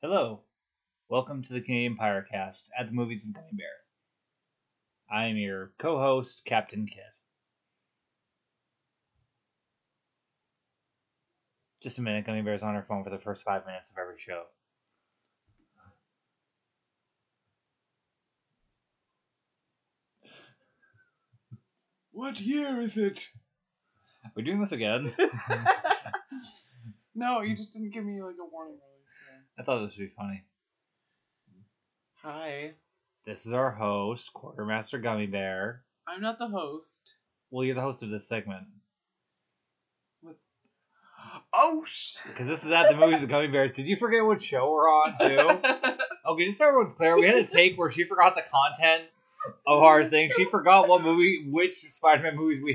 Hello, welcome to the Canadian Pyrecast at the Movies with Gummy Bear. I am your co-host, Captain Kit. Just a minute, Gummy Bear's on her phone for the first 5 minutes of every show. What year is it? We're doing this again. No, you just didn't give me like a warning. I thought this would be funny. Hi. This is our host, Quartermaster Gummy Bear. I'm not the host. Well, you're the host of this segment. What? Oh, shit. Because this is at the Movies with Gummy Bears. Did you forget what show we're on, too? Okay, just so everyone's clear, we had a take where she forgot the content of our thing. She forgot what movie, which Spider-Man movies we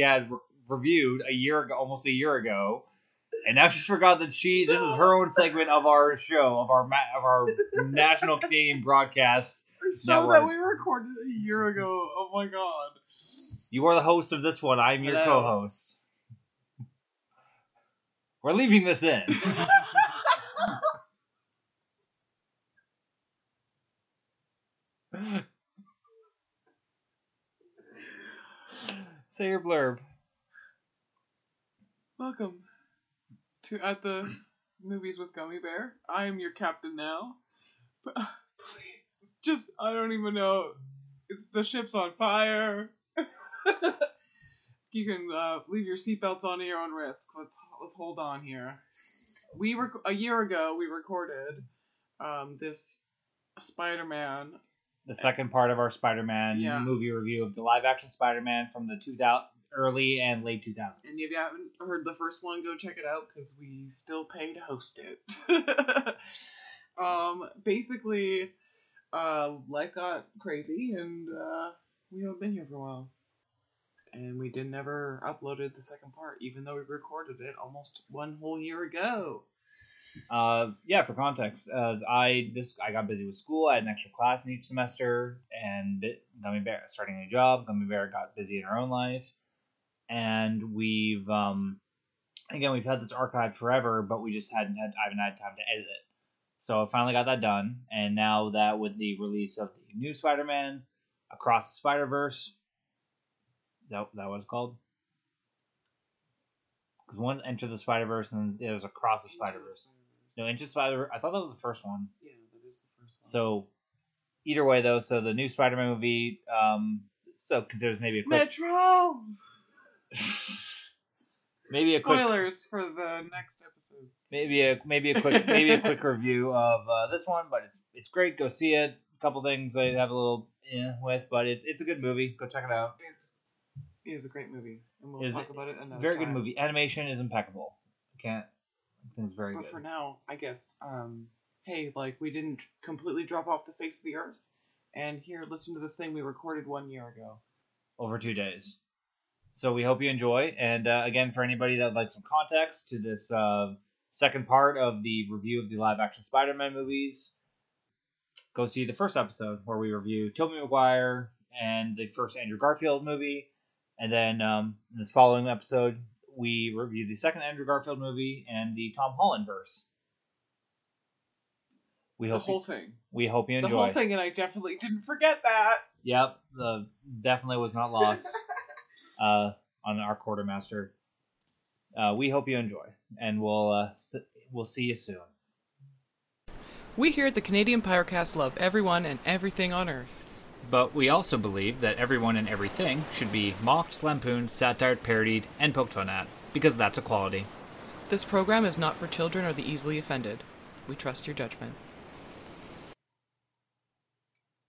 had reviewed a year ago, almost a year ago. And now she forgot that this is her own segment of our show, of our national Canadian broadcast. A show that we recorded a year ago. Oh my god. You are the host of this one. I'm your co-host. We're leaving this in. Say your blurb. Welcome. At the Movies with Gummy Bear. I am your captain now. But, I don't even know. It's the ship's on fire. You can leave your seatbelts on at your own risk. Let's hold on here. A year ago we recorded this Spider-Man. The second part of our Spider-Man movie review of the live-action Spider-Man from the 2000. Early and late 2000s. And if you haven't heard the first one, go check it out because we still pay to host it. Basically, life got crazy and we haven't been here for a while. And we never uploaded the second part, even though we recorded it almost one whole year ago. For context, as I got busy with school. I had an extra class in each semester, and Gummy Bear starting a new job. Gummy Bear got busy in her own life, and we've we've had this archived forever, but we just haven't had time to edit it. So I finally got that done, and now that with the release of the new Spider-Man Across the Spider-Verse, is that what it's called? Because one Enter the Spider-Verse and then it was Across the Spider-Verse. No, Into Spider-Verse. I thought that was the first one. Yeah, that is the first one. So, either way, though, so the new Spider-Man movie, considers maybe a quick... Metro! maybe Spoilers for the next episode. Maybe a quick review of this one, but it's great. Go see it. A couple things I have a little with, but it's a good movie. Go check it out. It is a great movie, and we'll talk about it another time. Very good movie. Animation is impeccable. But for now, I guess, we didn't completely drop off the face of the earth. And here, listen to this thing we recorded 1 year ago. Over 2 days. So we hope you enjoy. And again, for anybody that would like some context to this second part of the review of the live-action Spider-Man movies, go see the first episode where we review Tobey Maguire and the first Andrew Garfield movie. And then in this following episode, we review the second Andrew Garfield movie and the Tom Holland verse. We hope you enjoy. The whole thing, and I definitely didn't forget that. Yep, definitely was not lost on our quartermaster. We hope you enjoy, and we'll see you soon. We here at the Canadian Pyrecast love everyone and everything on Earth. But we also believe that everyone and everything should be mocked, lampooned, satired, parodied, and poked fun at, because that's equality. This program is not for children or the easily offended. We trust your judgment.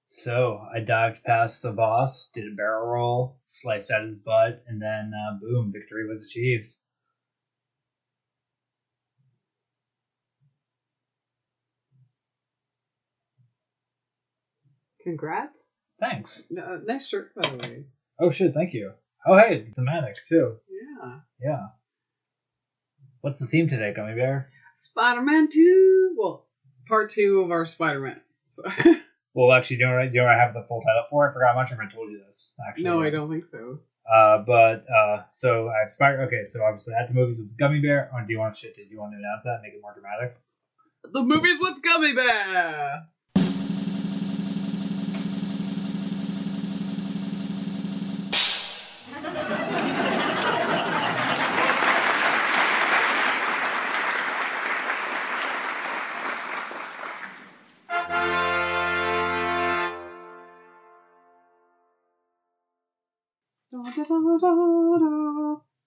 So, I dived past the boss, did a barrel roll, sliced out his butt, and then, boom, victory was achieved. Congrats. Thanks. No, nice shirt, by the way. Oh, shit, thank you. Oh, hey, thematic, too. Yeah. Yeah. What's the theme today, Gummy Bear? Spider-Man 2! Well, part 2 of our Spider-Man. So. Well, actually, do I have the full title for it? I forgot much if I told you this, actually. No, I don't think so. So I have Spider... Okay, so obviously, at the Movies with Gummy Bear. Do you want to announce that and make it more dramatic? The Movies with Gummy Bear.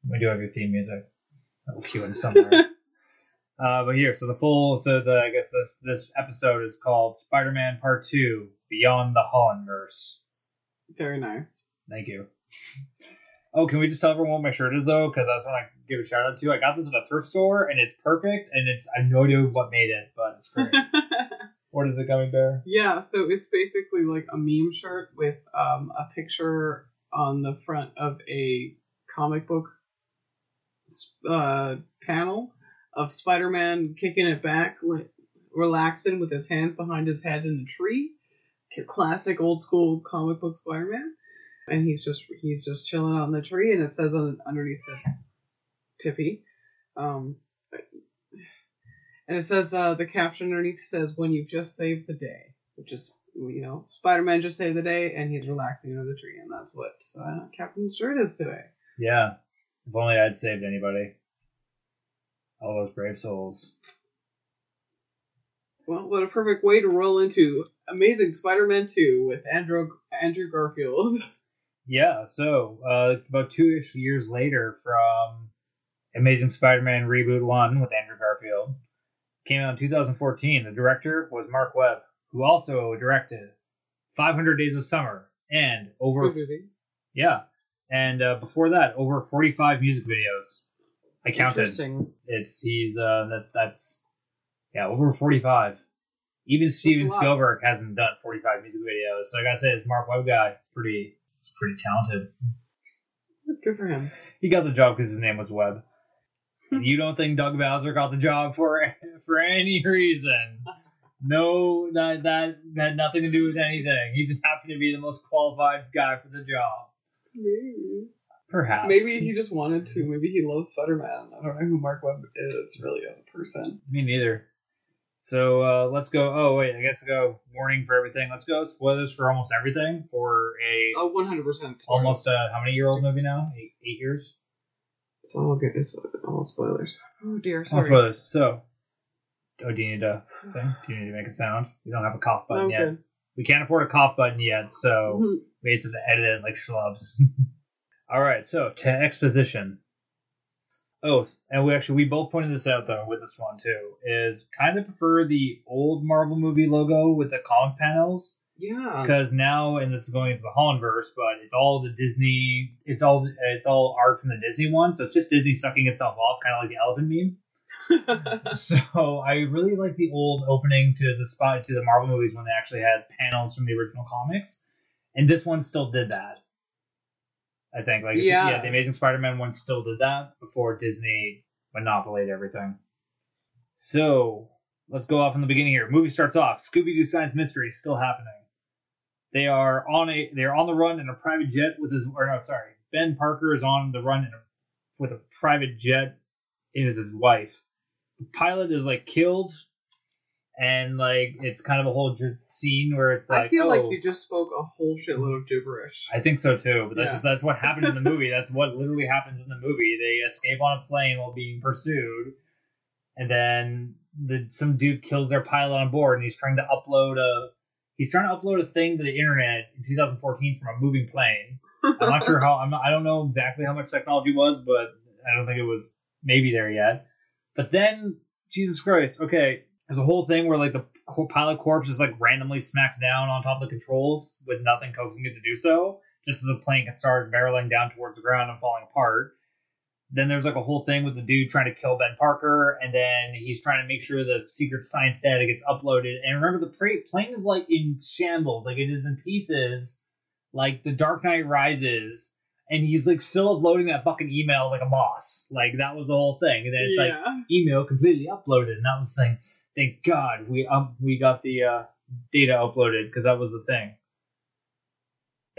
We do have your theme music. I'll cue in somewhere. But here, I guess this episode is called Spider-Man Part 2, Beyond the Hollandverse. Very nice. Thank you. Oh, can we just tell everyone what my shirt is, though? Because that's what I give a shout out to. I got this at a thrift store, and it's perfect, and I have no idea what made it, but it's great. What is it, Gummy Bear? Yeah, so it's basically like a meme shirt with a picture on the front of a comic book panel of Spider-Man kicking it back, relaxing with his hands behind his head in the tree. Classic old school comic book Spider-Man. And he's just chilling out in the tree, and it says underneath the tippy. And it says, the caption underneath says, "When you've just saved the day," which is, you know, Spider-Man just saved the day, and he's relaxing under the tree, and that's what Captain's shirt is today. Yeah. If only I'd saved anybody. All those brave souls. Well, what a perfect way to roll into Amazing Spider-Man 2 with Andrew Garfield. Yeah, so about 2-ish years later from Amazing Spider-Man Reboot 1 with Andrew Garfield, came out in 2014. The director was Marc Webb, who also directed 500 Days of Summer and before that, over 45 music videos. I counted. Interesting. Over 45. Even Steven Spielberg hasn't done 45 music videos. So I gotta say, this Marc Webb guy, it's pretty talented. Good for him. He got the job because his name was Webb. You don't think Doug Bowser got the job for any reason? No, that had nothing to do with anything. He just happened to be the most qualified guy for the job. Maybe. Perhaps. Maybe he just wanted to. Maybe he loves Spider-Man. I don't know who Marc Webb is, really, as a person. Me neither. So, let's go. Oh, wait. I guess go warning for everything. Let's go spoilers for almost everything for a... Oh, 100% spoilers. Almost how many-year-old movie now? 8 years? Oh, okay. It's almost spoilers. Oh, dear. Sorry. Almost spoilers. So... Oh, do you need to make a sound? We don't have a cough button yet. We can't afford a cough button yet, so we just have to edit it like schlubs. All right, so to exposition. Oh, and we both pointed this out, though, with this one, too, is kind of prefer the old Marvel movie logo with the comic panels. Yeah. Because now, and this is going into the Hollandverse, but it's all the Disney, it's all art from the Disney one, so it's just Disney sucking itself off, kind of like the elephant meme. So I really like the old opening to the Marvel movies when they actually had panels from the original comics, and this one still did that. I think, the Amazing Spider-Man one still did that before Disney monopolized everything. So let's go off from the beginning here. Movie starts off. Scooby-Doo Science Mystery is still happening. They're on the run in a private jet with his. Or no, sorry, Ben Parker is on the run with a private jet with his wife. The pilot is killed, and it's kind of a whole scene where it's like, I feel like you just spoke a whole shitload of gibberish. I think so too, but that's what happened in the movie. That's what literally happens in the movie. They escape on a plane while being pursued, and then some dude kills their pilot on board, and he's trying to upload a thing to the internet in 2014 from a moving plane. I'm not sure how. I don't know exactly how much technology was, but I don't think it was maybe there yet. But then, Jesus Christ, okay, there's a whole thing where, the pilot corpse just, randomly smacks down on top of the controls with nothing coaxing it to do so, just so the plane can start barreling down towards the ground and falling apart. Then there's, a whole thing with the dude trying to kill Ben Parker, and then he's trying to make sure the secret science data gets uploaded. And remember, the plane is, in shambles. It is in pieces. The Dark Knight Rises. And he's, still uploading that fucking email like a boss. That was the whole thing. And then it's, email completely uploaded. And that was the thing. Thank God we got the data uploaded, because that was the thing.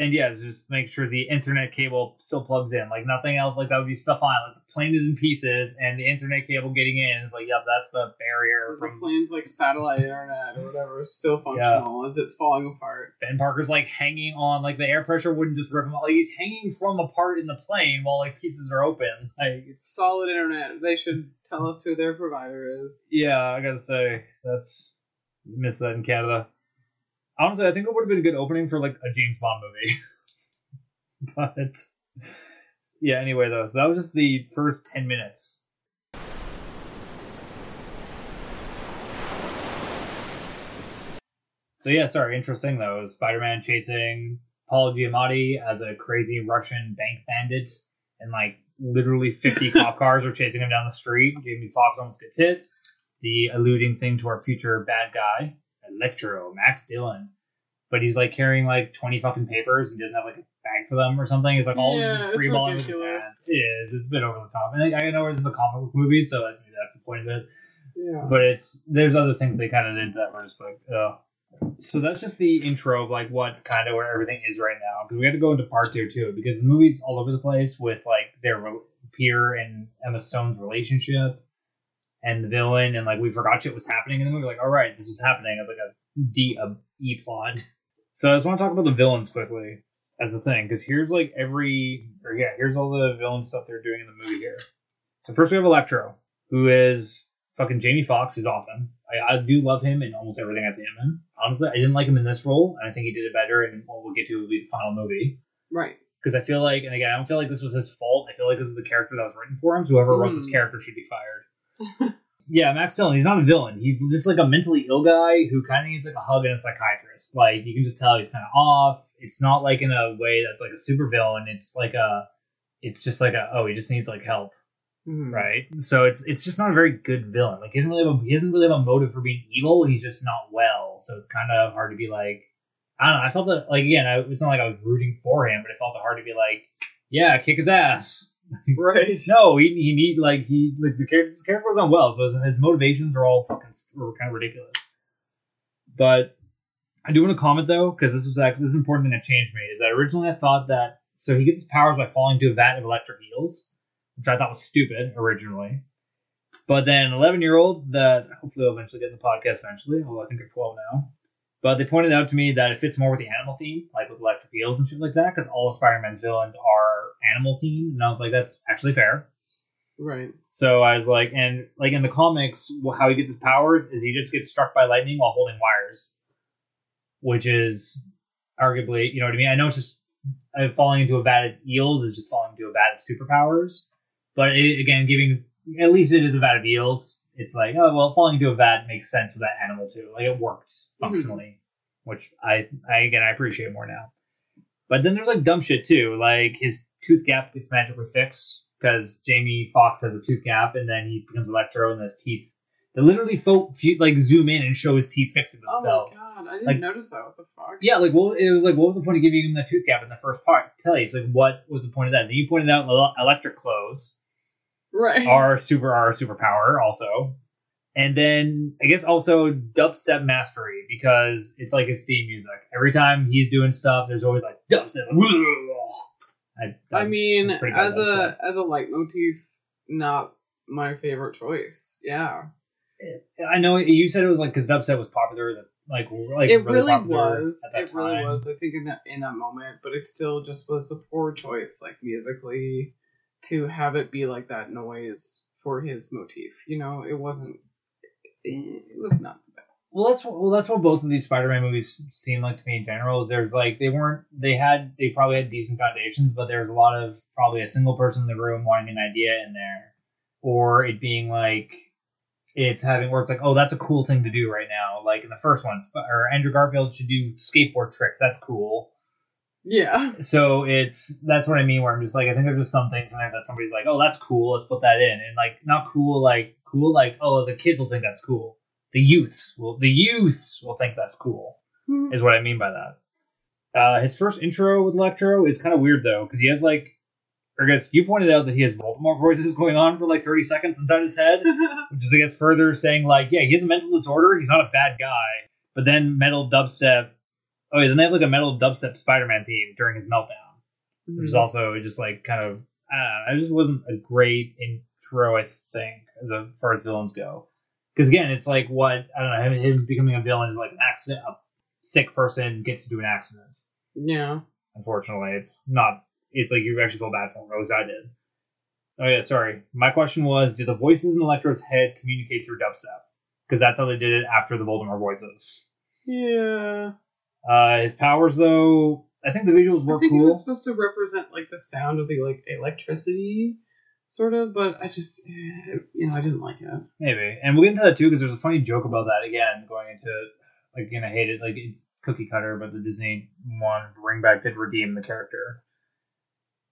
And yeah, just make sure the internet cable still plugs in. Like nothing else. Like that would be stuff on. Like the plane is in pieces, and the internet cable getting in is like, yep, that's the barrier. The plane's like satellite internet or whatever is still functional as it's falling apart. Ben Parker's like hanging on. Like the air pressure wouldn't just rip him off. Like he's hanging from a part in the plane while like pieces are open. Like it's solid internet. They should tell us who their provider is. Yeah, I gotta say that's miss that in Canada. Honestly, I think it would have been a good opening for, like, a James Bond movie. But, yeah, anyway, though. So that was just the first 10 minutes. So, yeah, sorry, interesting, though. Spider-Man chasing Paul Giamatti as a crazy Russian bank bandit. And, like, literally 50 cop cars are chasing him down the street. Jamie Foxx almost gets hit. The alluding thing to our future bad guy. Electro, Max Dillon, but he's like carrying like 20 fucking papers and doesn't have like a bag for them or something. It's like all this free balling. It is. It's a bit over the top. And like, I know this is a comic book movie, so maybe that's the point of it. Yeah. But there's other things they kind of did that were just like, oh. So that's just the intro of like what kind of where everything is right now, because we had to go into parts here too, because the movie's all over the place with like their Peter and Emma Stone's relationship. And the villain, and like we forgot shit was happening in the movie. Like, all right, this is happening as like a D of E plot. So I just want to talk about the villains quickly as a thing, because here's like here's all the villain stuff they're doing in the movie here. So first we have Electro, who is fucking Jamie Foxx, who's awesome. I do love him in almost everything I see him in. Honestly, I didn't like him in this role, and I think he did it better. And what we'll get to will be the final movie, right? Because I feel like, and again, I don't feel like this was his fault. I feel like this is the character that was written for him. So whoever wrote this character should be fired. Yeah, Max Dillon, he's not a villain. He's just like a mentally ill guy who kind of needs like a hug and a psychiatrist. Like, you can just tell he's kind of off. It's not like in a way that's like a super villain. It's just like he just needs like help. Mm-hmm. Right? So it's just not a very good villain. Like, he doesn't really have a motive for being evil. He's just not well. So it's kind of hard to be like, I don't know. I felt that, like, again, it's not like I was rooting for him, but it felt hard to be like, yeah, kick his ass. Right. No, this character was not well, so his motivations are all fucking kind of ridiculous. But I do want to comment though, because this is an important thing that changed me, is that originally I thought that so he gets his powers by falling into a vat of electric eels, which I thought was stupid originally. But then an 11-year-old that hopefully will eventually get in the podcast eventually, although I think they're 12 now. But they pointed out to me that it fits more with the animal theme, like with electric eels and shit like that, because all of Spider-Man's villains are animal themed, and I was like, that's actually fair. Right. So I was like, and like in the comics, how he gets his powers is he just gets struck by lightning while holding wires, which is arguably, you know what I mean? I know it's just falling into a vat of eels is just falling into a vat of superpowers, but at least it is a vat of eels. It's like, oh, well, falling into a vat makes sense for that animal, too. Like, it worked functionally, which I appreciate more now. But then there's, like, dumb shit, too. Like, his tooth gap gets magically fixed because Jamie Foxx has a tooth gap, and then he becomes Electro, and his teeth... They literally, zoom in and show his teeth fixing themselves. Oh, my God. I didn't notice that. What the fuck? Yeah, like, what was the point of giving him that tooth gap in the first part? It's like, what was the point of that? Then you pointed out electric clothes. Right. Our superpower also. And then I guess also dubstep mastery, because it's like his theme music. Every time he's doing stuff, there's always like dubstep. As a leitmotif, not my favorite choice. Yeah. I know you said it was like because dubstep was popular. Like it really was. It really was. I think in that moment, but it still just was a poor choice, like musically. To have it be like that noise for his motif, you know, it was not the best. Well, that's what both of these Spider-Man movies seem like to me in general. There's like they probably had decent foundations, but there's a lot of probably a single person in the room wanting an idea in there, or it being like it's having worked like, oh, that's a cool thing to do right now. Like in the first one, or Andrew Garfield should do skateboard tricks. That's cool. Yeah. So that's what I mean, where I'm just like, I think there's just some things that somebody's like, oh, that's cool, let's put that in. And like, not cool, like, oh, the kids will think that's cool. The youths will think that's cool, is what I mean by that. His first intro with Electro is kind of weird, though, because he has like, or I guess you pointed out that he has Voldemort voices going on for like 30 seconds inside his head, which is, I guess, further saying like, yeah, he has a mental disorder, he's not a bad guy. But then metal dubstep Oh, yeah, then they have like a metal dubstep Spider-Man theme during his meltdown, which is also just like kind of, I just wasn't a great intro, I think, as far as villains go. Because again, it's like what, I don't know, him becoming a villain is like an accident. A sick person gets to do an accident. Yeah. Unfortunately, it's not, it's like you actually feel bad for him, or as I did. Oh yeah, sorry. My question was, did the voices in Electro's head communicate through dubstep? Because that's how they did it after the Voldemort voices. Yeah. His powers, though, I think the visuals were cool. I think it was supposed to represent, like, the sound of the, like, electricity, sort of, but I just, you know, I didn't like it. Maybe. And we'll get into that, too, because there's a funny joke about that, again, going into, like, again, I hate it, like, it's cookie cutter, but the Disney one, Ring Back, did redeem the character.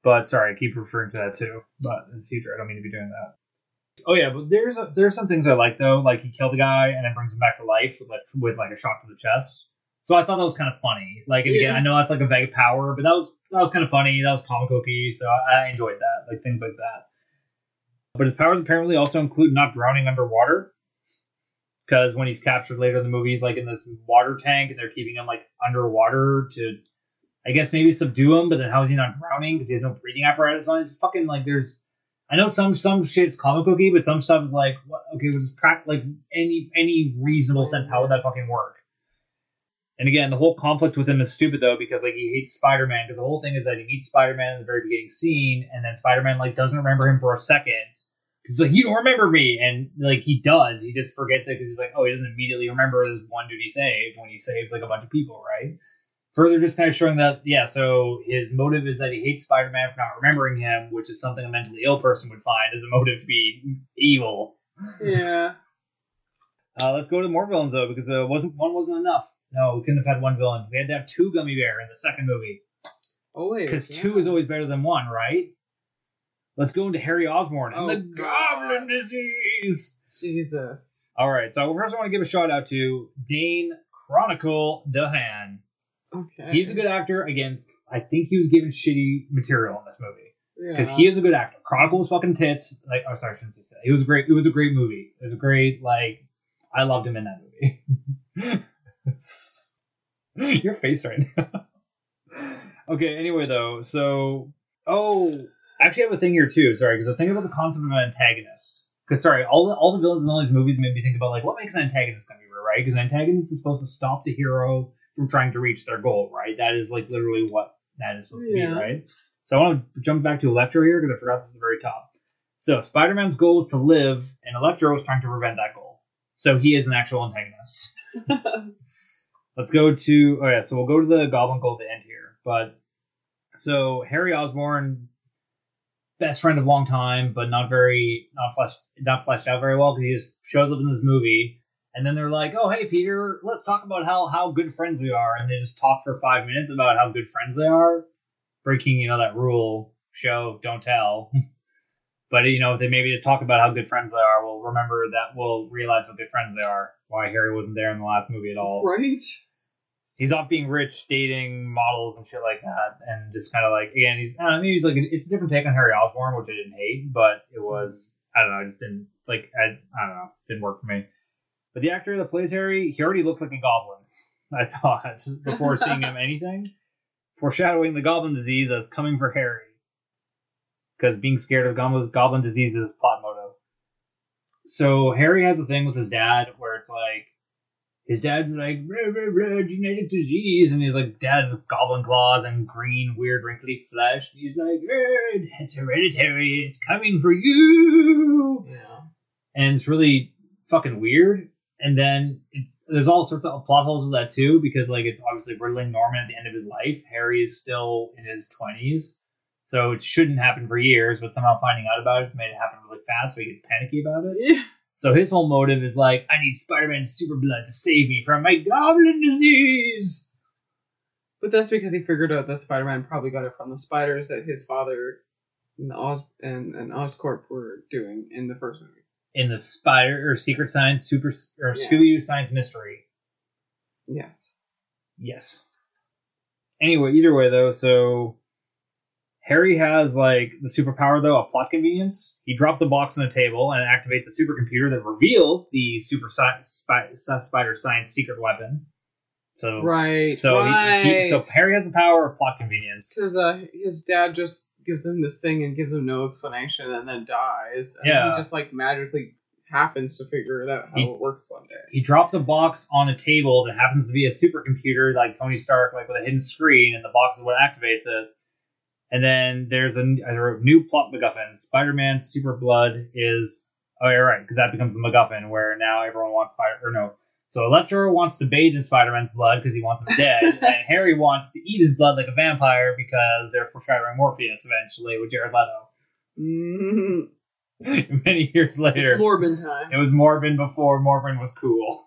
But, sorry, I keep referring to that, too, but in the future, I don't mean to be doing that. Oh, yeah, but there's some things I like, though, like, he killed a guy, and then brings him back to life with, like, a shot to the chest. So I thought that was kind of funny. Like, and again, I know that's like a vague power, but that was kind of funny. That was comic booky, so I enjoyed that. Like, things like that. But his powers apparently also include not drowning underwater. Because when he's captured later in the movie, he's like in this water tank, and they're keeping him like underwater to, I guess, maybe subdue him. But then how is he not drowning? Because he has no breathing apparatus on. It's fucking like there's... I know some shit's comic booky, but some stuff is like, what? Okay, we'll just crack like any reasonable sense. How would that fucking work? And again, the whole conflict with him is stupid, though, because like he hates Spider-Man, because the whole thing is that he meets Spider-Man in the very beginning scene, and then Spider-Man like doesn't remember him for a second. Because like, you don't remember me, and like he does, he just forgets it because he's like, oh, he doesn't immediately remember this one dude he saved when he saves like a bunch of people, right? Further, just kind of showing that, yeah, so his motive is that he hates Spider-Man for not remembering him, which is something a mentally ill person would find as a motive to be evil. Yeah. Let's go to more villains, though, because one wasn't enough. No, we couldn't have had one villain. We had to have two gummy bear in the second movie. Oh, wait. Because two is always better than one, right? Let's go into Harry Osborn and the Goblin Disease. Jesus. All right, so first I want to give a shout out to Dane Chronicle DeHaan. Okay. He's a good actor. Again, I think he was given shitty material in this movie. Because he is a good actor. Chronicle was fucking tits. Like, oh, sorry, I shouldn't say that. It was great. It was a great movie. It was a great, like, I loved him in that movie. Your face right now. Okay, anyway, though, so... Oh, actually I have a thing here, too, sorry, because I think about the concept of an antagonist. Because, sorry, all the villains in all these movies made me think about, like, what makes an antagonist gonna be, right? Because an antagonist is supposed to stop the hero from trying to reach their goal, right? That is, like, literally what that is supposed to be, right? So I want to jump back to Electro here, because I forgot this at the very top. So, Spider-Man's goal was to live, and Electro was trying to prevent that goal. So he is an actual antagonist. Let's go to... Oh, yeah, so we'll go to the Goblin Gold to end here. But, so, Harry Osborn, best friend of long time, but not fleshed out very well, because he just shows up in this movie, and then they're like, oh, hey, Peter, let's talk about how good friends we are, and they just talk for 5 minutes about how good friends they are, breaking, you know, that rule, show, don't tell. But, you know, if they maybe talk about how good friends they are, we'll remember that, we'll realize how good friends they are, why Harry wasn't there in the last movie at all. Right? He's off being rich, dating models and shit like that, and just kind of like, again, he's like, it's a different take on Harry Osborn, which I didn't hate, but it was, I don't know, I just didn't, like, I don't know, didn't work for me. But the actor that plays Harry, he already looked like a goblin, I thought, before seeing him anything, foreshadowing the goblin disease as coming for Harry, because being scared of goblin disease is his plot motive. So Harry has a thing with his dad where it's like, his dad's like, blah, blah, blah, genetic disease. And he's like, dad's goblin claws and green, weird, wrinkly flesh. And he's like, it's hereditary. It's coming for you. Yeah. And it's really fucking weird. And then there's all sorts of plot holes with that too. Because like it's obviously riddling Norman at the end of his life. Harry is still in his 20s. So it shouldn't happen for years. But somehow finding out about it's made it happen really fast. So he gets panicky about it. Yeah. So his whole motive is like, I need Spider-Man's super blood to save me from my goblin disease. But that's because he figured out that Spider-Man probably got it from the spiders that his father and Oscorp were doing in the first movie. In the Secret Science Scooby-Doo Science Mystery. Yes. Yes. Anyway, either way though, so Harry has, like, the superpower, though, of plot convenience. He drops a box on the table and activates a supercomputer that reveals the super spider science secret weapon. So so Harry has the power of plot convenience. Because his dad just gives him this thing and gives him no explanation, and then dies. And yeah, he just like magically happens to figure it out how it works one day. He drops a box on a table that happens to be a supercomputer, like Tony Stark, like with a hidden screen, and the box is what activates it. And then there's a new plot MacGuffin. Spider-Man Super Blood is... Oh, you're right, because that becomes the MacGuffin, where now everyone wants So Electro wants to bathe in Spider-Man's blood because he wants him dead, and Harry wants to eat his blood like a vampire because they're foreshadowing Morpheus eventually with Jared Leto. Mm-hmm. Many years later. It's Morbin time. It was Morbin before Morbin was cool.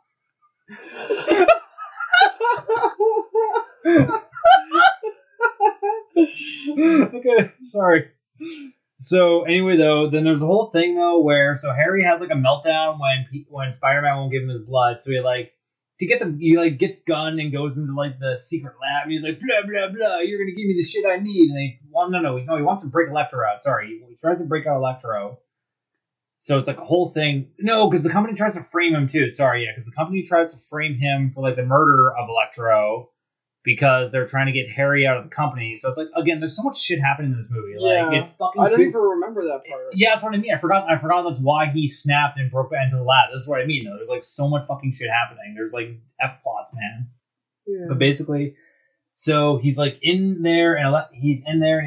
Okay, sorry. So anyway, though, then there's a whole thing though where Harry has like a meltdown when Spider-Man won't give him his blood, so he like gets gunned and goes into like the secret lab, and he's like blah blah blah, you're gonna give me the shit I need, and they he wants to break Electro out. He tries to break out Electro, so it's like a whole thing. No, because the company tries to frame him too. Because the company tries to frame him for like the murder of Electro, because they're trying to get Harry out of the company. So it's like, again, there's so much shit happening in this movie. Like, it's fucking... I don't even remember that part. Yeah, that's what I mean. I forgot that's why he snapped and broke into the lab. That's what I mean, though. There's, like, so much fucking shit happening. There's, like, F-plots, man. Yeah. But basically... So he's, like, in there, and he's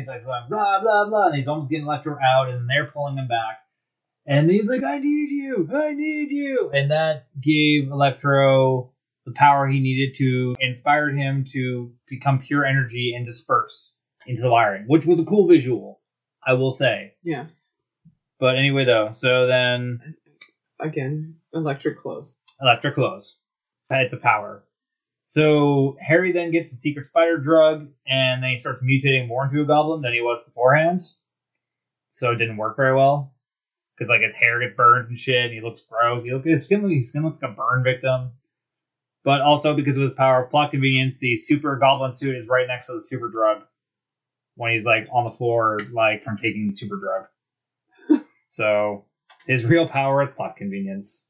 like, blah, blah, blah, and he's almost getting Electro out, and they're pulling him back. And he's like, I need you! And that gave Electro... the power he needed to inspired him to become pure energy and disperse into the wiring, which was a cool visual, I will say. Yes. But anyway, though, so then... Again, electric clothes. Electric clothes. It's a power. So Harry then gets the secret spider drug, and then he starts mutating more into a goblin than he was beforehand. So it didn't work very well. Because, like, his hair gets burned and shit, and he looks gross. His skin looks like a burn victim. But also because of his power of plot convenience, the super goblin suit is right next to the super drug when he's like on the floor, like from taking the super drug. So his real power is plot convenience.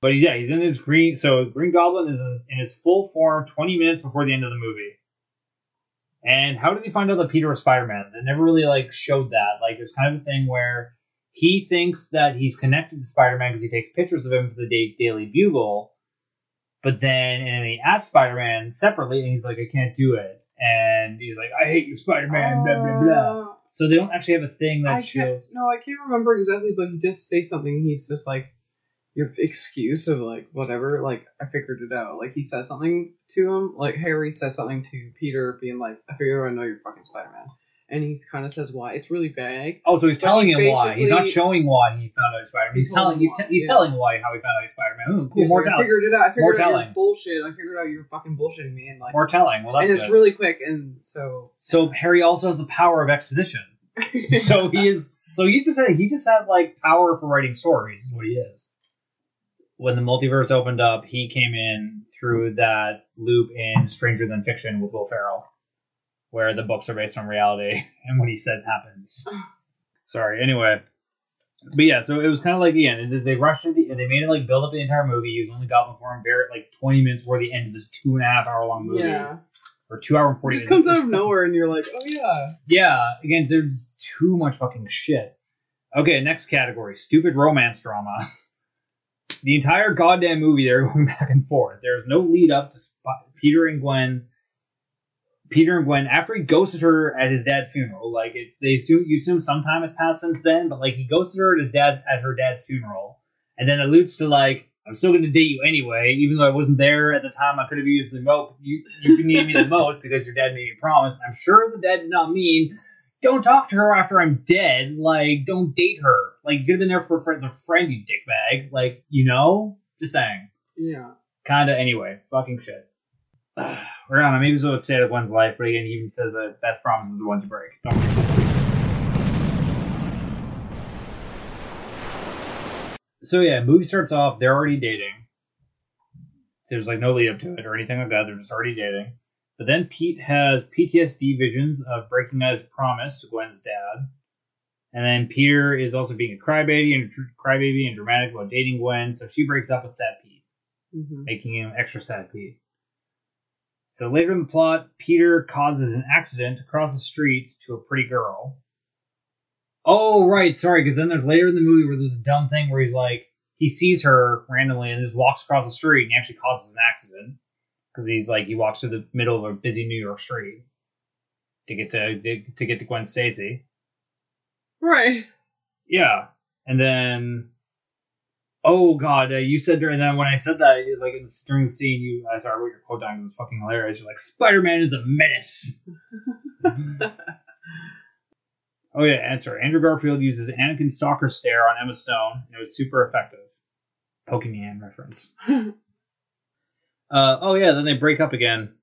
But yeah, he's in his green. So Green Goblin is in his full form 20 minutes before the end of the movie. And how did he find out that Peter was Spider-Man? They never really like showed that. Like there's kind of a thing where he thinks that he's connected to Spider-Man because he takes pictures of him for the Daily Bugle. But then, and he asked Spider-Man separately, and he's like, I can't do it. And he's like, I hate you, Spider-Man, blah, blah, blah. So they don't actually have a thing that shows... No, I can't remember exactly, but he just say something, he's just like, your excuse of, like, whatever, like, I figured it out. Like, he says something to him, like, Harry says something to Peter, being like, I figured I know you're fucking Spider-Man. And he kind of says why. It's really vague. Oh, so he's telling him why. He's not showing why he found out Spider-Man. He's telling why how he found out Spider-Man. Ooh, cool. More telling. I figured it out. I figured out your bullshit. I figured out you're fucking bullshitting me. And like more telling. Well, that's good. And it's really quick. And so Harry also has the power of exposition. So he is. So he just has like power for writing stories. Is what he is. When the multiverse opened up, he came in through that loop in Stranger Than Fiction with Will Ferrell, where the books are based on reality and what he says happens. Sorry, anyway. But yeah, so it was kind of like, again, they rushed into and they made it like build up the entire movie using the Goblin form, bare it like 20 minutes before the end of this 2.5 hour long movie. Yeah. Or 2 hour and 40 minutes. It just comes out of nowhere and you're like, oh yeah. Yeah, again, there's too much fucking shit. Okay, next category, stupid romance drama. The entire goddamn movie, they're going back and forth. There's no lead up to Peter and Gwen, after he ghosted her at his dad's funeral, like it's you assume some time has passed since then, but like he ghosted her at her dad's funeral, and then alludes to like I'm still going to date you anyway, even though I wasn't there at the time. I could have used the most. You can need me the most because your dad made me promise. I'm sure the dad did not mean don't talk to her after I'm dead. Like don't date her. Like you could have been there for friends, a friend, you dickbag. Like you know, just saying. Yeah. Kinda anyway. Fucking shit. We're on. Maybe so it's sad of one's life, but again, he even says that best promises are the ones you break. So yeah, movie starts off. They're already dating. There's like no lead up to it or anything like that. They're just already dating. But then Pete has PTSD visions of breaking his promise to Gwen's dad, and then Peter is also being a crybaby and dramatic about dating Gwen. So she breaks up with sad Pete, making him extra sad Pete. So later in the plot, Peter causes an accident across the street to a pretty girl. Oh, right. Sorry. Because then there's later in the movie where there's a dumb thing where he's like, he sees her randomly and just walks across the street and actually causes an accident. Because he's like, he walks through the middle of a busy New York street to get to Gwen Stacy. Right. Yeah. And then, oh God, you said during that, when I said that, like during the scene, I sorry, I wrote your quote down because it was fucking hilarious. You're like, Spider-Man is a menace. Oh yeah, answer. Andrew Garfield uses Anakin Stalker stare on Emma Stone, and it was super effective. Pokemon reference. Oh yeah, then they break up again.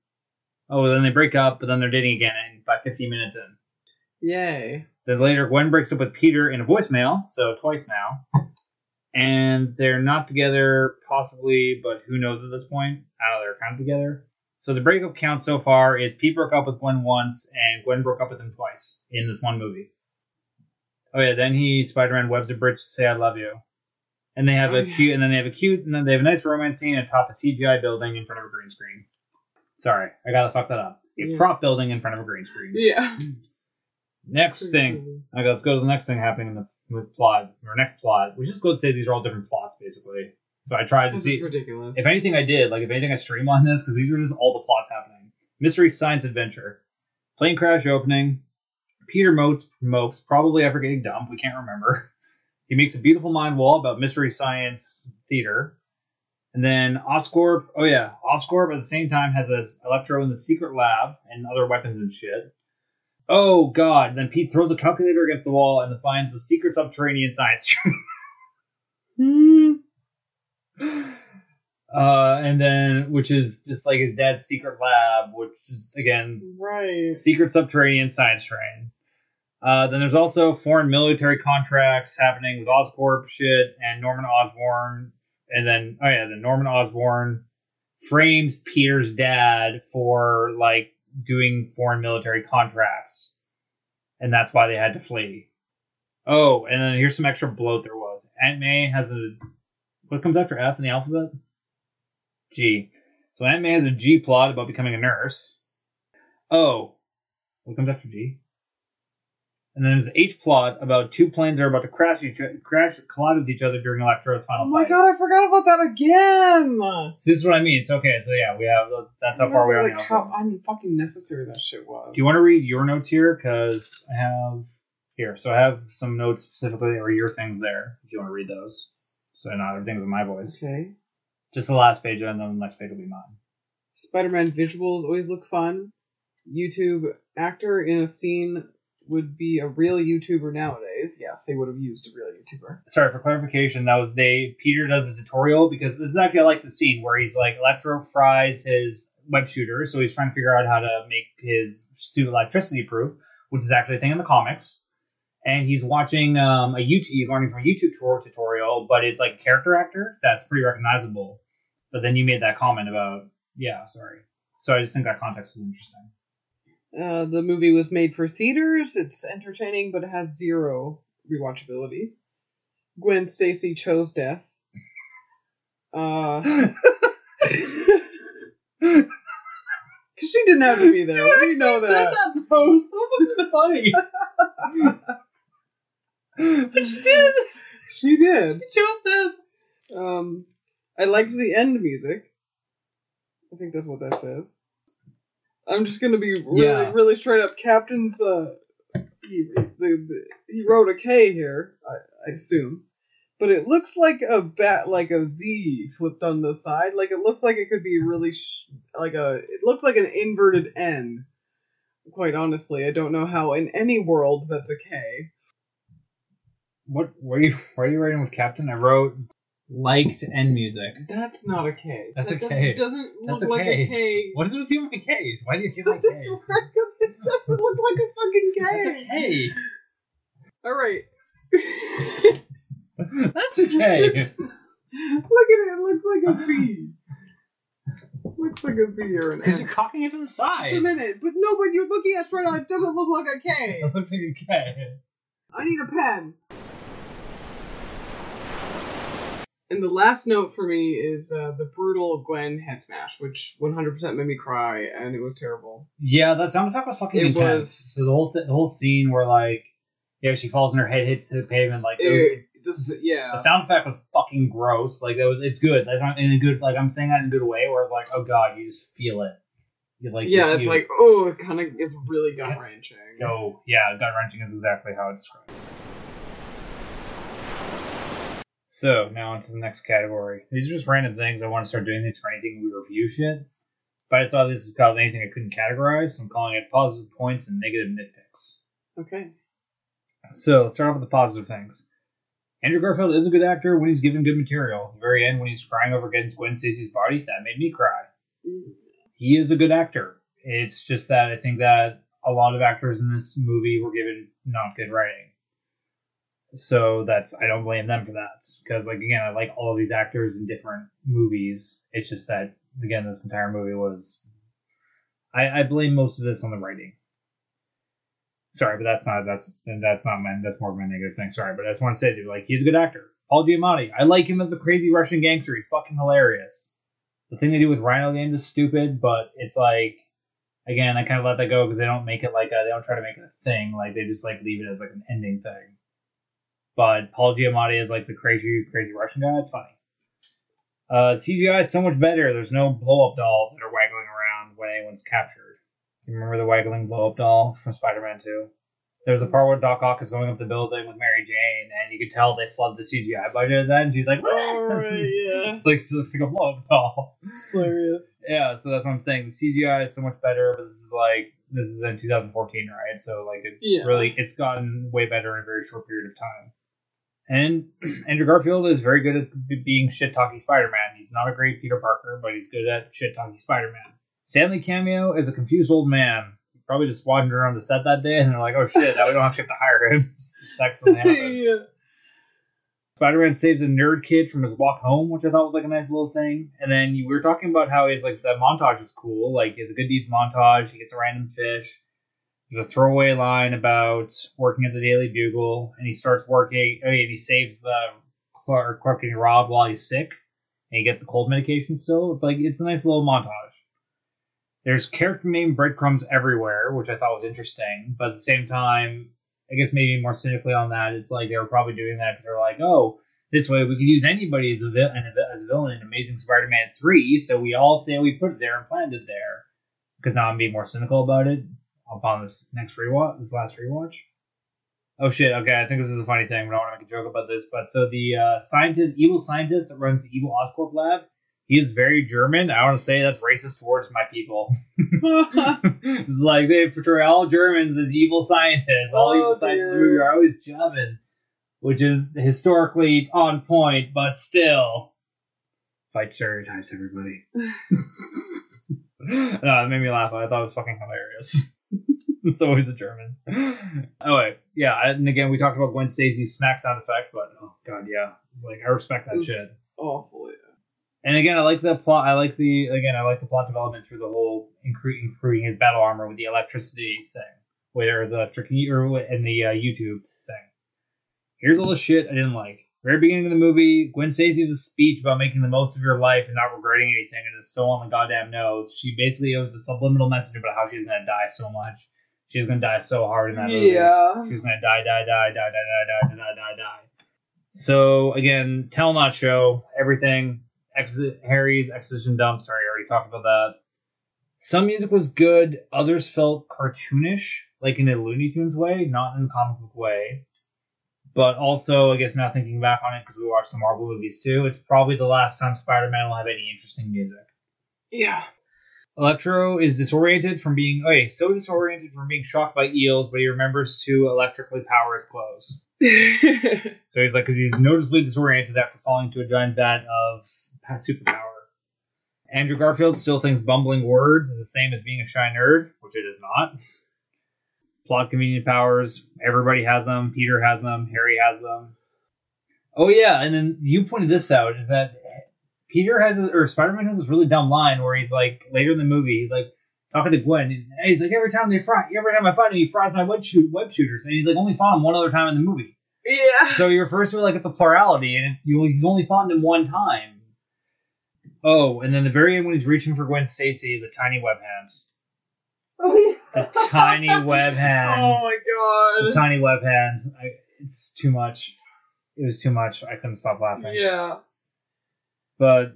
Oh, then they break up, but then they're dating again and by 15 minutes in. Yay. Then later, Gwen breaks up with Peter in a voicemail, so twice now. And they're not together, possibly, but who knows at this point? I don't know, they're kind of together. So the breakup count so far is Pete broke up with Gwen once, and Gwen broke up with him twice in this one movie. Oh yeah, then Spider-Man webs a bridge to say I love you. And they have a nice romance scene atop a CGI building in front of a green screen. Sorry, I gotta fuck that up. A prop building in front of a green screen. Yeah. Next thing. Okay, let's go to the next thing happening in the plot, or next plot. We're just going to say these are all different plots, basically. So I tried to see. This is ridiculous. If anything, I streamlined this, because these are just all the plots happening. Mystery science adventure. Plane crash opening. Peter mopes, probably after getting dumped. We can't remember. He makes a beautiful mind wall about mystery science theater. And then Oscorp. Oh, yeah. Oscorp at the same time has this Electro in the secret lab and other weapons and shit. Oh, God. And then Pete throws a calculator against the wall and finds the secret subterranean science stream. And then, which is just like his dad's secret lab, which is, again, right, secret subterranean science train. Then there's also foreign military contracts happening with Oscorp shit and Norman Osborn. And then, then Norman Osborn frames Peter's dad for, like, doing foreign military contracts. And that's why they had to flee. Oh, and then here's some extra bloat there was. Aunt May has a... What comes after F in the alphabet? G. So Aunt May has a G plot about becoming a nurse. Oh. What comes after G? And then there's an H plot about two planes that are about to collide with each other during Electro's final fight. God, I forgot about that again! So this is what I mean. It's okay. So yeah, that's how far we are now. How fucking necessary that shit was. Do you want to read your notes here? Because I have... Here, so I have some notes specifically, or your things there, if you want to read those. So not everything's in my voice. Okay. Just the last page, and then the next page will be mine. Spider-Man visuals always look fun. YouTube actor in a scene would be a real YouTuber nowadays. Yes, they would have used a real YouTuber. Sorry, for clarification, that was Peter does a tutorial, because this is actually, I like the scene where he's like, Electro fries his web shooter, so he's trying to figure out how to make his suit electricity proof, which is actually a thing in the comics. And he's watching he's learning from a YouTube tutorial, but it's like a character actor that's pretty recognizable. But then you made that comment about, yeah, sorry. So I just think that context was interesting. The movie was made for theaters. It's entertaining, but it has zero rewatchability. Gwen Stacy chose death. Because she didn't have to be there. We know that. Said that though. So fucking funny. But she did. She did. She chose death. I liked the end music. I think that's what that says. I'm just gonna be really straight up. Captain's he wrote a K here, I assume, but it looks like a bat, like a Z flipped on the side. Like it looks like it could be really it looks like an inverted N. Quite honestly, I don't know how in any world that's a K. What are you writing with Captain? I wrote liked end music. That's not a K. That's a K. It doesn't look like a K. What is it with you and Ks? Why do you give me Ks? Because it doesn't look like a fucking K. That's a K. Alright. That's a K. Look at it. It looks like a V. Looks like a V or an N. Because you're cocking it to the side. Just a minute. But no, but you're looking at straight on. It doesn't look like a K. It looks like a K. I need a pen. And the last note for me is the brutal Gwen head smash, which 100% made me cry, and it was terrible. Yeah, that sound effect was fucking intense. So the whole scene where, like, yeah, she falls and her head hits the pavement, like, the sound effect was fucking gross. Like, it's good. That's not in a good, like, I'm saying that in a good way, where it's like, oh god, you just feel it. Like, oh, it kind of is really gut wrenching. Oh, yeah, gut wrenching is exactly how I describe it. So, now into the next category. These are just random things. I want to start doing these for anything we review shit. But I saw this is called anything I couldn't categorize, so I'm calling it positive points and negative nitpicks. Okay. So, let's start off with the positive things. Andrew Garfield is a good actor when he's given good material. At the very end, when he's crying over getting Gwen Stacy's body, that made me cry. He is a good actor. It's just that I think that a lot of actors in this movie were given not good writing. So I don't blame them for that. Because, like, again, I like all of these actors in different movies. It's just that, again, this entire movie was... I blame most of this on the writing. Sorry, but that's more of my negative thing. Sorry, but I just want to say, dude, like, he's a good actor. Paul Giamatti, I like him as a crazy Russian gangster. He's fucking hilarious. The thing they do with Rhino Games is stupid, but it's like... Again, I kind of let that go because they don't make it like a... They don't try to make it a thing. Like, they just, like, leave it as, like, an ending thing. But Paul Giamatti is like the crazy Russian guy. It's funny. CGI is so much better. There's no blow-up dolls that are waggling around when anyone's captured. You remember the waggling blow-up doll from Spider-Man 2? There's a part where Doc Ock is going up the building with Mary Jane, and you can tell they flood the CGI budget then, and she's like, oh, right, yeah. It's like she looks like a blow-up doll. Hilarious. Yeah, so that's what I'm saying. The CGI is so much better, but this is in 2014, right? So like it's gotten way better in a very short period of time. And Andrew Garfield is very good at being shit-talky Spider-Man. He's not a great Peter Parker, but he's good at shit-talky Spider-Man. Stanley cameo is a confused old man. He probably just wandered around the set that day, and they're like, oh shit, now we don't have to hire him. That's something happened. Yeah. Spider-Man saves a nerd kid from his walk home, which I thought was like a nice little thing. And then we were talking about how he's like, that montage is cool. Like, he has a good deeds montage. He gets a random fish. There's a throwaway line about working at the Daily Bugle, and he starts working, and he saves the Clark and Rob while he's sick, and he gets the cold medication still. It's like, it's a nice little montage. There's character name breadcrumbs everywhere, which I thought was interesting, but at the same time, I guess maybe more cynically on that, it's like they were probably doing that because they're like, oh, this way we could use anybody as a villain in Amazing Spider-Man 3, so we all say we put it there and planned it there, because now I'm being more cynical about it. Upon this last rewatch. Oh shit, okay, I think this is a funny thing, but I want to make a joke about this, but so the evil scientist that runs the evil Oscorp lab, he is very German. I want to say that's racist towards my people. It's like, they portray all Germans as evil scientists. All evil scientists are always German, which is historically on point, but still. Fight stereotypes, everybody. No, it made me laugh. I thought it was fucking hilarious. It's always a German. Anyway, yeah, and again, we talked about Gwen Stacy's smack sound effect, but oh god, yeah, it's like I respect that shit. Awful, yeah. And again, I like the plot. I like the plot development through the whole improving his battle armor with the electricity thing, where the tricky and the YouTube thing. Here's all the shit I didn't like. Very beginning of the movie, Gwen Stacy's a speech about making the most of your life and not regretting anything, and it's so on the goddamn nose. She basically owes a subliminal message about how she's gonna die so much. She's gonna die so hard in that movie. Yeah. She's gonna die. So again, tell not show everything. Harry's exposition dump. Sorry, I already talked about that. Some music was good. Others felt cartoonish, like in a Looney Tunes way, not in a comic book way. But also, I guess now thinking back on it, because we watched the Marvel movies too, it's probably the last time Spider-Man will have any interesting music. Yeah. Electro is disoriented from being shocked by eels, but he remembers to electrically power his clothes. So he's like, because he's noticeably disoriented after falling to a giant vat of superpower. Andrew Garfield still thinks bumbling words is the same as being a shy nerd, which it is not. Plot convenient powers. Everybody has them. Peter has them. Harry has them. Oh, yeah. And then you pointed this out, is that Spider-Man has this really dumb line where he's like, later in the movie, he's like, talking to Gwen, and he's like, every time I fight him, he fries my web shooters. And he's like, only fought him one other time in the movie. Yeah. So he refers to it like it's a plurality, and he's only fought him one time. Oh, and then the very end when he's reaching for Gwen Stacy, the tiny web hands. Oh, yeah. The tiny web hands. Oh, my God. The tiny web hands. It's too much. It was too much. I couldn't stop laughing. Yeah. But,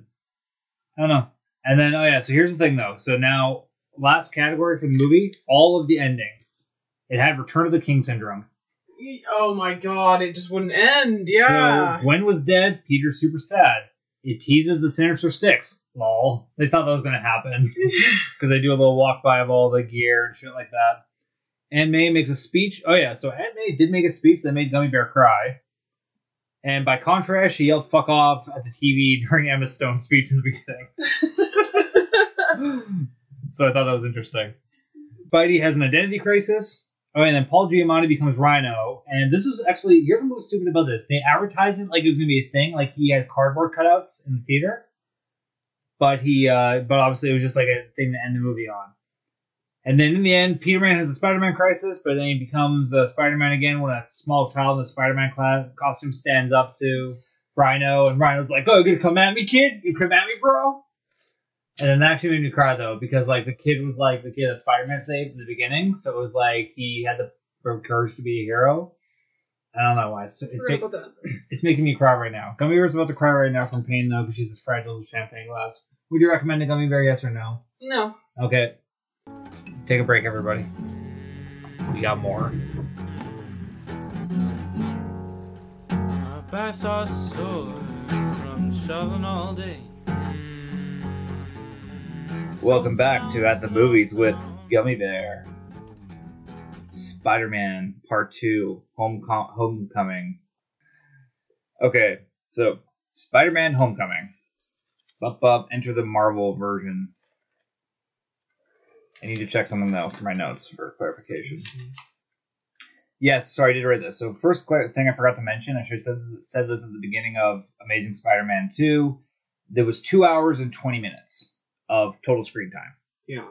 I don't know. And then, oh, yeah, so here's the thing, though. So now, last category for the movie, all of the endings. It had Return of the King Syndrome. Oh, my God. It just wouldn't end. Yeah. So, Gwen was dead. Peter's super sad. It teases the Sinister Six. Lol. They thought that was going to happen. Because they do a little walk-by of all the gear and shit like that. Aunt May makes a speech. Oh, yeah. So, Aunt May did make a speech that made Gummy Bear cry. And by contrast, she yelled fuck off at the TV during Emma Stone's speech in the beginning. So I thought that was interesting. Spidey has an identity crisis. Oh, and then Paul Giamatti becomes Rhino. And this was actually, you're going to be stupid about this. They advertised it like it was going to be a thing. Like he had cardboard cutouts in the theater. But but obviously it was just like a thing to end the movie on. And then in the end, Peter-Man has a Spider-Man crisis, but then he becomes Spider-Man again when a small child in a Spider-Man costume stands up to Rhino, and Rhino's like, oh, you're going to come at me, kid? You come at me, bro? And then that actually made me cry, though, because like the kid was like the kid that Spider-Man saved in the beginning, so it was like he had the courage to be a hero. I don't know why. It's making me cry right now. Gummy Bear's about to cry right now from pain, though, because she's as fragile as a champagne glass. Would you recommend a Gummy Bear, yes or no? No. Okay. Take a break, everybody. We got more. My back saw sore from shoveling all day. Welcome back to At the Movies with Gummy Bear. Spider-Man Part 2, Homecoming. Okay, so Spider-Man Homecoming. Enter the Marvel version. I need to check something, though, for my notes for clarification. Yes, sorry, I did read this. So first thing I forgot to mention, I should have said this at the beginning of Amazing Spider-Man 2. There was 2 hours and 20 minutes of total screen time. Yeah.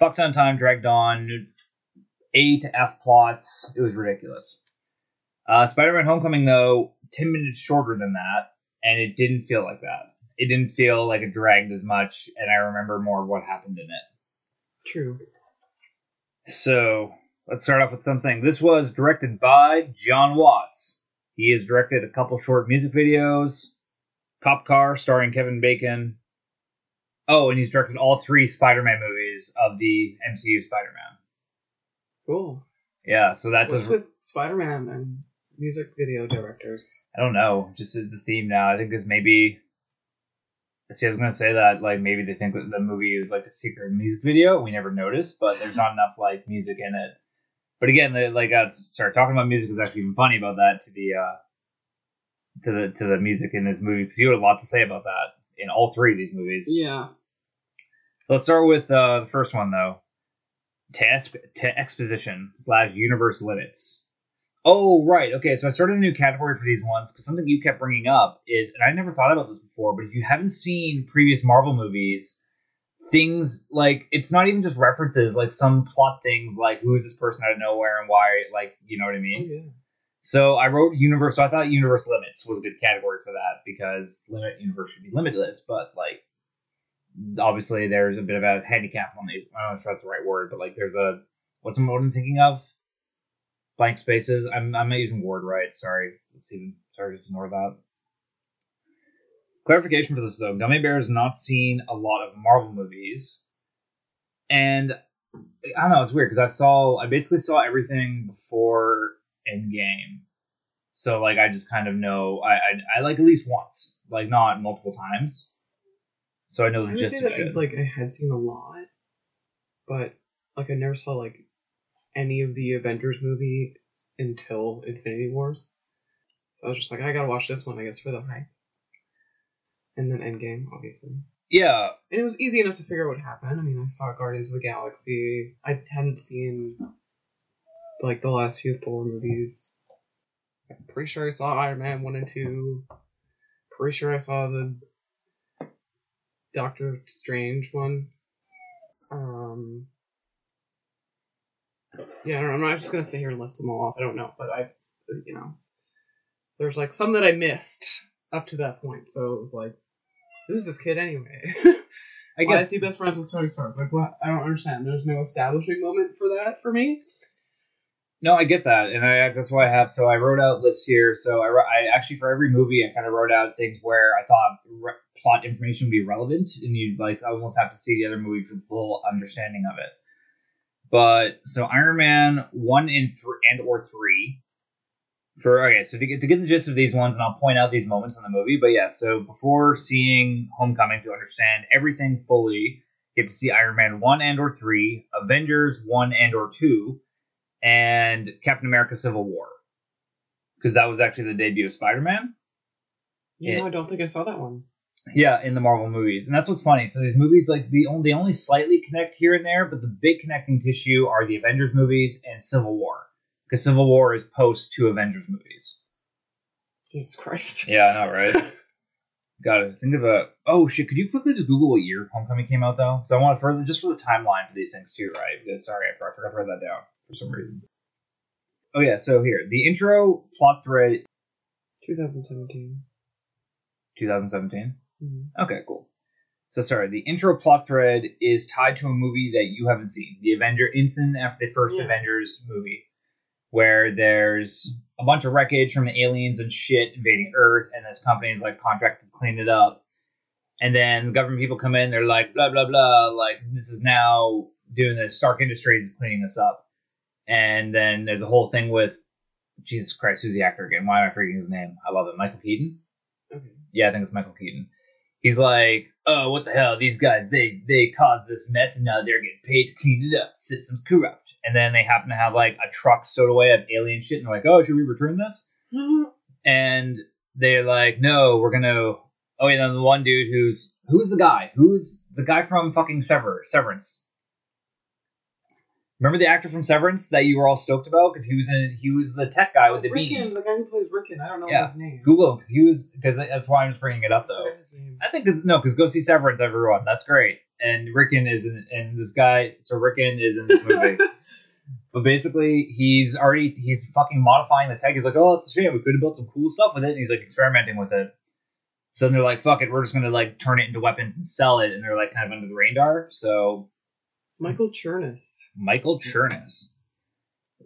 Fucked on time, dragged on, A to F plots. It was ridiculous. Spider-Man Homecoming, though, 10 minutes shorter than that, and it didn't feel like that. It didn't feel like it dragged as much, and I remember more of what happened in it. True. So, let's start off with something. This was directed by John Watts. He has directed a couple short music videos. Cop Car, starring Kevin Bacon. Oh, and he's directed all 3 Spider-Man movies of the MCU Spider-Man. Cool. Yeah, so that's... What's with Spider-Man and music video directors? I don't know. Just it's a theme now. I think it's maybe... See, I was going to say that, like, maybe they think that the movie is, like, a secret music video. We never noticed, but there's not enough, like, music in it. But again, talking about music is actually even funny about that to the music in this movie, because you had a lot to say about that in all 3 of these movies. Yeah. So let's start with the first one, though. To exposition / universe limits. Oh, right. Okay, so I started a new category for these ones, because something you kept bringing up is, and I never thought about this before, but if you haven't seen previous Marvel movies, things like, it's not even just references, like some plot things, like, who is this person out of nowhere and why, like, you know what I mean? Oh, yeah. So I wrote universe, so I thought universe limits was a good category for that, because universe should be limitless, but, like, obviously there's a bit of a handicap on these, I don't know if that's the right word, but, like, there's a, what's the word I'm thinking of? Blank spaces. I'm not using word right. Sorry. Just ignore that. Clarification for this, though. Gummy Bear has not seen a lot of Marvel movies. And I don't know. It's weird because I basically saw everything before Endgame. So, like, I just kind of know. I like at least once. Like, not multiple times. So I know the gist of shit. Like, I had seen a lot. But, like, I never saw, like, any of the Avengers movies until Infinity Wars. So I was just like, I gotta watch this one, I guess, for the hype. And then Endgame, obviously. Yeah. And it was easy enough to figure out what happened. I mean, I saw Guardians of the Galaxy. I hadn't seen, like, the last few Thor movies. I'm pretty sure I saw Iron Man 1 and 2. Pretty sure I saw the Doctor Strange one. Yeah, I don't know. I'm not just going to sit here and list them all off. I don't know, but there's like some that I missed up to that point. So it was like, who's this kid anyway? I guess he best friends with Tony Stark. Like, what? I don't understand. There's no establishing moment for that for me. No, I get that, and that's why I have. So I wrote out lists here. So I actually for every movie, I kind of wrote out things where I thought plot information would be relevant, and you'd like almost have to see the other movie for the full understanding of it. But so Iron Man 1 and 3 for okay. So to get the gist of these ones, and I'll point out these moments in the movie. But yeah, so before seeing Homecoming to understand everything fully, you have to see Iron Man 1 and/or 3, Avengers 1 and/or 2. And Captain America Civil War. Because that was actually the debut of Spider-Man. Yeah, I don't think I saw that one. Yeah, in the Marvel movies. And that's what's funny. So these movies, like, they only slightly connect here and there, but the big connecting tissue are the Avengers movies and Civil War. Because Civil War is post 2 Avengers movies. Jesus Christ. Yeah, I know, right? Gotta think of a... Oh, shit, could you quickly just Google what year Homecoming came out, though? Because I want to further... Just for the timeline for these things, too, right? Because, sorry, I forgot to write that down. For some reason. Oh yeah, so here. The intro plot thread 2017. 2017? Mm-hmm. Okay, cool. So sorry, the intro plot thread is tied to a movie that you haven't seen. The Avenger instant after the first Avengers movie. Where there's a bunch of wreckage from the aliens and shit invading Earth, and this company is like contracted to clean it up. And then the government people come in, they're like, blah blah blah, like this is now doing this, Stark Industries is cleaning this up. And then there's a whole thing with, Jesus Christ, who's the actor again? Why am I forgetting his name? I love it. Michael Keaton? Okay. Yeah, I think it's Michael Keaton. He's like, oh, what the hell? These guys, they caused this mess, and now they're getting paid to clean it up. The system's corrupt. And then they happen to have, like, a truck stowed away of alien shit, and they're like, oh, should we return this? Mm-hmm. And they're like, no, we're going to... Oh, yeah, then the one dude who's the guy? Who's the guy from fucking Severance? Remember the actor from Severance that you were all stoked about because he was the tech guy with the beam. Rickon, the guy who plays Rickon. I don't know his name. Google because that's why I'm just bringing it up though. I think because go see Severance, everyone. That's great. And Rickon is in this movie. But basically, he's fucking modifying the tech. He's like, oh, that's a shame. We could have built some cool stuff with it. And he's like experimenting with it. So then they're like, fuck it, we're just gonna like turn it into weapons and sell it. And they're like kind of under the radar. So. Michael Chernus.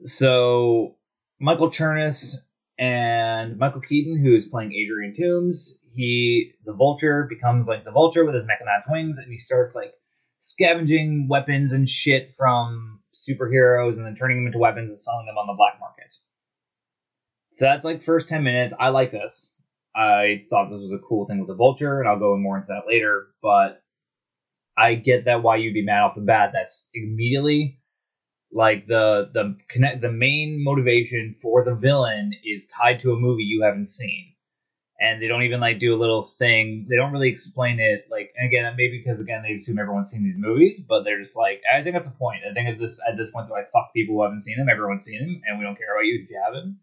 So, Michael Chernus and Michael Keaton, who is playing Adrian Toomes, the Vulture, becomes like the Vulture with his mechanized wings, and he starts like scavenging weapons and shit from superheroes and then turning them into weapons and selling them on the black market. So that's like first 10 minutes. I like this. I thought this was a cool thing with the Vulture, and I'll go more into that later, but I get that why you'd be mad off the bat. That's immediately like the main motivation for the villain is tied to a movie you haven't seen, and they don't even like do a little thing. They don't really explain it. Like and again, maybe because again they assume everyone's seen these movies, but they're just like I think that's the point. I think at this point they're like fuck people who haven't seen them. Everyone's seen them, and we don't care about you if you haven't.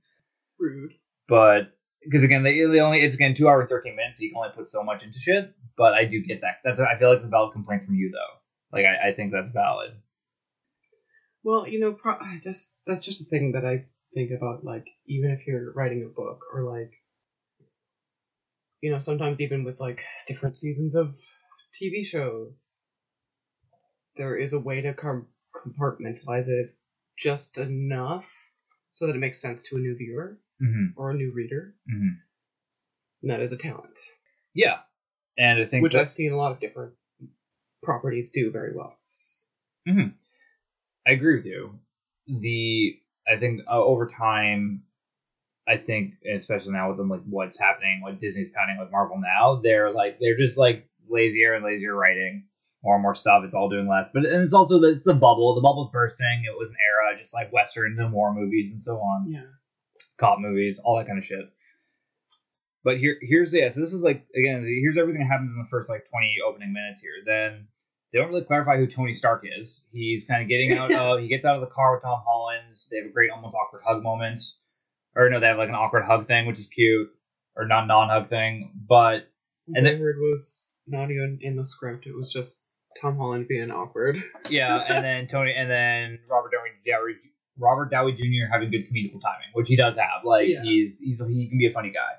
Rude, but. Because again, it's 2 hours and 13 minutes. So you can only put so much into shit. But I do get that. I feel like it's a valid complaint from you though. Like I think that's valid. Well, you know, that's just a thing that I think about. Like even if you're writing a book or like, you know, sometimes even with like different seasons of TV shows, there is a way to compartmentalize it just enough so that it makes sense to a new viewer. Mm-hmm. Or a new reader. Mm-hmm. And that is a talent. Yeah. And I think I've seen a lot of different properties do very well. Mm-hmm. I agree with you. I think over time, I think, especially now with them, like what's happening, what Disney's pounding with Marvel now, they're just like lazier and lazier writing. More and more stuff. It's all doing less. But and it's also it's the bubble. The bubble's bursting. It was an era just like Westerns and war movies and so on. Yeah. Cop movies, all that kind of shit. But so this is like, again, here's everything that happens in the first like 20 opening minutes here. Then they don't really clarify who Tony Stark is. He's kind of he gets out of the car with Tom Holland. They have a great almost awkward hug moment. Or no, they have like an awkward hug thing, which is cute. Or non-hug thing. But, and then I heard was not even in the script. It was just Tom Holland being awkward. Yeah, and then Robert Downey Robert Downey Jr. having good comedic timing, which he does have. Like, yeah. He can be a funny guy.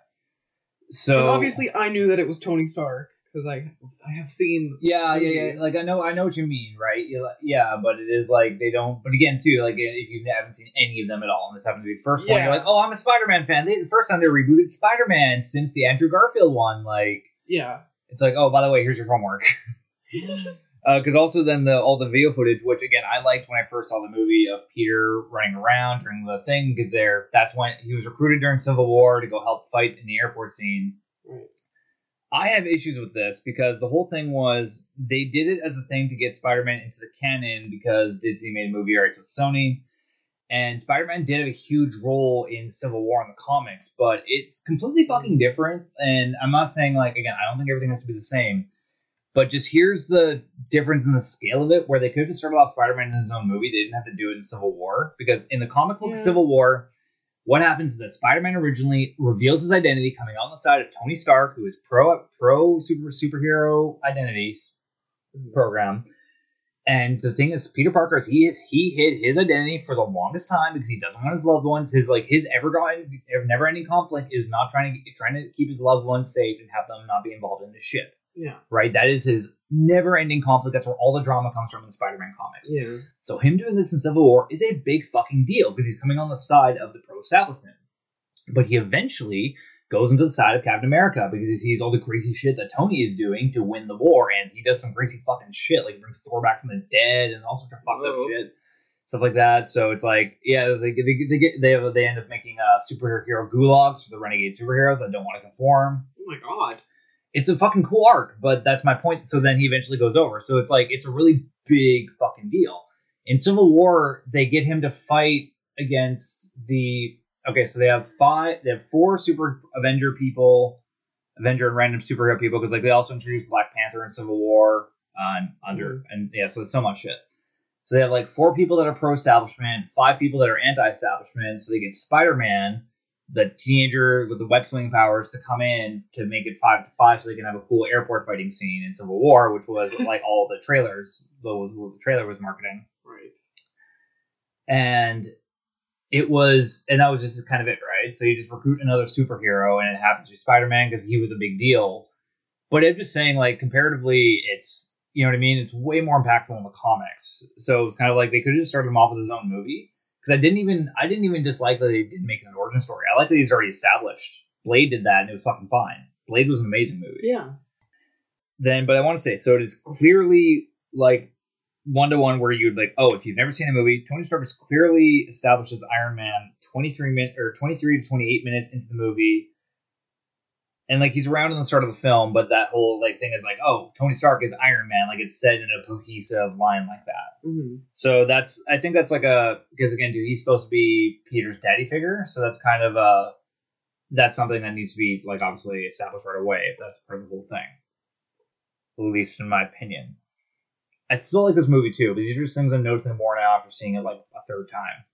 So and obviously, I knew that it was Tony Stark because I have seen. Yeah. Like I know what you mean, right? Yeah, but it is like they don't. But again, too, like if you haven't seen any of them at all, and this happened to be the first one, you're like, oh, I'm a Spider-Man fan. The first time they rebooted Spider-Man since the Andrew Garfield one, like yeah, it's like, oh, by the way, here's your homework. Because also then all the video footage, which again I liked when I first saw the movie of Peter running around during the thing, because that's when he was recruited during Civil War to go help fight in the airport scene. Right. I have issues with this because the whole thing was they did it as a thing to get Spider-Man into the canon because Disney made a movie rights with Sony, and Spider-Man did have a huge role in Civil War in the comics, but it's completely fucking different. And I'm not saying like again I don't think everything has to be the same. But just here's the difference in the scale of it, where they could have just started off Spider-Man in his own movie. They didn't have to do it in Civil War. Because in the comic book Civil War, what happens is that Spider-Man originally reveals his identity coming on the side of Tony Stark, who is pro superhero identities program. And the thing is, Peter Parker, he hid his identity for the longest time because he doesn't want his loved ones. His never-ending conflict is not trying to keep his loved ones safe and have them not be involved in this shit. Yeah. Right? That is his never-ending conflict. That's where all the drama comes from in the Spider-Man comics. Yeah. So him doing this in Civil War is a big fucking deal because he's coming on the side of the pro-establishment. But he eventually goes into the side of Captain America because he sees all the crazy shit that Tony is doing to win the war, and he does some crazy fucking shit, like brings Thor back from the dead and all sorts of fucked up shit. Stuff like that. So it's like, yeah, they end up making superhero gulags for the renegade superheroes that don't want to conform. Oh my god. It's a fucking cool arc, but that's my point. So then he eventually goes over. So it's like, it's a really big fucking deal. In Civil War, they get him to fight against the... Okay, so they have four super Avenger people, Avenger and random superhero people, because like they also introduced Black Panther in Civil War, so it's so much shit. So they have like four people that are pro-establishment, five people that are anti-establishment, so they get Spider-Man, the teenager with the web swing powers, to come in to make it 5-5 so they can have a cool airport fighting scene in Civil War, which was like all the trailers, the trailer was marketing. Right. And that was just kind of it, right? So you just recruit another superhero and it happens to be Spider-Man because he was a big deal. But I'm just saying, like, comparatively, it's, you know what I mean? It's way more impactful in the comics. So it's kind of like they could have just started him off with his own movie. Because I didn't even dislike that they didn't make an origin story. I like that he's already established. Blade did that, and it was fucking fine. Blade was an amazing movie. Yeah. But I want to say, so it is clearly like 1-to-1 where you'd like, oh, if you've never seen a movie, Tony Stark is clearly established as Iron Man 23 to 28 minutes into the movie. And like he's around in the start of the film, but that whole like thing is like, oh, Tony Stark is Iron Man. Like it's said in a cohesive line like that. Mm-hmm. So I think that's like because again, dude, he's supposed to be Peter's daddy figure. So that's kind of that's something that needs to be like obviously established right away if that's part of the whole thing. At least in my opinion. I still like this movie too, but these are just things I'm noticing more now after seeing it like a third time.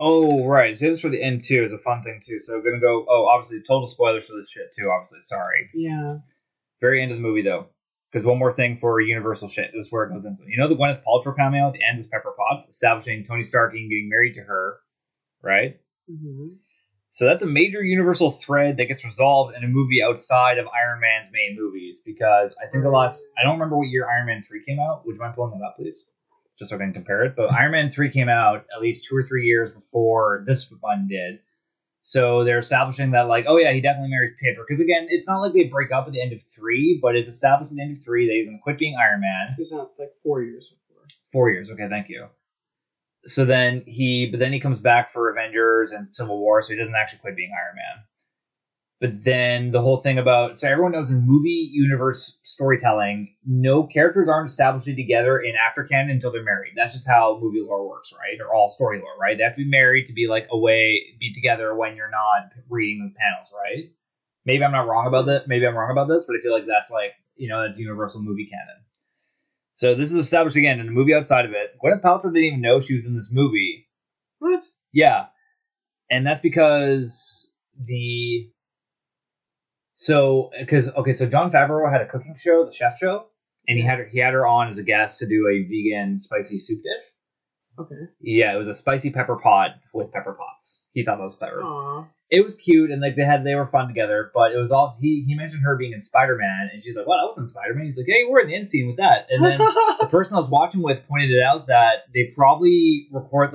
Oh, right. Save this for the end, too. Is a fun thing, too. So, gonna go... Oh, obviously, total spoilers for this shit, too. Obviously, sorry. Yeah. Very end of the movie, though. Because one more thing for Universal shit. This is where it goes into. You know the Gwyneth Paltrow cameo at the end is Pepper Potts, establishing Tony Stark and getting married to her, right? Mm-hmm. So that's a major Universal thread that gets resolved in a movie outside of Iron Man's main movies. Because I think the last... I don't remember what year Iron Man 3 came out. Would you mind pulling that up, please? Just so I can compare it. But Iron Man 3 came out at least 2 or 3 years before this one did. So they're establishing that, like, oh, yeah, he definitely marries Pepper. Because, again, it's not like they break up at the end of 3, but it's established at the end of 3 that he's going to quit being Iron Man. It's not like 4 years before. 4 years. Okay, thank you. So then he comes back for Avengers and Civil War, so he doesn't actually quit being Iron Man. But then the whole thing about... So everyone knows in movie universe storytelling, no characters aren't established together in after canon until they're married. That's just how movie lore works, right? Or all story lore, right? They have to be married to be like away, be together when you're not reading the panels, right? Maybe I'm not wrong about this. Maybe I'm wrong about this, but I feel like that's like, you know, that's universal movie canon. So this is established again in a movie outside of it. Gwyneth Paltrow didn't even know she was in this movie. What? Yeah. And that's because the... So, so Jon Favreau had a cooking show, the chef show, and he had her on as a guest to do a vegan spicy soup dish. Okay. Yeah, it was a spicy pepper pot with pepper pots. He thought that was clever. Aww. It was cute, and like they were fun together. But it was all he mentioned her being in Spider-Man, and she's like, "Well, I was in Spider-Man." He's like, "Hey, we're in the end scene with that." And then the person I was watching with pointed out that they probably record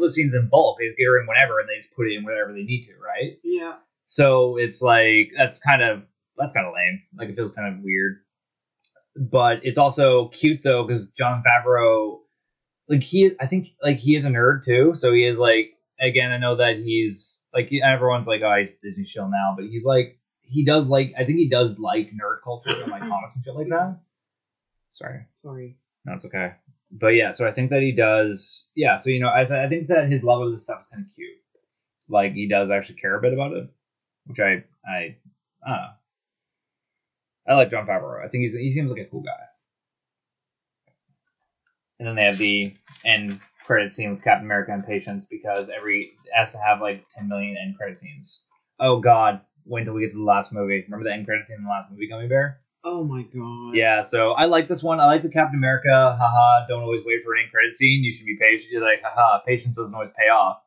those scenes in bulk. They just get her in whenever, and they just put it in whatever they need to, right? Yeah. So it's like that's kind of lame. Like it feels kind of weird, but it's also cute though because Jon Favreau. Like he is a nerd too, so he is like again. I know that he's like everyone's like, oh, he's Disney shill now, but he's like he does like nerd culture and like comics and shit like that. Sorry, no, it's okay. But yeah, so I think that he does. Yeah, so you know, I think that his love of this stuff is kind of cute. Like he does actually care a bit about it, which I don't know. I like Jon Favreau. I think he seems like a cool guy. And then they have the end credit scene with Captain America and Patience because it has to have like 10 million end credit scenes. Oh God, wait until we get to the last movie. Remember the end credit scene in the last movie, Gummy Bear? Oh my God. Yeah, so I like this one. I like the Captain America, haha, don't always wait for an end credit scene. You should be patient. You're like, haha, patience doesn't always pay off.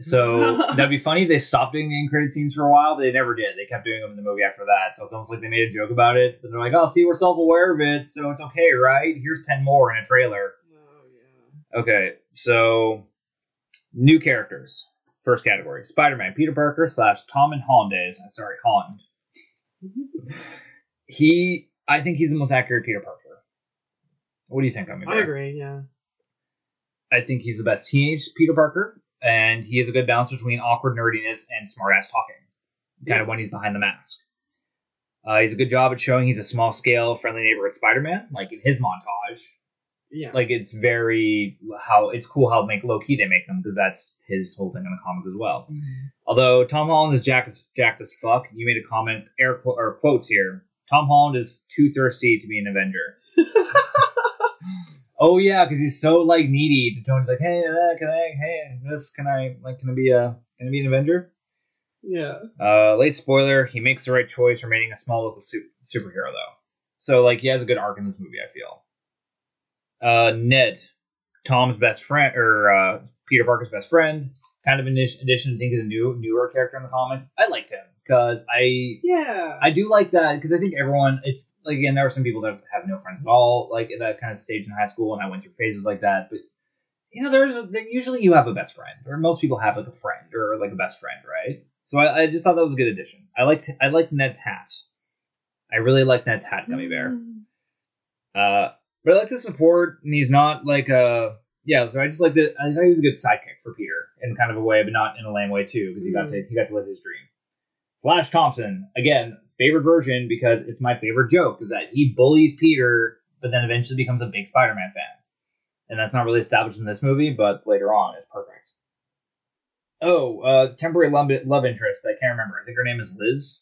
So that'd be funny if they stopped doing the end credit scenes for a while, but they never did. They kept doing them in the movie after that. So it's almost like they made a joke about it. But they're like, oh, see, we're self-aware of it, so it's okay, right? Here's 10 more in a trailer. Oh, yeah. Okay, so new characters. First category. Spider-Man, Peter Parker / Tom and Hollandaise. I'm sorry, Holland. I think he's the most accurate Peter Parker. What do you think, I agree, yeah. I think he's the best teenage Peter Parker. And he has a good balance between awkward nerdiness and smart-ass talking, kind of when he's behind the mask. He's a good job at showing he's a small-scale, friendly neighborhood Spider-Man, like in his montage. Yeah. Like, it's very... It's cool how low-key they make them, because that's his whole thing in the comics as well. Mm-hmm. Although, Tom Holland is jacked as fuck. You made a comment, quotes here. Tom Holland is too thirsty to be an Avenger. Oh yeah, because he's so like needy to Tony. Like, hey, can I be an Avenger? Yeah. Late spoiler: he makes the right choice, remaining a small local superhero though. So like, he has a good arc in this movie. I feel. Ned, Tom's best friend, or Peter Parker's best friend, kind of an addition. I think is a newer character in the comics. I liked him because I do like that because I think everyone it's like again there are some people that have no friends at all like at that kind of stage in high school and I went through phases like that but you know usually you have a best friend or most people have like a friend or like a best friend right so I just thought that was a good addition. I liked Ned's hat. I really liked Ned's hat, Gummy Bear. But I like the support and he's not like a. Yeah, so I just like that. I thought he was a good sidekick for Peter in kind of a way, but not in a lame way too, because he got to live his dream. Flash Thompson, again, favorite version because it's my favorite joke is that he bullies Peter, but then eventually becomes a big Spider-Man fan, and that's not really established in this movie, but later on, it's perfect. Oh, temporary love interest. I can't remember. I think her name is Liz.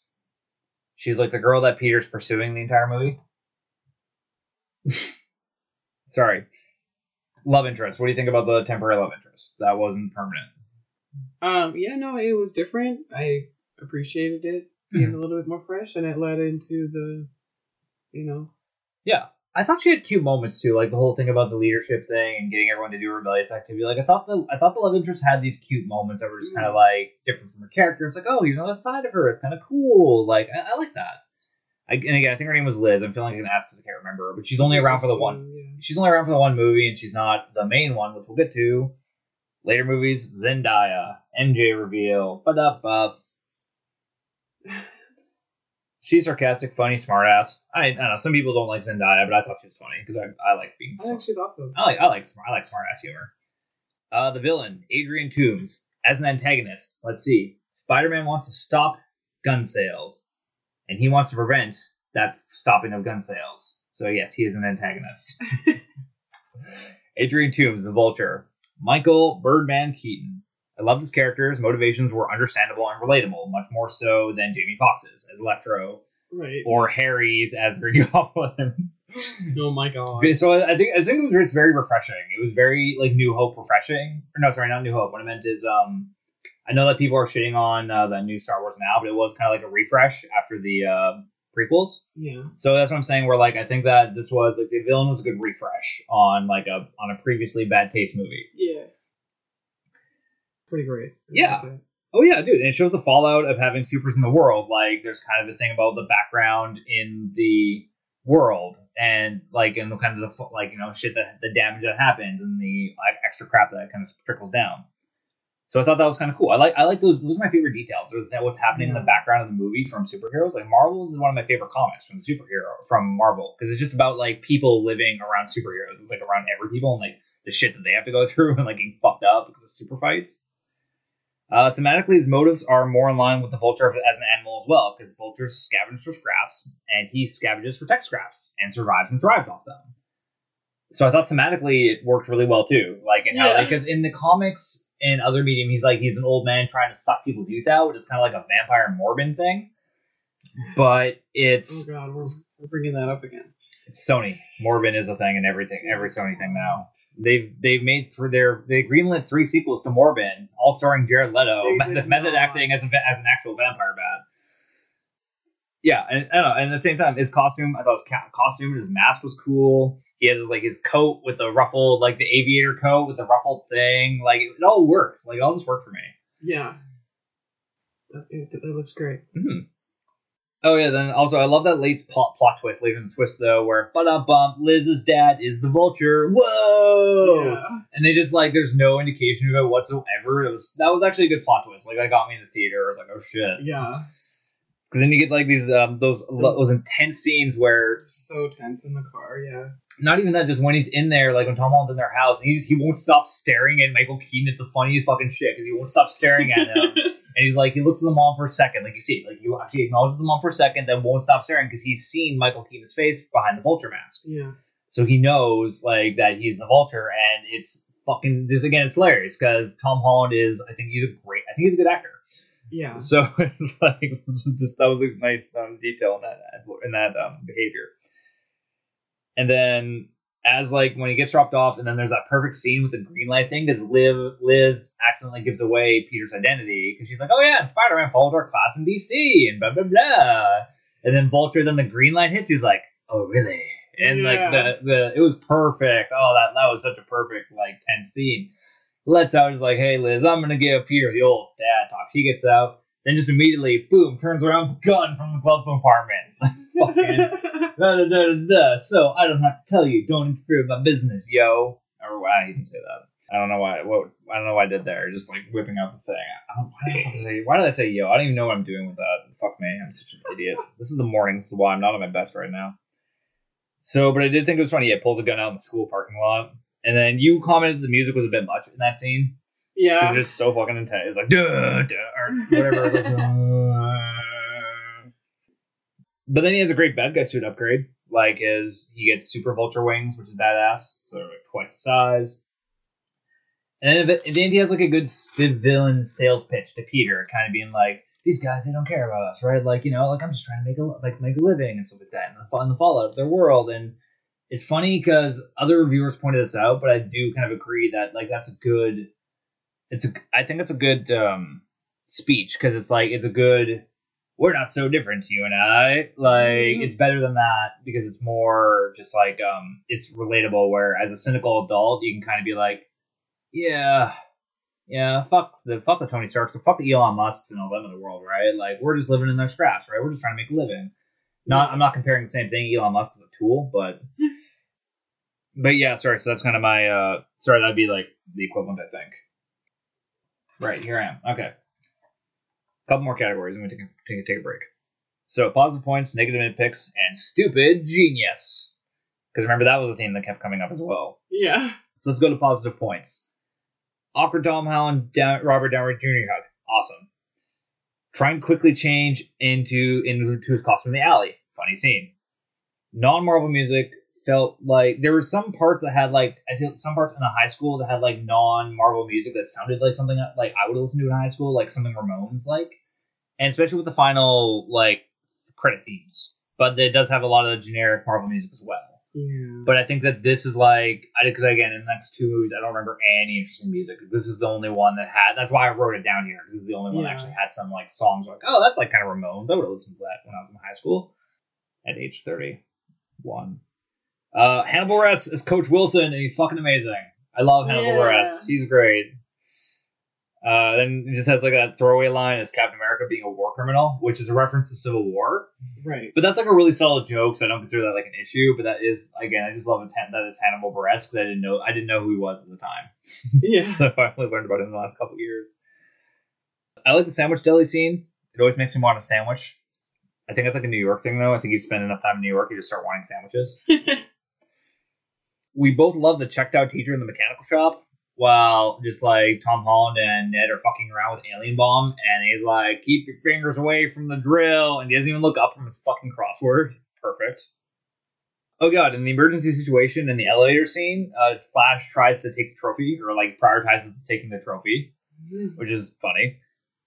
She's like the girl that Peter's pursuing the entire movie. Sorry. Love interest. What do you think about the temporary love interest? That wasn't permanent. Yeah, no, it was different. I appreciated it being a little bit more fresh, and it led into the, you know. Yeah, I thought she had cute moments too, like the whole thing about the leadership thing and getting everyone to do rebellious activity. Like I thought the love interest had these cute moments that were just kind of like different from her character. It's like, oh, here's another side of her. It's kind of cool. Like I like that. And again, I think her name was Liz. I'm feeling like an ass because I can't remember her, but she's only around for the one. Yeah. She's only around for the one movie, and she's not the main one, which we'll get to later. Movies: Zendaya, MJ reveal, ba-da-ba. She's sarcastic, funny, smartass. I don't know. Some people don't like Zendaya, but I thought she was funny because I like being. I think she's awesome. I like smartass humor. The villain, Adrian Toomes, as an antagonist. Let's see. Spider-Man wants to stop gun sales. And he wants to prevent that stopping of gun sales. So yes, he is an antagonist. Adrian Toomes, the Vulture. Michael Birdman Keaton. I loved his character. His motivations were understandable and relatable, much more so than Jamie Foxx's as Electro. Right. Or Harry's as Green Goblin. Oh my God. So I think it was just very refreshing. It was very like New Hope refreshing. Or no, sorry, not New Hope. What I meant is I know that people are shitting on the new Star Wars now, but it was kind of like a refresh after the prequels. Yeah. So that's what I'm saying. Where like I think that this was like the villain was a good refresh on like a previously bad taste movie. Yeah. Pretty great. Yeah. Like oh yeah, dude. And it shows the fallout of having supers in the world. Like there's kind of the thing about the background in the world and like and kind of the like you know shit that the damage that happens and the like extra crap that kind of trickles down. So I thought that was kind of cool. I like those are my favorite details. That what's happening in the background of the movie from superheroes. Like Marvel's is one of my favorite comics from Marvel because it's just about like people living around superheroes. It's like around every people and like the shit that they have to go through and like getting fucked up because of super fights. Thematically, his motives are more in line with the Vulture as an animal as well because Vultures scavenge for scraps and he scavenges for tech scraps and survives and thrives off them. So I thought thematically it worked really well too. Like and how because in the comics. In other medium, he's an old man trying to suck people's youth out, which is kind of like a vampire Morbin thing. But it's... Oh god, we're bringing that up again. It's Sony. Morbin is a thing in everything, every Sony thing now. They've made they greenlit 3 sequels to Morbin, all starring Jared Leto, method acting as an actual vampire bat. Yeah, and I don't know. And at the same time, his costume, I thought his costume, his mask was cool. He had his coat with the ruffled, the aviator coat with the ruffled thing. It all worked. It all just worked for me. Yeah. That looks great. Mm-hmm. Oh, yeah. Then also, I love that late plot twist, later in the twist, though, where ba-da-bump, Liz's dad is the Vulture. Whoa! Yeah. And they just, there's no indication of it whatsoever. That was actually a good plot twist. That got me in the theater. I was like, oh, shit. Yeah. Because then you get these those intense scenes where so tense in the car, yeah. Not even that, just when he's in there, when Tom Holland's in their house, and he won't stop staring at Michael Keaton. It's the funniest fucking shit because he won't stop staring at him, and he looks at the mom for a second, he acknowledges the mom for a second, then won't stop staring because he's seen Michael Keaton's face behind the Vulture mask. Yeah. So he knows that he's the Vulture, and it's fucking just again, it's hilarious because Tom Holland is, I think he's a good actor. Yeah. So it's that was a nice detail in that behavior. And then as when he gets dropped off, and then there's that perfect scene with the green light thing because Liz accidentally gives away Peter's identity because she's like, oh yeah, and Spider-Man followed our class in DC and blah blah blah. And then Vulture, the green light hits. He's like, oh really? And it was perfect. Oh, that was such a perfect tense scene. Let's out. He's like, hey, Liz, I'm going to give Peter the old dad talk. She gets out. Then just immediately, boom, turns around, gun from the glove compartment. Fucking. So I don't have to tell you, don't interfere with my business, yo. Or why I didn't say that. I don't know why. I don't know why I did there. Just whipping out the thing. Why did I say yo? I don't even know what I'm doing with that. Fuck me. I'm such an idiot. This is the morning. This is why I'm not at my best right now. So, but I did think it was funny. He pulls a gun out in the school parking lot. And then you commented the music was a bit much in that scene. Yeah. It was just so fucking intense. It was duh, duh, or whatever. It was duh. But then he has a great bad guy suit upgrade. He gets super Vulture wings, which is badass. So twice the size. And then at the end, he has a good villain sales pitch to Peter, kind of being these guys, they don't care about us, right? I'm just trying to make a living and stuff like that. And the fallout of their world and... It's funny because other reviewers pointed this out, but I do kind of agree that that's a good. I think that's a good speech because it's a good. We're not so different, you and I. It's better than that because it's more just it's relatable. Where as a cynical adult, you can kind of be yeah, fuck the Tony Starks, so fuck the Elon Musks and all them in the world, right? We're just living in their scraps, right? We're just trying to make a living. I'm not comparing the same thing. Elon Musk is a tool, but yeah, sorry. So that's kind of my, that'd be the equivalent, I think. Right, here I am. Okay. A couple more categories. I'm going to take a break. So positive points, negative nitpicks, and stupid genius. Because remember, that was a theme that kept coming up as well. Yeah. So let's go to positive points. Awkward Tom Holland, Robert Downey Jr. hug. Awesome. Trying to quickly change into his costume in the alley. Funny scene. Non-Marvel music felt like... There were some parts that had I think some parts in a high school that had non-Marvel music that sounded like something like I would listen to in high school. Something Ramones And especially with the final credit themes. But it does have a lot of the generic Marvel music as well. Yeah. But I think that this is because again in the next 2 movies I don't remember any interesting music. This is the only one that had. That's why I wrote it down here. This is the only one that actually had some songs. Kind of Ramones. I would have listened to that when I was in high school. at age 31. Hannibal Buress is Coach Wilson, and he's fucking amazing. I love Hannibal Buress. He's great. Then it just has like that throwaway line as Captain America being a war criminal, which is a reference to Civil War. Right. But that's like a really solid joke, so I don't consider that like an issue. But that is, again, I just love that it's Hannibal Buress, because I didn't know who he was at the time. Yeah. So I only learned about him in the last couple of years. I like the sandwich deli scene. It always makes me want a sandwich. I think that's like a New York thing, though. I think you spend enough time in New York, you just start wanting sandwiches. We both love the checked out teacher in the mechanical shop, while just like Tom Holland and Ned are fucking around with Alien Bomb, and he's like, keep your fingers away from the drill, and he doesn't even look up from his fucking crossword. Perfect. Oh god, in the emergency situation in the elevator scene, Flash tries to take the trophy, or like prioritizes taking the trophy, which is funny.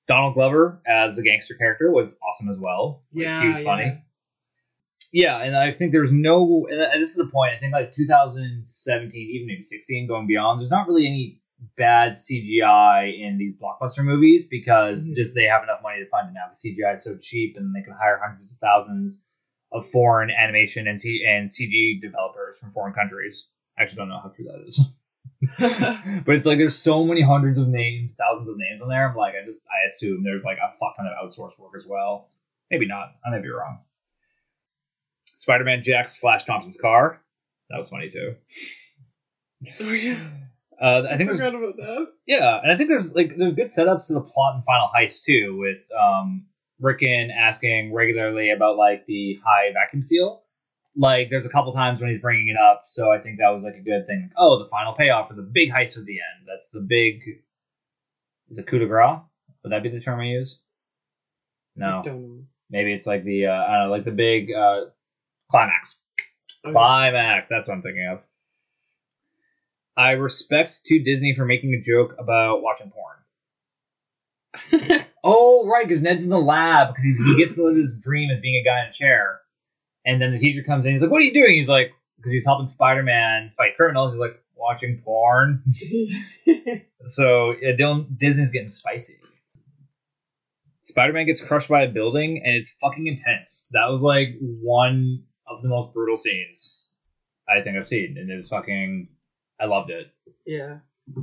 Donald Glover as the gangster character was awesome as well. Like, yeah, he was funny. Yeah, and I think there's no... And this is the point. I think like 2017, even maybe 16, going beyond, there's not really any bad CGI in these blockbuster movies, because just they have enough money to fund it now. The CGI is so cheap, and they can hire hundreds of thousands of foreign animation and CG developers from foreign countries. I actually don't know how true that is. But it's like there's so many hundreds of names, thousands of names on there. I'm like, I assume there's like a fuck ton of outsourced work as well. Maybe not. I may be wrong. Spider-Man jacks Flash Thompson's car. That was funny too. Oh yeah. I forgot about that. Yeah, and I think there's good setups to the plot and final heist too, with Rickon asking regularly about like the high vacuum seal. Like there's a couple times when he's bringing it up, so I think that was like a good thing. Oh, the final payoff for the big heist at the end. That's the big. Is it coup de grace? Would that be the term I use? No. I don't know. Maybe it's like the I don't know, like the big. Climax. Okay. Climax. That's what I'm thinking of. I respect to Disney for making a joke about watching porn. Oh, right, because Ned's in the lab, because he gets to live his dream as being a guy in a chair. And then the teacher comes in, he's like, what are you doing? He's like, because he's helping Spider-Man fight criminals. He's like, watching porn. So Disney's getting spicy. Spider-Man gets crushed by a building, and it's fucking intense. That was like one of the most brutal scenes I think I've seen, and it was fucking... I loved it. Yeah.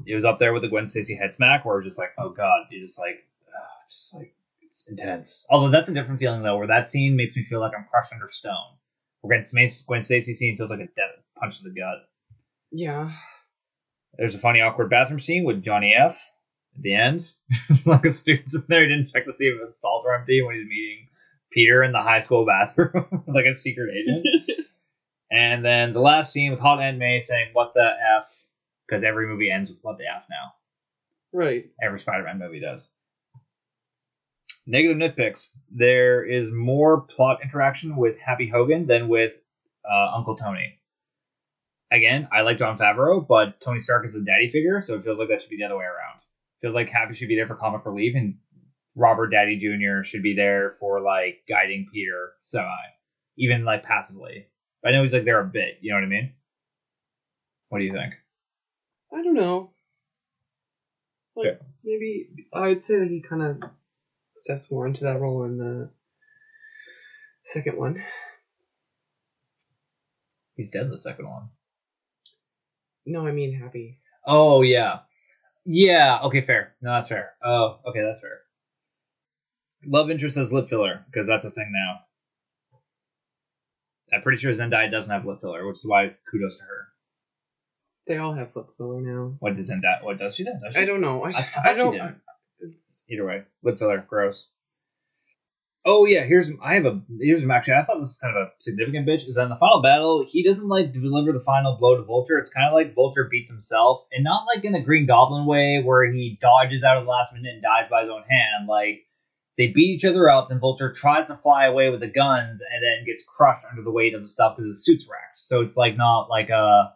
It was up there with the Gwen Stacy head smack, where it was just like, oh god, you just like, it's intense. Although that's a different feeling, though, where that scene makes me feel like I'm crushed under stone. Where Gwen Stacy scene feels like a dead punch to the gut. Yeah. There's a funny, awkward bathroom scene with Johnny F. at the end. It's like a student's in there. He didn't check to see if the stalls were empty when he's meeting Peter in the high school bathroom, like a secret agent. And then the last scene with Hot Aunt May saying, what the F? Because every movie ends with what the F now. Right. Every Spider-Man movie does. Negative nitpicks. There is more plot interaction with Happy Hogan than with Uncle Tony. Again, I like Jon Favreau, but Tony Stark is the daddy figure, so it feels like that should be the other way around. Feels like Happy should be there for comic relief, and Robert Downey Jr. should be there for, like, guiding Peter semi. Even, like, passively. But I know he's, like, there a bit. You know what I mean? What do you think? I don't know. Like, sure. Maybe... I'd say that he kind of steps more into that role in the second one. He's dead in the second one. No, I mean Happy. Oh, yeah. Yeah, okay, fair. No, that's fair. Oh, okay, that's fair. Love interest as lip filler, because that's a thing now. I'm pretty sure Zendaya doesn't have lip filler, which is why kudos to her. They all have lip filler now. What does Zendaya? What does she do? Does she? I don't know. I don't. Either way, lip filler, gross. Oh yeah, here's actually. I thought this was kind of a significant bitch. Is that in the final battle, he doesn't like deliver the final blow to Vulture. It's kind of like Vulture beats himself, and not like in a Green Goblin way where he dodges out of the last minute and dies by his own hand. Like. They beat each other up, and Vulture tries to fly away with the guns, and then gets crushed under the weight of the stuff because his suit's wrecked. So it's like not like a,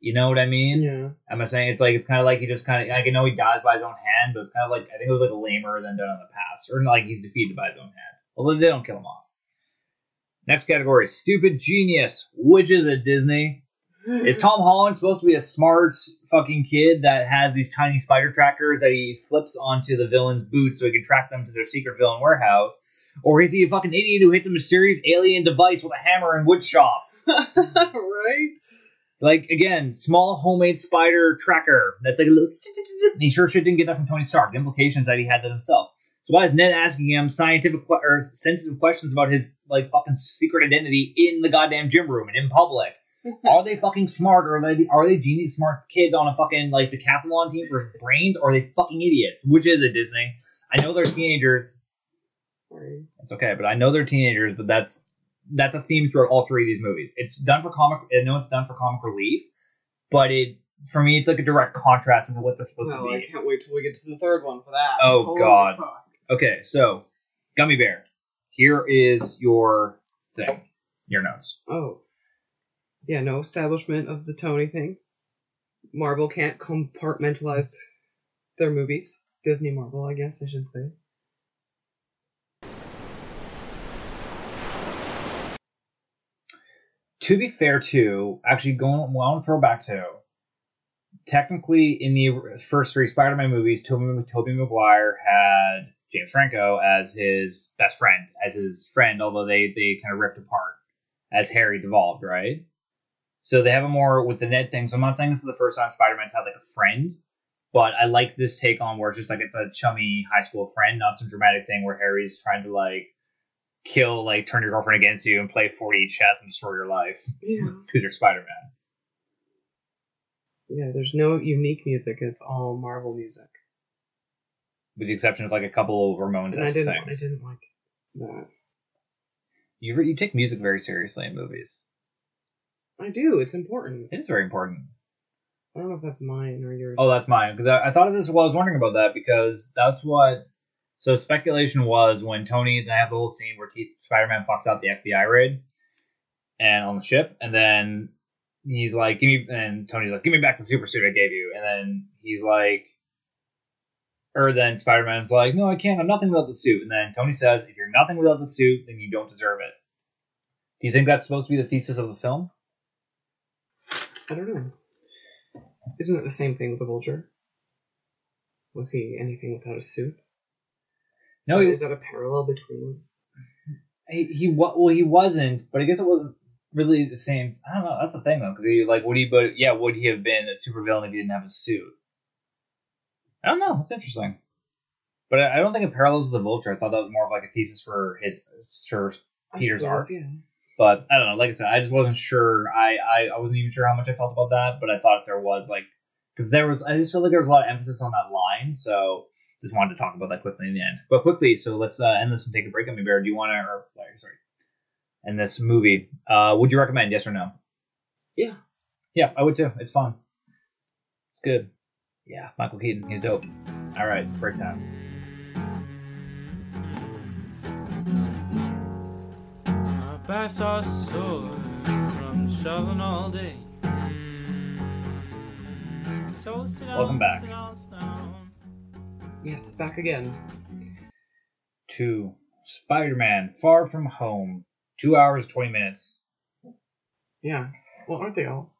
you know what I mean? Yeah. Am I saying it's like it's kind of like he just kind of like I know he dies by his own hand, but it's kind of like I think it was like lamer than done in the past, or like he's defeated by his own hand. Although they don't kill him off. Next category: stupid genius, which is a Disney. Is Tom Holland supposed to be a smart fucking kid that has these tiny spider trackers that he flips onto the villain's boots so he can track them to their secret villain warehouse? Or is he a fucking idiot who hits a mysterious alien device with a hammer and wood shop? Right? Like, again, small homemade spider tracker. That's like a little... And he sure shit didn't get that from Tony Stark. The implications that he had that himself. So why is Ned asking him scientific or sensitive questions about his, like, fucking secret identity in the goddamn gym room and in public? Are they fucking smart, or are they genius smart kids on a fucking, like, decathlon team for brains, or are they fucking idiots? Which is it, Disney? I know they're teenagers. Sorry. It's okay, but I know they're teenagers, but that's a theme throughout all three of these movies. It's done for comic. I know it's done for comic relief, but it, for me, it's like a direct contrast with what they're supposed to be. I can't wait till we get to the third one for that. Oh, holy God. Fuck. Okay, so, Gummy Bear, here is your thing. Your notes. Oh. Yeah, no establishment of the Tony thing. Marvel can't compartmentalize their movies. Disney Marvel, I guess I should say. To be fair to, actually going well and throw back to, technically in the first three Spider-Man movies, Tobey Maguire had James Franco as his best friend, although they kind of ripped apart as Harry devolved, right? So they have a more with the Ned thing. So I'm not saying this is the first time Spider-Man's had like a friend, but I like this take on where it's just like it's a chummy high school friend, not some dramatic thing where Harry's trying to like kill, like turn your girlfriend against you and play 40 chess and destroy your life because you're Spider-Man. Yeah, there's no unique music. It's all Marvel music. With the exception of like a couple of Ramones-esque things. I didn't like that. You take music very seriously in movies. I do. It's important. It is very important. I don't know if that's mine or yours. Oh, that's mine. Because I thought of this while I was wondering about that, because that's what... So speculation was when Tony... They have the whole scene where Spider-Man fucks out the FBI raid and on the ship, and then... He's like, give me, and Tony's like, give me back the super suit I gave you. And then he's like, or then Spider-Man's like, no, I can't. I'm nothing without the suit. And then Tony says, if you're nothing without the suit, then you don't deserve it. Do you think that's supposed to be the thesis of the film? I don't know. Isn't it the same thing with the Vulture? Was he anything without a suit? No. So is that a parallel between? He wasn't, but I guess it wasn't. Really the same. I don't know. That's the thing though, because would he have been a supervillain if he didn't have a suit? I don't know. That's interesting, but I don't think it parallels the Vulture. I thought that was more of like a thesis for his Peter's arc. Yeah. But I don't know. Like I said, I just wasn't sure. I wasn't even sure how much I felt about that, but I thought if there was like because there was, I just feel like there was a lot of emphasis on that line. So just wanted to talk about that quickly in the end. But quickly, so let's end this and take a break. I mean, Bear, do you want to? Or sorry. And this movie, would you recommend? Yes or no? Yeah, I would too. It's fun. It's good. Yeah, Michael Keaton, he's dope. All right, break time. My back's all sore from shoveling all day. Welcome back. Yes, back again to Spider-Man: Far From Home. 2 hours, 20 minutes. Yeah. Well, aren't they all?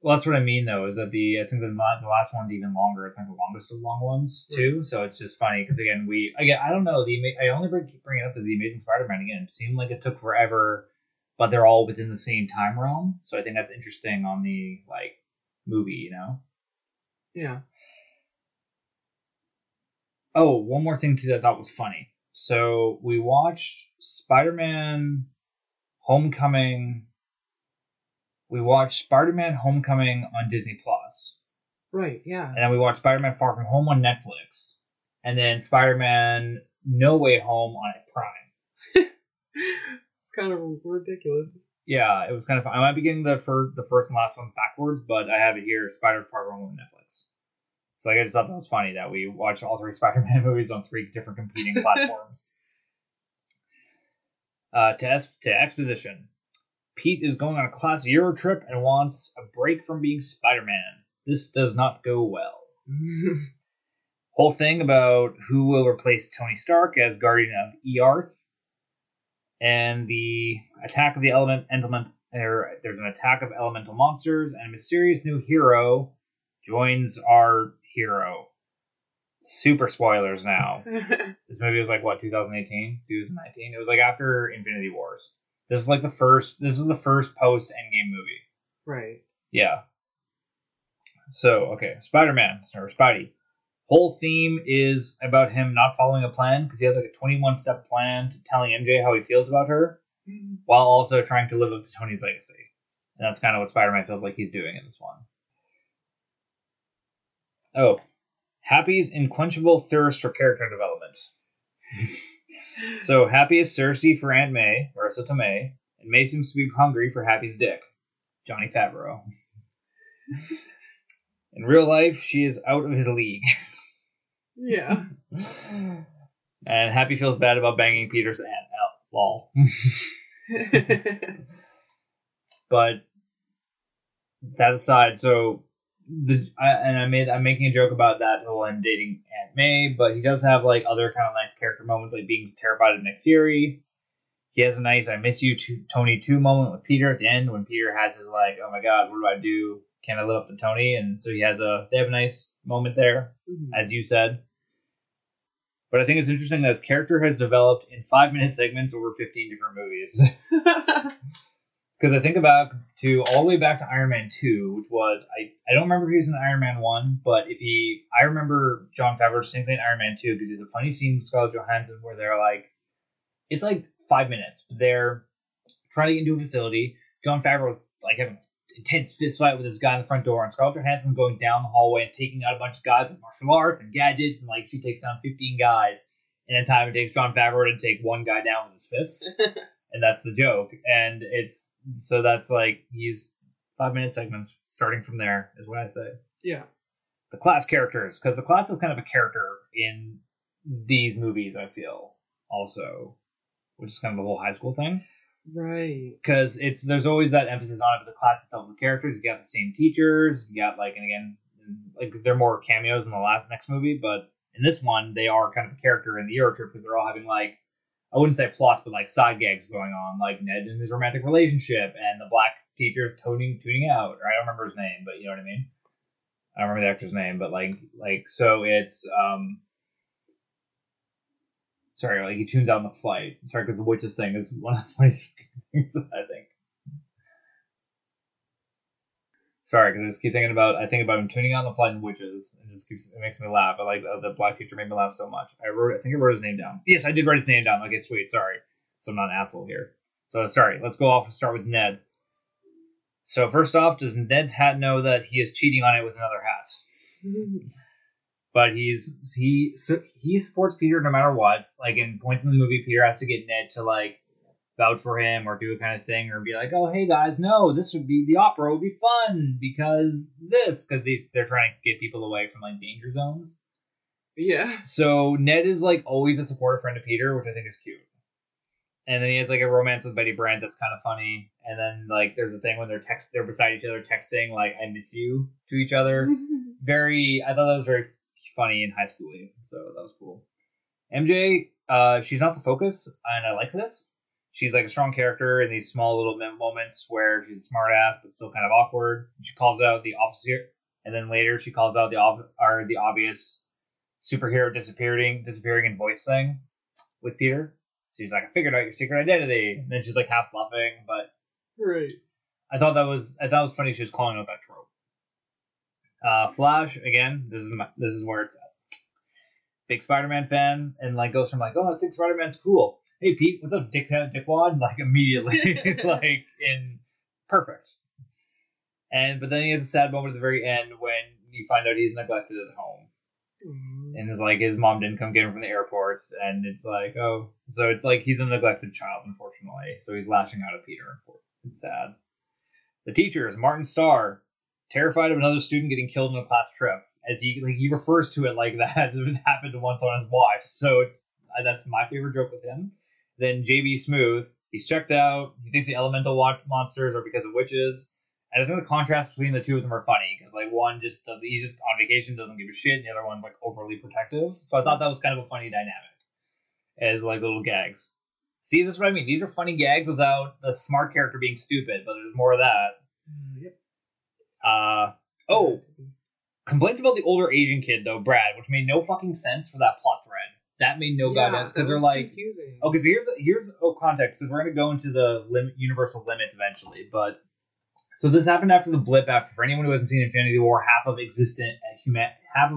Well, that's what I mean, though, is that I think the last one's even longer. It's like the longest of the long ones, too. So it's just funny because again I don't know. I only bring it up as the Amazing Spider-Man again. It seemed like it took forever, but they're all within the same time realm. So I think that's interesting on the like movie, you know? Yeah. Oh, one more thing too that I thought was funny. So we watched Spider-Man Homecoming. We watched Spider-Man Homecoming on Disney Plus. Right, yeah. And then we watched Spider-Man Far From Home on Netflix. And then Spider-Man No Way Home on Prime. It's kind of ridiculous. Yeah, it was kind of fun. I might be getting the first and last ones backwards, but I have it here, Spider-Man Far From Home on Netflix. So like, I just thought that was funny that we watched all three Spider-Man movies on three different competing platforms. To exposition. Pete is going on a class Euro trip and wants a break from being Spider-Man. This does not go well. Whole thing about who will replace Tony Stark as Guardian of Earth, and the attack of the element. There's an attack of elemental monsters, and a mysterious new hero joins our hero. super spoilers now. This movie was like, what, 2018? 2019? It was like after Infinity Wars. This is like the first, this is the first post-Endgame movie. Right. Yeah. So, okay, Spider-Man, or Spidey. Whole theme is about him not following a plan, because he has like a 21-step plan to telling MJ how he feels about her, while also trying to live up to Tony's legacy. And that's kind of what Spider-Man feels like he's doing in this one. Oh, Happy's unquenchable thirst for character development. So Happy is thirsty for Aunt May, Marissa Tomei, and May seems to be hungry for Happy's dick, Johnny Favreau. In real life, she is out of his league. Yeah. And Happy feels bad about banging Peter's aunt out. Lol. But that aside, so I'm making a joke about that whole him dating Aunt May, but he does have like other kind of nice character moments, like being terrified of Nick Fury. He has a nice "I miss you, Tony 2" moment with Peter at the end when Peter has his like, "Oh my God, what do I do? Can I live up to Tony?" And so they have a nice moment there, as you said. But I think it's interesting that his character has developed in 5-minute segments over 15 different movies. Because I think about to all the way back to Iron Man 2, which was, I don't remember if he was in Iron Man 1, but I remember Jon Favreau distinctly in Iron Man 2, because there's a funny scene with Scarlett Johansson where they're like, it's like 5 minutes. They're trying to get into a facility. Jon Favreau's like having intense fist fight with this guy in the front door, and Scarlett Johansson's going down the hallway and taking out a bunch of guys with martial arts and gadgets, and like she takes down 15 guys in the time it takes Jon Favreau to take one guy down with his fists. And that's the joke. And it's so that's like he's 5-minute segments starting from there is what I say. Yeah. The class characters, because the class is kind of a character in these movies, I feel, also, which is kind of the whole high school thing. Right. Because there's always that emphasis on it, but the class itself is the characters. You got the same teachers. You got like, and again, like they're more cameos in the next movie, but in this one, they are kind of a character in the Euro trip because they're all having like, I wouldn't say plots, but like side gags going on, like Ned and his romantic relationship and the black teacher tuning out, or I don't remember his name, but you know what I mean? I don't remember the actor's name, but like so it's he tunes out on the flight. Sorry, because the witches thing is one of the funniest things, I think. Sorry, because I just keep thinking about him tuning out on the flight and witches, and it makes me laugh. But like the black teacher made me laugh so much. I think I wrote his name down. Yes, I did write his name down. Okay, sweet. Sorry, so I'm not an asshole here. So sorry. Let's go off and start with Ned. So first off, does Ned's hat know that he is cheating on it with another hat? But he supports Peter no matter what. Like in points in the movie, Peter has to get Ned to like vouch for him or do a kind of thing or be like, "Oh, hey guys, no, this would be the opera would be fun because this," because they're trying to get people away from like danger zones. Yeah. So Ned is like always a supportive friend to Peter, which I think is cute. And then he has like a romance with Betty Brant that's kind of funny. And then like there's a thing when they're beside each other texting like "I miss you" to each other. I thought that was very funny in high school, so that was cool. MJ, she's not the focus, and I like this. She's like a strong character in these small little moments where she's a smart ass, but still kind of awkward. She calls out the officer, and then later she calls out the obvious superhero disappearing in voice thing with Peter. So she's like, "I figured out your secret identity," and then she's like half bluffing, but right. I thought it was funny. She was calling out that trope. Flash, again, this is where it's at. Big Spider-Man fan, and like goes from like, "Oh, I think Spider-Man's cool. Hey Pete, what's up, dickwad?" Like immediately, like in perfect. But then he has a sad moment at the very end when you find out he's neglected at home, and it's like his mom didn't come get him from the airport, and it's like, oh, so it's like he's a neglected child, unfortunately. So he's lashing out at Peter. It's sad. The teacher is Martin Starr. Terrified of another student getting killed in a class trip, as he refers to it like that. It happened to once on his watch, so that's my favorite joke with him. Then JB Smooth, he's checked out. He thinks the elemental monsters are because of witches, and I think the contrast between the two of them are funny because like one just does he's just on vacation, doesn't give a shit, and the other one's like overly protective. So I thought that was kind of a funny dynamic, as like little gags. See, this is what I mean. These are funny gags without the smart character being stupid, but there's more of that. Yep. Complaints about the older Asian kid, though, Brad, which made no fucking sense for that plot thread. That made no goddamn sense. Because they're like, confusing. Okay, so here's context, because we're going to go into the universal limits eventually. But so this happened after the blip. After, for anyone who hasn't seen Infinity War, half of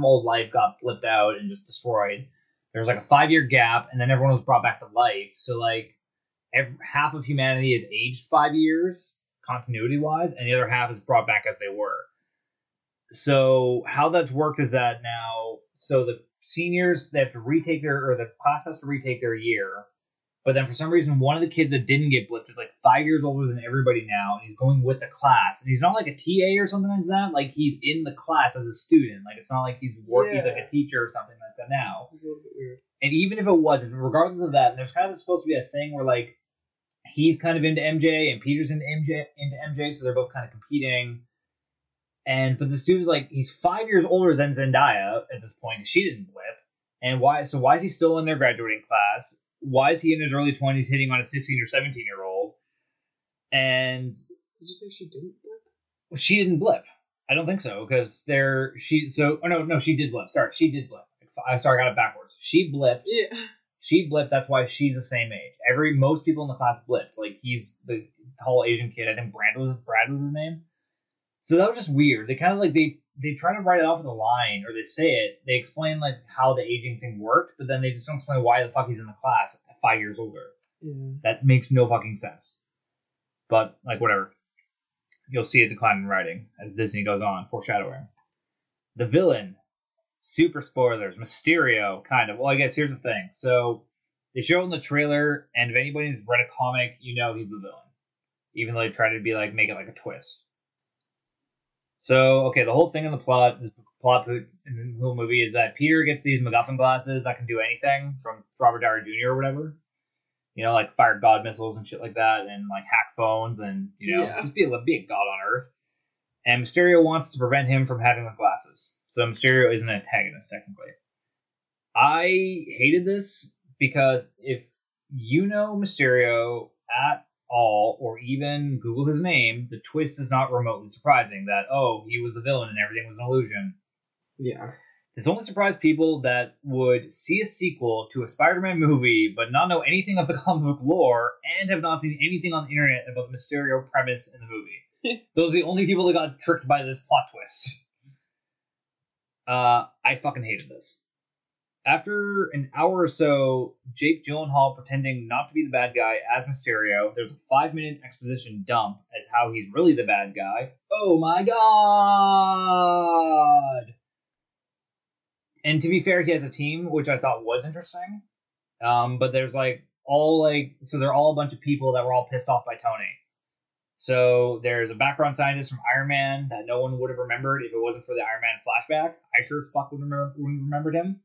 all life got blipped out and just destroyed. There was like a 5-year gap, and then everyone was brought back to life. So like half of humanity is aged 5 years, continuity-wise, and the other half is brought back as they were. So how that's worked is that now, so the seniors, the class has to retake their year, but then for some reason, one of the kids that didn't get blipped is like 5 years older than everybody now, and he's going with the class, and he's not like a TA or something like that, like he's in the class as a student, like it's not like he's working, he's like a teacher or something like that now. It's a little bit weird. And even if it wasn't, regardless of that, there's kind of supposed to be a thing where like, he's kind of into MJ, and Peter's into MJ, so they're both kind of competing. But this dude's like, he's 5 years older than Zendaya at this point. She didn't blip. And why is he still in their graduating class? Why is he in his early 20s hitting on a 16 or 17-year-old? And... Did you say she didn't blip? She didn't blip. I don't think so, because she did blip. Sorry, she did blip. I got it backwards. She blipped. Yeah. She blipped, that's why she's the same age. Most people in the class blipped. Like, he's the tall Asian kid. I think Brad was his name. So that was just weird. They kind of like, they try to write it off in the line, or they say it. They explain like how the aging thing worked, but then they just don't explain why the fuck he's in the class at 5 years older. Mm. That makes no fucking sense. But, like, whatever. You'll see a decline in writing as Disney goes on, foreshadowing. The villain. Super spoilers. Mysterio, kind of. Well, I guess here's the thing. So, they show in the trailer, and if anybody's read a comic, you know he's the villain. Even though they try to be like, make it like a twist. So, okay, the whole thing in the plot, in the whole movie, is that Peter gets these MacGuffin glasses that can do anything, from Robert Downey Jr. or whatever. You know, like fire god missiles and shit like that, and like hack phones, and, you know, just be a god on Earth. And Mysterio wants to prevent him from having the glasses. So Mysterio is an antagonist, technically. I hated this, because if you know Mysterio at all, or even Google his name, the twist is not remotely surprising that, oh, he was the villain and everything was an illusion. Yeah. This only surprised people that would see a sequel to a Spider-Man movie, but not know anything of the comic book lore, and have not seen anything on the internet about the Mysterio premise in the movie. Those are the only people that got tricked by this plot twist. I fucking hated this. After an hour or so, Jake Gyllenhaal pretending not to be the bad guy as Mysterio, there's a 5-minute exposition dump as how he's really the bad guy. Oh my god! And to be fair, he has a team, which I thought was interesting. But there's like, they're all a bunch of people that were all pissed off by Tony. So there's a background scientist from Iron Man that no one would have remembered if it wasn't for the Iron Man flashback. I sure as fuck wouldn't have remembered him.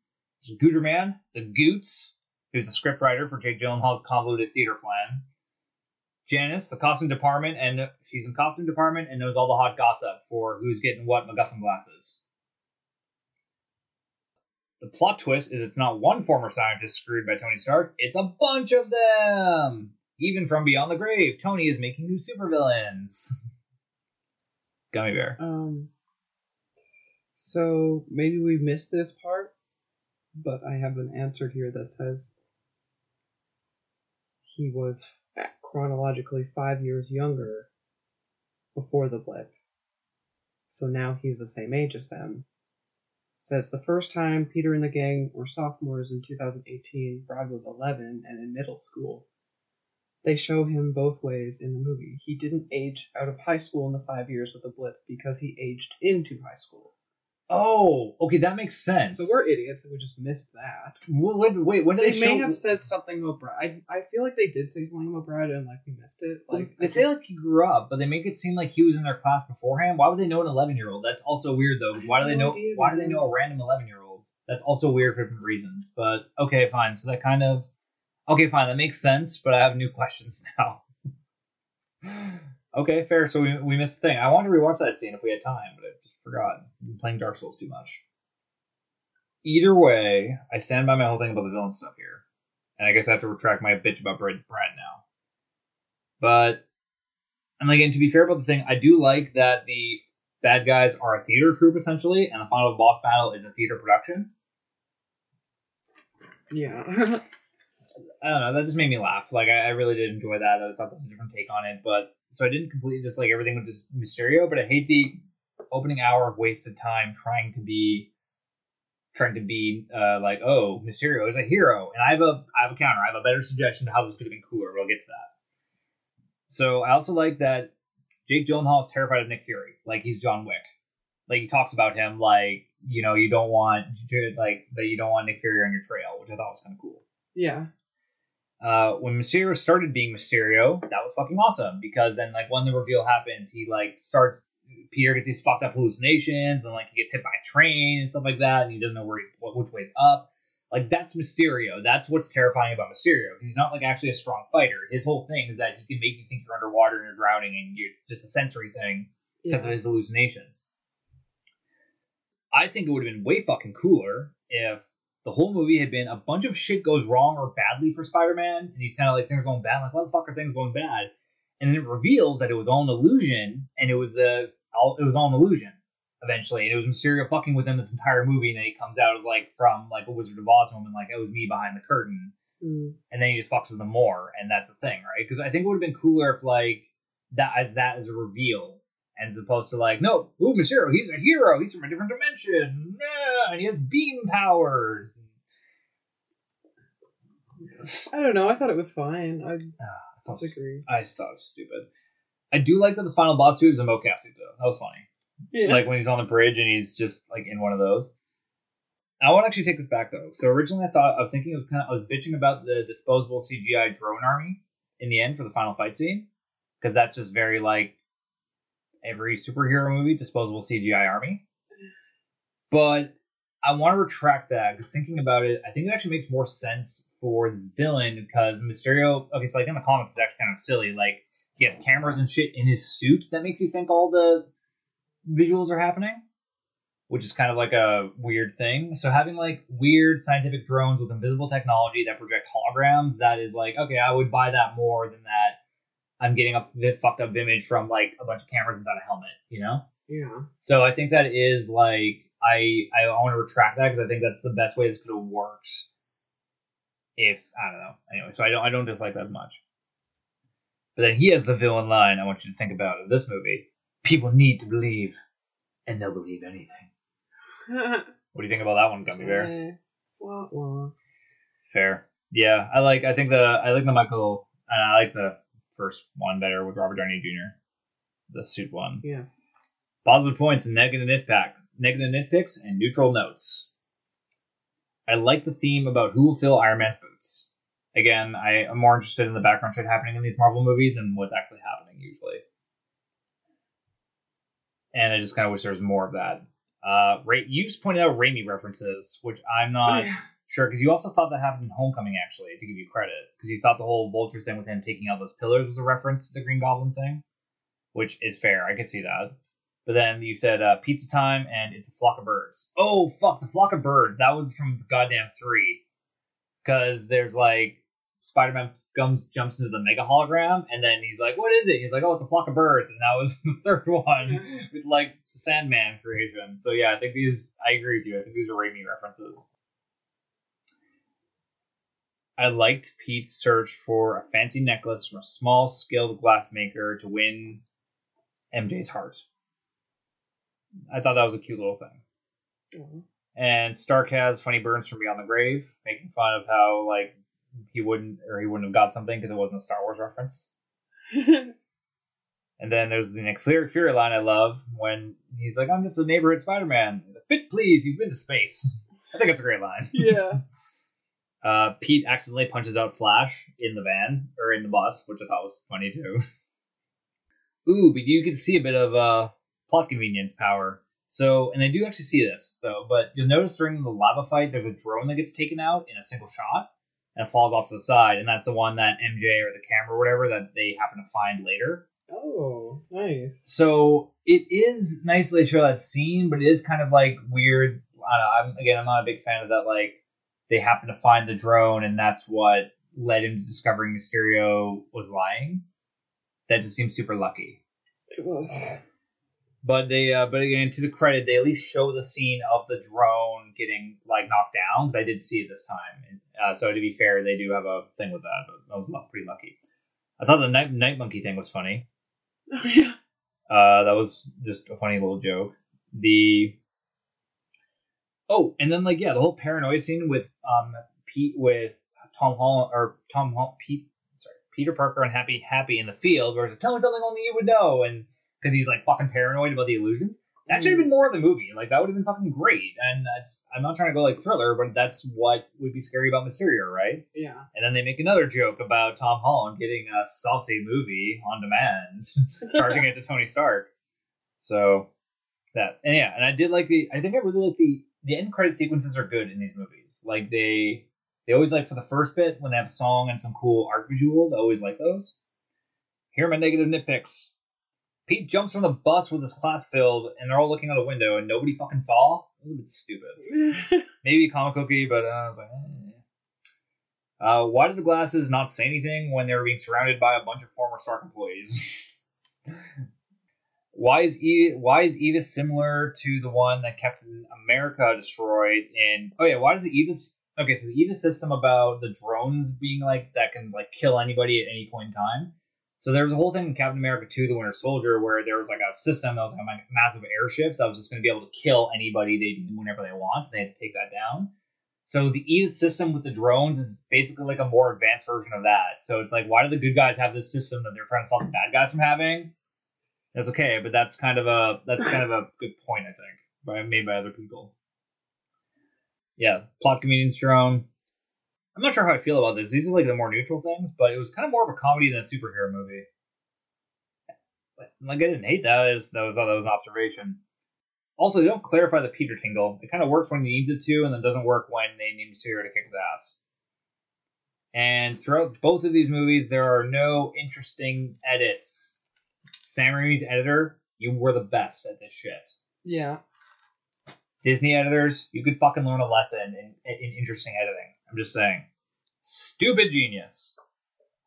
There's Gooderman, the Goots, who's the scriptwriter for Jake Gyllenhaal's convoluted theater plan. Janice, the costume department, and she's in costume department and knows all the hot gossip for who's getting what MacGuffin glasses. The plot twist is it's not one former scientist screwed by Tony Stark, it's a bunch of them! Even from beyond the grave, Tony is making new supervillains. Gummy bear. So maybe we missed this part, but I have an answer here that says he was chronologically 5 years younger before the blip. So now he's the same age as them. Says the first time Peter and the gang were sophomores in 2018, Brad was 11 and in middle school. They show him both ways in the movie. He didn't age out of high school in the 5 years of the blip because he aged into high school. Oh, okay, that makes sense. So we're idiots and we just missed that. Well, wait, when did they show... They may have said something about Brad. I feel like they did say something about Brad and, like, we missed it. Like, they say, like, he grew up, but they make it seem like he was in their class beforehand. Why would they know an 11-year-old? That's also weird, though. Why do they know a random 11-year-old? That's also weird for different reasons. But, okay, fine. So that kind of... Okay, fine, that makes sense, but I have new questions now. Okay, fair, so we missed the thing. I wanted to rewatch that scene if we had time, but I just forgot. I've been playing Dark Souls too much. Either way, I stand by my whole thing about the villain stuff here. And I guess I have to retract my bitch about Brad now. But, and again, to be fair about the thing, I do like that the bad guys are a theater troupe, essentially, and the final boss battle is a theater production. Yeah. I don't know, that just made me laugh. Like, I really did enjoy that. I thought that was a different take on it, but... So I didn't completely dislike everything with this Mysterio, but I hate the opening hour of wasted time trying to be like, oh, Mysterio is a hero, and I have a counter. I have a better suggestion to how this could have been cooler. We'll get to that. So I also like that Jake Gyllenhaal is terrified of Nick Fury. Like, he's John Wick. Like, he talks about him like, you know, you don't want Nick Fury on your trail, which I thought was kind of cool. Yeah. When Mysterio started being Mysterio, that was fucking awesome, because then, like, when the reveal happens, he, like, starts... Peter gets these fucked up hallucinations, and, like, he gets hit by a train and stuff like that, and he doesn't know which way's up. Like, that's Mysterio. That's what's terrifying about Mysterio. He's not, like, actually a strong fighter. His whole thing is that he can make you think you're underwater and you're drowning, and it's just a sensory thing because of his hallucinations. I think it would have been way fucking cooler if the whole movie had been a bunch of shit goes wrong or badly for Spider-Man, and he's kind of like, things are going bad. Like, why the fuck are things going bad? And then it reveals that it was all an illusion, and it was all an illusion eventually. And it was Mysterio fucking with him this entire movie, and then he comes out of, like, from, like, a Wizard of Oz moment, like, it was me behind the curtain. Mm. And then he just fucks with them more, and that's the thing, right? Because I think it would have been cooler if, like, that as a reveal, as opposed to, like, no, ooh, Mysterio, he's a hero, he's from a different dimension, yeah, and he has beam powers. I don't know, I thought it was fine. I disagree. I thought it was stupid. I do like that the final boss suit is a mocap suit, though. That was funny. Yeah. Like, when he's on the bridge and he's just, like, in one of those. I want to actually take this back, though. So originally I was bitching about the disposable CGI drone army in the end for the final fight scene, because that's just very, like, every superhero movie, disposable CGI army. But I want to retract that, because thinking about it, I think it actually makes more sense for this villain, because Mysterio... Okay, so, like, in the comics, it's actually kind of silly. Like, he has cameras and shit in his suit that makes you think all the visuals are happening, which is kind of, like, a weird thing. So having, like, weird scientific drones with invisible technology that project holograms, that is, like, okay, I would buy that more than that I'm getting a fucked up image from, like, a bunch of cameras inside a helmet, you know? Yeah. So I think that is, like, I want to retract that, because I think that's the best way this could have worked. If, I don't know. Anyway, so I don't dislike that much. But then he has the villain line I want you to think about in this movie. People need to believe, and they'll believe anything. What do you think about that one, Gummy Bear? Wah, wah. Fair. Yeah, I like the Michael, and I like the first one better with Robert Downey Jr. The suit one. Yes. Positive points and negative nitpicks and neutral notes. I like the theme about who will fill Iron Man's boots. Again, I am more interested in the background shit happening in these Marvel movies and what's actually happening usually. And I just kind of wish there was more of that. You just pointed out Raimi references, which I'm not sure, because you also thought that happened in Homecoming, actually, to give you credit. Because you thought the whole Vulture thing with him taking out those pillars was a reference to the Green Goblin thing, which is fair. I could see that. But then you said pizza time and it's a flock of birds. Oh, fuck, the flock of birds. That was from goddamn 3. Because there's, like, Spider-Man jumps into the mega hologram, and then he's like, what is it? He's like, oh, it's a flock of birds. And that was the third one with, like, Sandman creation. So, yeah, I agree with you. I think these are Raimi references. I liked Pete's search for a fancy necklace from a small, skilled glassmaker to win MJ's heart. I thought that was a cute little thing. Mm-hmm. And Stark has funny burns from beyond the grave, making fun of how, like, he wouldn't have got something because it wasn't a Star Wars reference. And then there's the Nick Fury line I love, when he's like, I'm just a neighborhood Spider-Man. He's like, "Bit please, you've been to space." I think it's a great line. Yeah. Pete accidentally punches out Flash in the van, or in the bus, which I thought was funny too. Ooh, but you can see a bit of plot convenience power. So, and I do actually see this, though, but you'll notice during the lava fight, there's a drone that gets taken out in a single shot, and it falls off to the side, and that's the one that MJ or the camera or whatever that they happen to find later. Oh, nice. So, it is nice that they show that scene, but it is kind of, like, weird. I don't know, I'm not a big fan of that, like, they happen to find the drone, and that's what led him to discovering Mysterio was lying. That just seems super lucky. It was. But they, but again, to the credit, they at least show the scene of the drone getting like knocked down. Because I did see it this time, and, so to be fair, they do have a thing with that. But I was pretty lucky. I thought the night monkey thing was funny. Oh yeah, that was just a funny little joke. And then the whole paranoia scene with Peter Parker and Happy in the field, where it's like, tell me something only you would know, and. Because he's like fucking paranoid about the illusions. That should have been more of the movie. Like that would have been fucking great. And that's, I'm not trying to go like Thriller, but that's what would be scary about Mysterio, right? Yeah. And then they make another joke about Tom Holland getting a saucy movie on demand, charging it to Tony Stark. So that, and yeah, and I did like the. I think I really like the end credit sequences are good in these movies. Like they always like for the first bit when they have a song and some cool art visuals. I always like those. Here are my negative nitpicks. Pete jumps from the bus with his class filled, and they're all looking out a window, and nobody fucking saw. It was a bit stupid. Maybe comic booky, but I was like, eh. Why did the glasses not say anything when they were being surrounded by a bunch of former Stark employees? Why is Edith similar to the one that Captain America destroyed? And oh yeah, why does Edith? Okay, so the Edith system about the drones being like that can like kill anybody at any point in time. So there was a whole thing in Captain America 2, The Winter Soldier, where there was like a system that was like a massive airships that was just going to be able to kill anybody they whenever they want. So they had to take that down. So the Edith system with the drones is basically like a more advanced version of that. So it's like, why do the good guys have this system that they're trying to stop the bad guys from having? That's okay, but that's kind of a good point, I think, made by other people. Yeah, plot convenience drone. I'm not sure how I feel about this. These are like the more neutral things, but it was kind of more of a comedy than a superhero movie. Like I didn't hate that. I thought that was an observation. Also, they don't clarify the Peter tingle. It kind of works when he needs it to, and then doesn't work when they need Mysterio to kick his ass. And throughout both of these movies, there are no interesting edits. Sam Raimi's editor, you were the best at this shit. Yeah. Disney editors, you could fucking learn a lesson in interesting editing. I'm just saying. Stupid genius.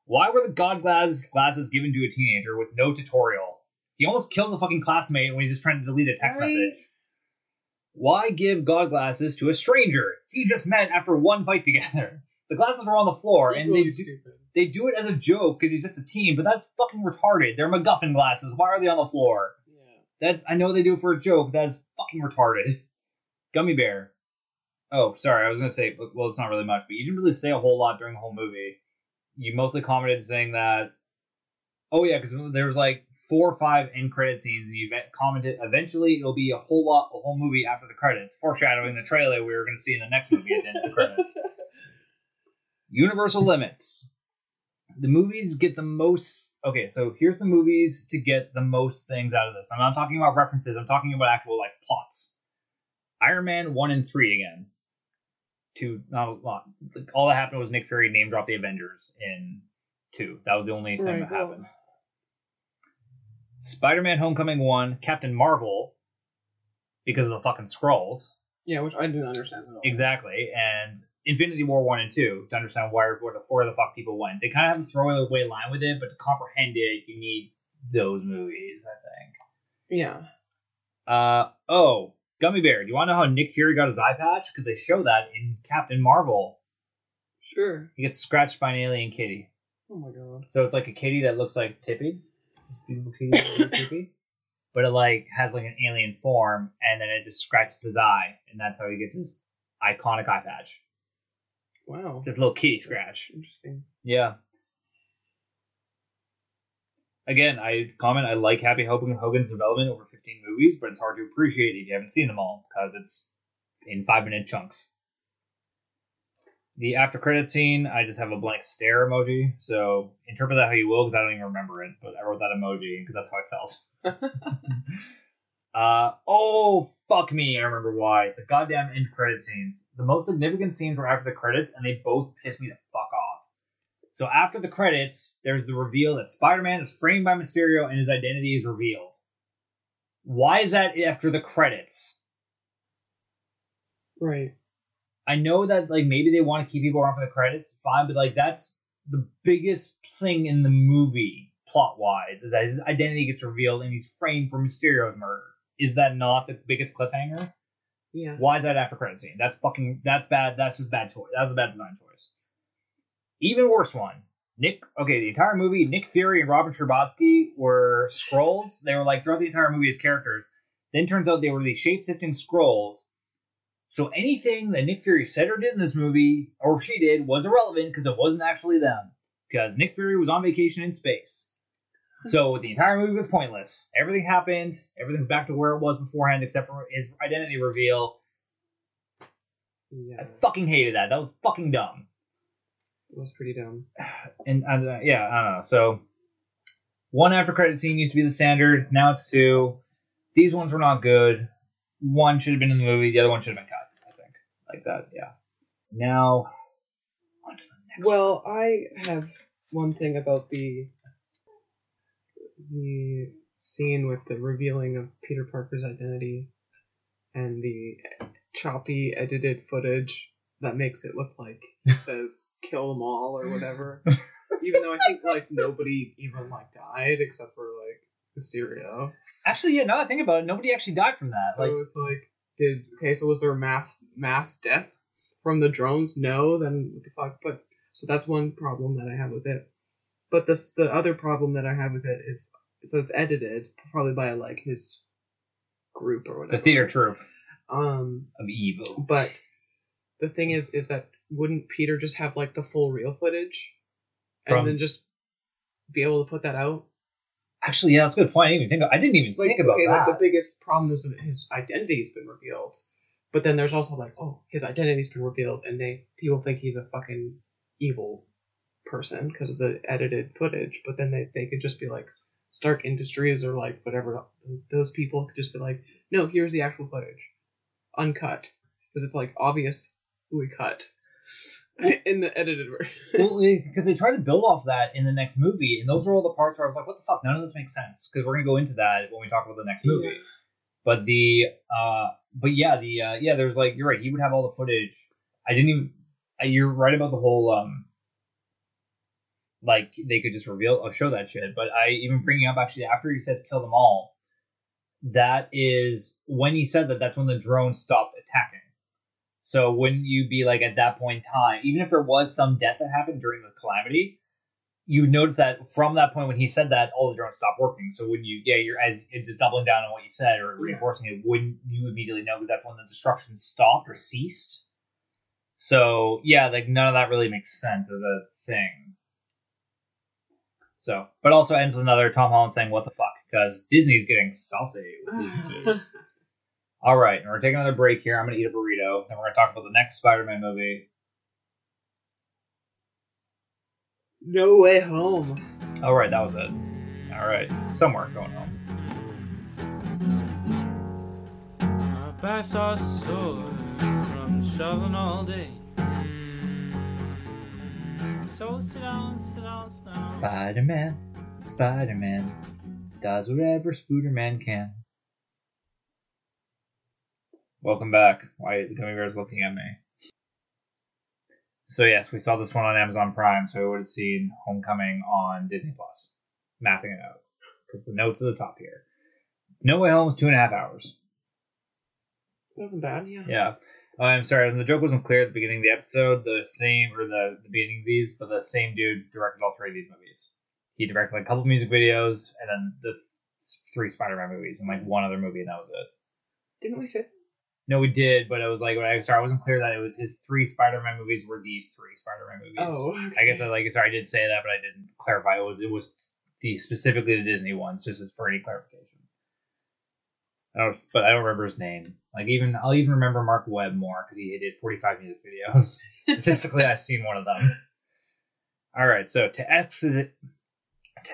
Why were the god glasses given to a teenager with no tutorial? He almost kills a fucking classmate when he's just trying to delete a text message. Why give god glasses to a stranger he just met after one fight together? The glasses were on the floor, and they do it as a joke because he's just a teen, but that's fucking retarded. They're MacGuffin glasses. Why are they on the floor? Yeah. I know they do it for a joke. That is fucking retarded. Gummy bear. Oh, sorry, I was going to say, well, it's not really much, but you didn't really say a whole lot during the whole movie. You mostly commented saying that, oh yeah, because there was like 4 or 5 end credit scenes, and you commented, eventually it'll be a whole movie after the credits, foreshadowing the trailer we were going to see in the next movie at the end of the credits. Universal limits. The movies get the most... Okay, so here's the movies to get the most things out of this. I'm not talking about references, I'm talking about actual like plots. Iron Man 1 and 3 again. Not a lot. All that happened was Nick Fury name dropped the Avengers in 2. That was the only thing that happened. Spider-Man Homecoming 1, Captain Marvel, because of the fucking Skrulls. Yeah, which I didn't understand at all. Exactly. And Infinity War 1 and 2, to understand where the fuck people went. They kind of have a throwaway line with it, but to comprehend it, you need those movies, I think. Yeah. Gummy Bear, do you want to know how Nick Fury got his eye patch? Because they show that in Captain Marvel. Sure. He gets scratched by an alien kitty. Oh my god. So it's like a kitty that looks like Tippy. This beautiful kitty that looks like Tippy. But it like has like an alien form, and then it just scratches his eye, and that's how he gets his iconic eye patch. Wow. This little kitty scratch. That's interesting. Yeah. Again, I like Happy Hogan's development over 15 movies, but it's hard to appreciate if you haven't seen them all, because it's in 5-minute chunks. The after credit scene, I just have a blank stare emoji, so interpret that how you will, because I don't even remember it, but I wrote that emoji, because that's how I felt. Oh, fuck me, I remember why. The goddamn end credit scenes. The most significant scenes were after the credits, and they both pissed me the fuck off. So after the credits, there's the reveal that Spider-Man is framed by Mysterio and his identity is revealed. Why is that after the credits? Right. I know that like maybe they want to keep people around for the credits, fine, but like that's the biggest thing in the movie. plot-wise, is that his identity gets revealed and he's framed for Mysterio's murder. Is that not the biggest cliffhanger? Yeah. Why is that after credit scene? That's bad. That's just bad choice. That was a bad design choice. Even worse one. The entire movie, Nick Fury and Robin Scherbatsky were Skrulls. They were like throughout the entire movie as characters. Then turns out they were the shape-shifting Skrulls. So anything that Nick Fury said or did in this movie, or she did, was irrelevant because it wasn't actually them. Because Nick Fury was on vacation in space. So the entire movie was pointless. Everything happened. Everything's back to where it was beforehand, except for his identity reveal. Yeah. I fucking hated that. That was fucking dumb. It was pretty dumb. And yeah, I don't know. So one after credit scene used to be the standard. Now it's two. These ones were not good. One should have been in the movie. The other one should have been cut. I think like that. Yeah. Now on to the next. Well, one. I have one thing about the scene with the revealing of Peter Parker's identity and the choppy edited footage that makes it look like it says kill them all or whatever. Even though I think like nobody even like died except for like Mysterio. Actually, yeah, now that I think about it, nobody actually died from that. So like, it's like so was there a mass death from the drones? No, then what the fuck? But so that's one problem that I have with it. But the other problem that I have with it is, so it's edited probably by like his group or whatever. The theater troupe of evil. But the thing is that wouldn't Peter just have like the full real footage and then just be able to put that out? Actually, yeah, that's a good point. I didn't even think about that. Like the biggest problem is that his identity's been revealed, but then there's also like, oh, his identity's been revealed, and people think he's a fucking evil person because of the edited footage, but then they could just be like Stark Industries or like whatever, those people could just be like, no, here's the actual footage uncut, because it's like obvious we cut in the edited version. Well, because they try to build off that in the next movie, and those are all the parts where I was like, what the fuck, none of this makes sense, because we're gonna go into that when we talk about the next movie. Yeah. But there's like, you're right, he would have all the footage. You're right about the whole like they could just reveal or show that shit. But I even bringing up actually after he says kill them all, that is when he said that's when the drone stopped attacking. So wouldn't you be like at that point in time, even if there was some death that happened during the calamity, you would notice that from that point when he said that, all the drones stopped working. So wouldn't you? Yeah, you're as just doubling down on what you said or reinforcing it. Wouldn't you immediately know because that's when the destruction stopped or ceased? So yeah, like none of that really makes sense as a thing. So, but also ends with another Tom Holland saying, what the fuck? Because Disney's getting saucy with these movies. All right, and we're taking another break here. I'm going to eat a burrito, and we're going to talk about the next Spider-Man movie. No Way Home. All right, that was it. All right, somewhere going home. Our backs are sore from shoveling all day. So sit down. Spider-Man does whatever Spooderman can. Welcome back. Why the gummy bear's looking at me? So yes, we saw this one on Amazon Prime, so we would have seen Homecoming on Disney Plus. Mapping it out. Because the notes at the top here. No Way Home is 2.5 hours. It wasn't bad, yeah. Yeah. I'm sorry, the joke wasn't clear at the beginning of the episode, the beginning of these, but the same dude directed all three of these movies. He directed like a couple music videos, and then the three Spider-Man movies, and like one other movie, and that was it. Didn't we say? No, we did, but it was like, I wasn't clear that it was his three Spider-Man movies were these three Spider-Man movies. Oh, okay. I guess I did say that, but I didn't clarify. It was specifically the Disney ones, just for any clarification. But I don't remember his name. I'll even remember Marc Webb more because he did 45 music videos. Statistically, I've seen one of them. All right, so to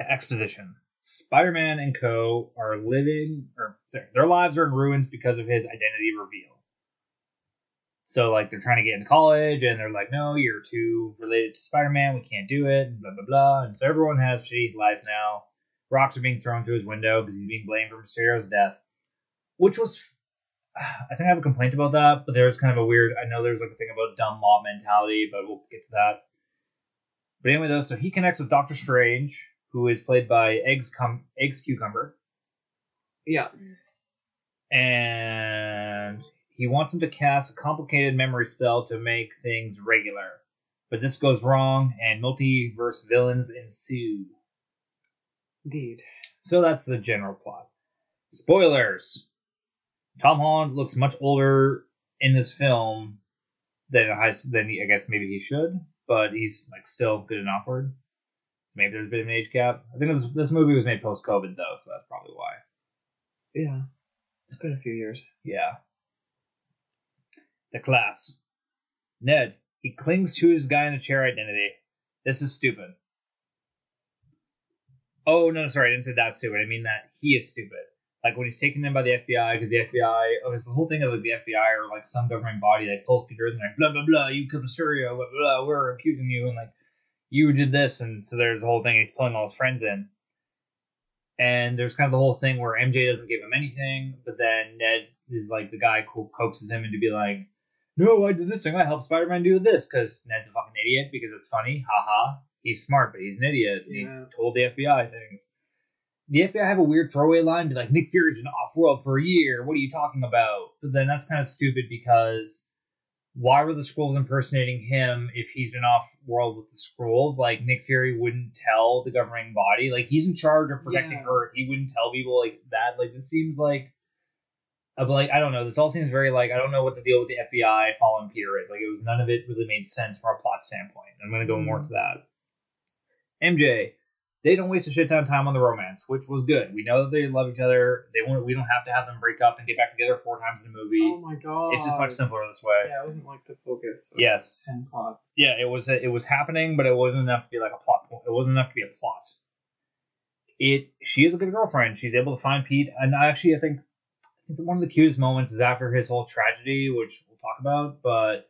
exposition, Spider-Man and co. are their lives are in ruins because of his identity reveal. So like they're trying to get into college, and they're like, no, you're too related to Spider-Man. We can't do it. And blah blah blah. And so everyone has shitty lives now. Rocks are being thrown through his window because he's being blamed for Mysterio's death. Which was, I think I have a complaint about that, but there was kind of a weird, I know there's like a thing about dumb mob mentality, but we'll get to that. But anyway, though, so he connects with Doctor Strange, who is played by Eggs Cucumber. Yeah. And he wants him to cast a complicated memory spell to make things regular. But this goes wrong, and multiverse villains ensue. Indeed. So that's the general plot. Spoilers! Tom Holland looks much older in this film than I guess maybe he should, but he's like still good and awkward. So maybe there's a bit of an age gap. I think this movie was made post-COVID, though, so that's probably why. Yeah. It's been a few years. Yeah. The class. Ned. He clings to his guy in the chair identity. This is stupid. Oh, no, sorry. I didn't say that's stupid. I mean that he is stupid. Like when he's taken in by the FBI, because the FBI, it's the whole thing of like the FBI or like some government body that pulls Peter and they're like, blah, blah, blah, you killed Mysterio, blah, blah, blah, we're accusing you, and like, you did this, and so there's the whole thing, he's pulling all his friends in. And there's kind of the whole thing where MJ doesn't give him anything, but then Ned is like the guy who coaxes him into be like, no, I did this thing, I helped Spider-Man do this, because Ned's a fucking idiot, because it's funny, haha. He's smart, but he's an idiot. Yeah. He told the FBI things. The FBI have a weird throwaway line, be like, Nick Fury's been off-world for a year, what are you talking about? But then that's kind of stupid, because why were the Skrulls impersonating him if he's been off-world with the Skrulls? Like, Nick Fury wouldn't tell the governing body. Like, he's in charge of protecting Earth. He wouldn't tell people like that. Like, this seems like, I don't know. This all seems very like, I don't know what the deal with the FBI following Peter is. Like, it was none of it really made sense from a plot standpoint. I'm going to go more to that. MJ. They don't waste a shit ton of time on the romance, which was good. We know that they love each other. We don't have to have them break up and get back together 4 times in a movie. Oh my god! It's just much simpler this way. Yeah, it wasn't like the focus. Yes. 10 plots. Yeah, it was happening, but it wasn't enough to be like a plot point. It wasn't enough to be a plot. She is a good girlfriend. She's able to find Pete, and I think one of the cutest moments is after his whole tragedy, which we'll talk about, but.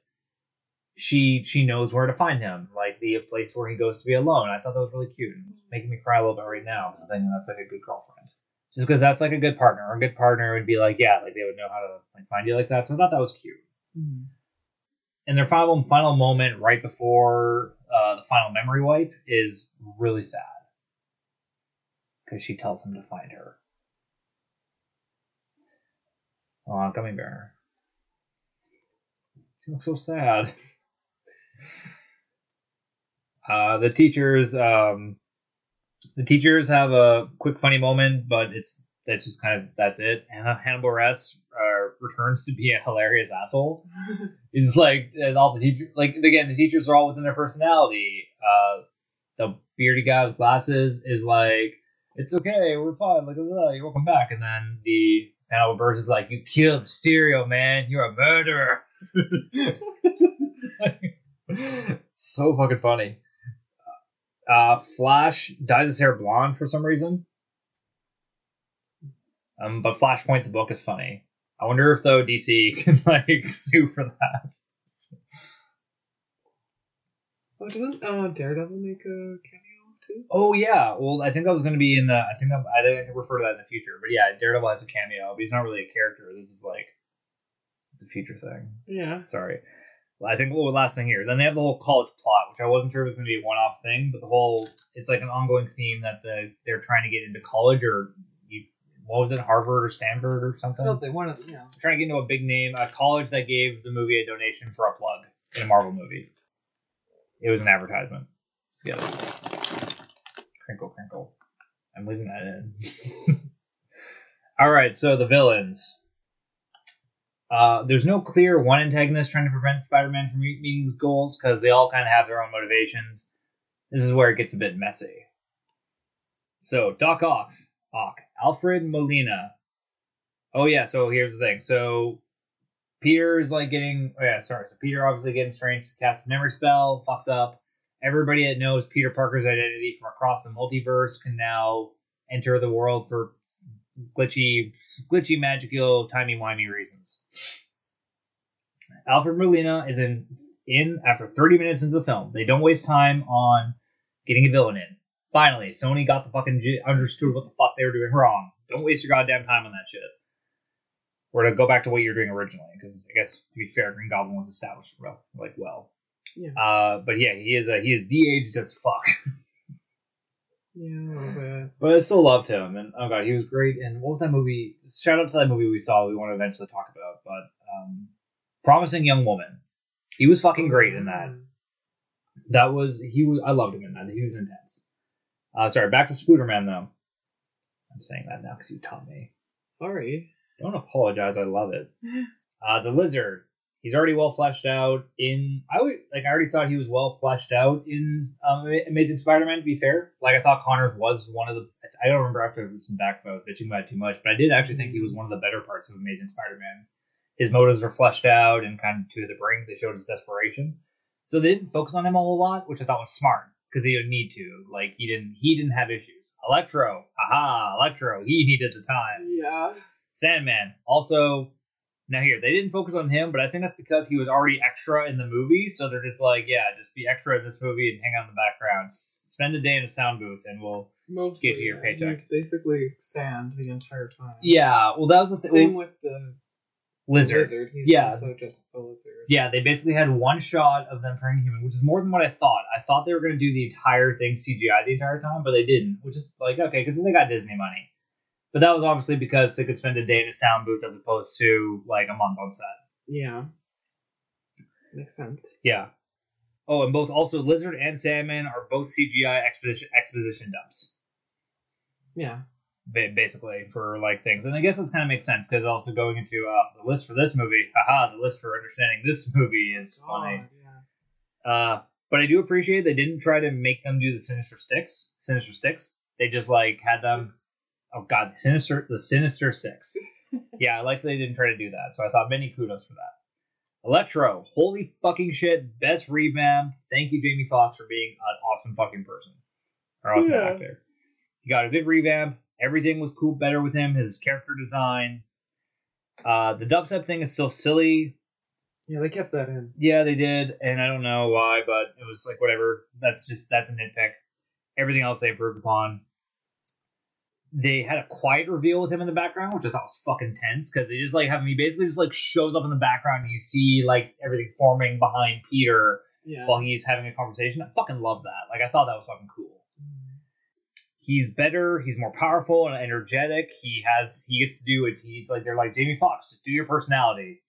She knows where to find him, like the place where he goes to be alone. I thought that was really cute. It's making me cry a little bit right now, because I think that's like a good girlfriend. Just because that's like a good partner. A good partner would be like, yeah, like they would know how to like find you like that. So I thought that was cute. Mm-hmm. And their final moment right before the final memory wipe is really sad. Because she tells him to find her. Aw, gummy bear. She looks so sad. The teachers have a quick funny moment, but that's it. Hannibal Ress returns to be a hilarious asshole. It's like, and all the teachers, like again, the teachers are all within their personality. The beardy guy with glasses is like, "It's okay, we're fine. Like, you're welcome back." And then the Hannibal Buress is like, "You killed Mysterio, man. You're a murderer." So fucking funny. Flash dyes his hair blonde for some reason. But Flashpoint the book is funny. I wonder if though DC can like sue for that. Oh, doesn't Daredevil make a cameo too? Oh yeah. Well, I think that was going to be in the. I think I can refer to that in the future. But yeah, Daredevil has a cameo, but he's not really a character. This is like. It's a future thing. Yeah. Sorry. Well, I think last thing here. Then they have the whole college plot, which I wasn't sure was going to be a one-off thing, but it's like an ongoing theme that they're trying to get into college or Harvard or Stanford or something. Something. One of them, yeah. They're trying to get into a big name, a college that gave the movie a donation for a plug in a Marvel movie. It was an advertisement. Let's get it. Crinkle, crinkle. I'm leaving that in. All right. So the villains. There's no clear one antagonist trying to prevent Spider-Man from meeting his goals, because they all kind of have their own motivations. This is where it gets a bit messy. So, Doc Ock, Alfred Molina. Oh yeah, so here's the thing. So, Peter obviously getting Strange to cast a memory spell, fucks up. Everybody that knows Peter Parker's identity from across the multiverse can now enter the world for glitchy, magical, timey-wimey reasons. Alfred Molina is in after 30 minutes into the film. They don't waste time on getting a villain in. Finally, Sony got the fucking understood what the fuck they were doing wrong. Don't waste your goddamn time on that shit. We're to go back to what you were doing originally, because I guess to be fair, Green Goblin was established well. Yeah. But yeah, he is de-aged as fuck. Yeah, a little bit. But I still loved him, and oh god, he was great. And what was that movie? Shout out to that movie we saw. We want to eventually talk about, but Promising Young Woman. He was fucking great in that. That was he was. I loved him in that. He was intense. Sorry, back to Spooderman though. I'm saying that now because you taught me. Sorry. Don't apologize. I love it. The Lizard. He's already well fleshed out in. I already thought he was well fleshed out in Amazing Spider-Man. To be fair, like I thought Connors was one of the. I don't remember after listening back if I was bitching about it too much, but I did actually think he was one of the better parts of Amazing Spider-Man. His motives were fleshed out and kind of to the brink. They showed his desperation, so they didn't focus on him a whole lot, which I thought was smart because they didn't need to. Like he didn't have issues. Electro. He needed the time. Yeah. Sandman also. Now here, they didn't focus on him, but I think that's because he was already extra in the movie, so they're just like, yeah, just be extra in this movie and hang out in the background. Spend a day in a sound booth and we'll get you your paycheck. He's basically sand the entire time. Yeah, well that was the thing. Same with the Lizard. He's also just the Lizard. Yeah, they basically had one shot of them turning human, which is more than what I thought. I thought they were going to do the entire thing CGI the entire time, but they didn't, which is like, okay, because then they got Disney money. But that was obviously because they could spend a day in a sound booth as opposed to, like, a month on set. Yeah. Makes sense. Yeah. Oh, and both also Lizard and Sandman are both CGI exposition dumps. Yeah. Basically, for, like, things. And I guess this kind of makes sense because also going into the list for this movie, the list for understanding this movie is funny. Yeah. But I do appreciate they didn't try to make them do the Sinister Six. They just, like, had them... Oh god, the Sinister Six. Yeah, I like they didn't try to do that, so I thought many kudos for that. Electro, holy fucking shit, best revamp. Thank you, Jamie Foxx, for being an awesome fucking person. Or awesome actor. He got a good revamp. Everything was cool, better with him, his character design. The dubstep thing is still silly. Yeah, they kept that in. Yeah, they did, and I don't know why, but it was like, whatever. That's a nitpick. Everything else they improved upon. They had a quiet reveal with him in the background, which I thought was fucking tense, because they just, like, have him, he basically just, like, shows up in the background, and you see, like, everything forming behind Peter while he's having a conversation. I fucking love that. Like, I thought that was fucking cool. Mm-hmm. He's better, he's more powerful and energetic, he gets to do it, he's, like, they're like, Jamie Foxx, just do your personality.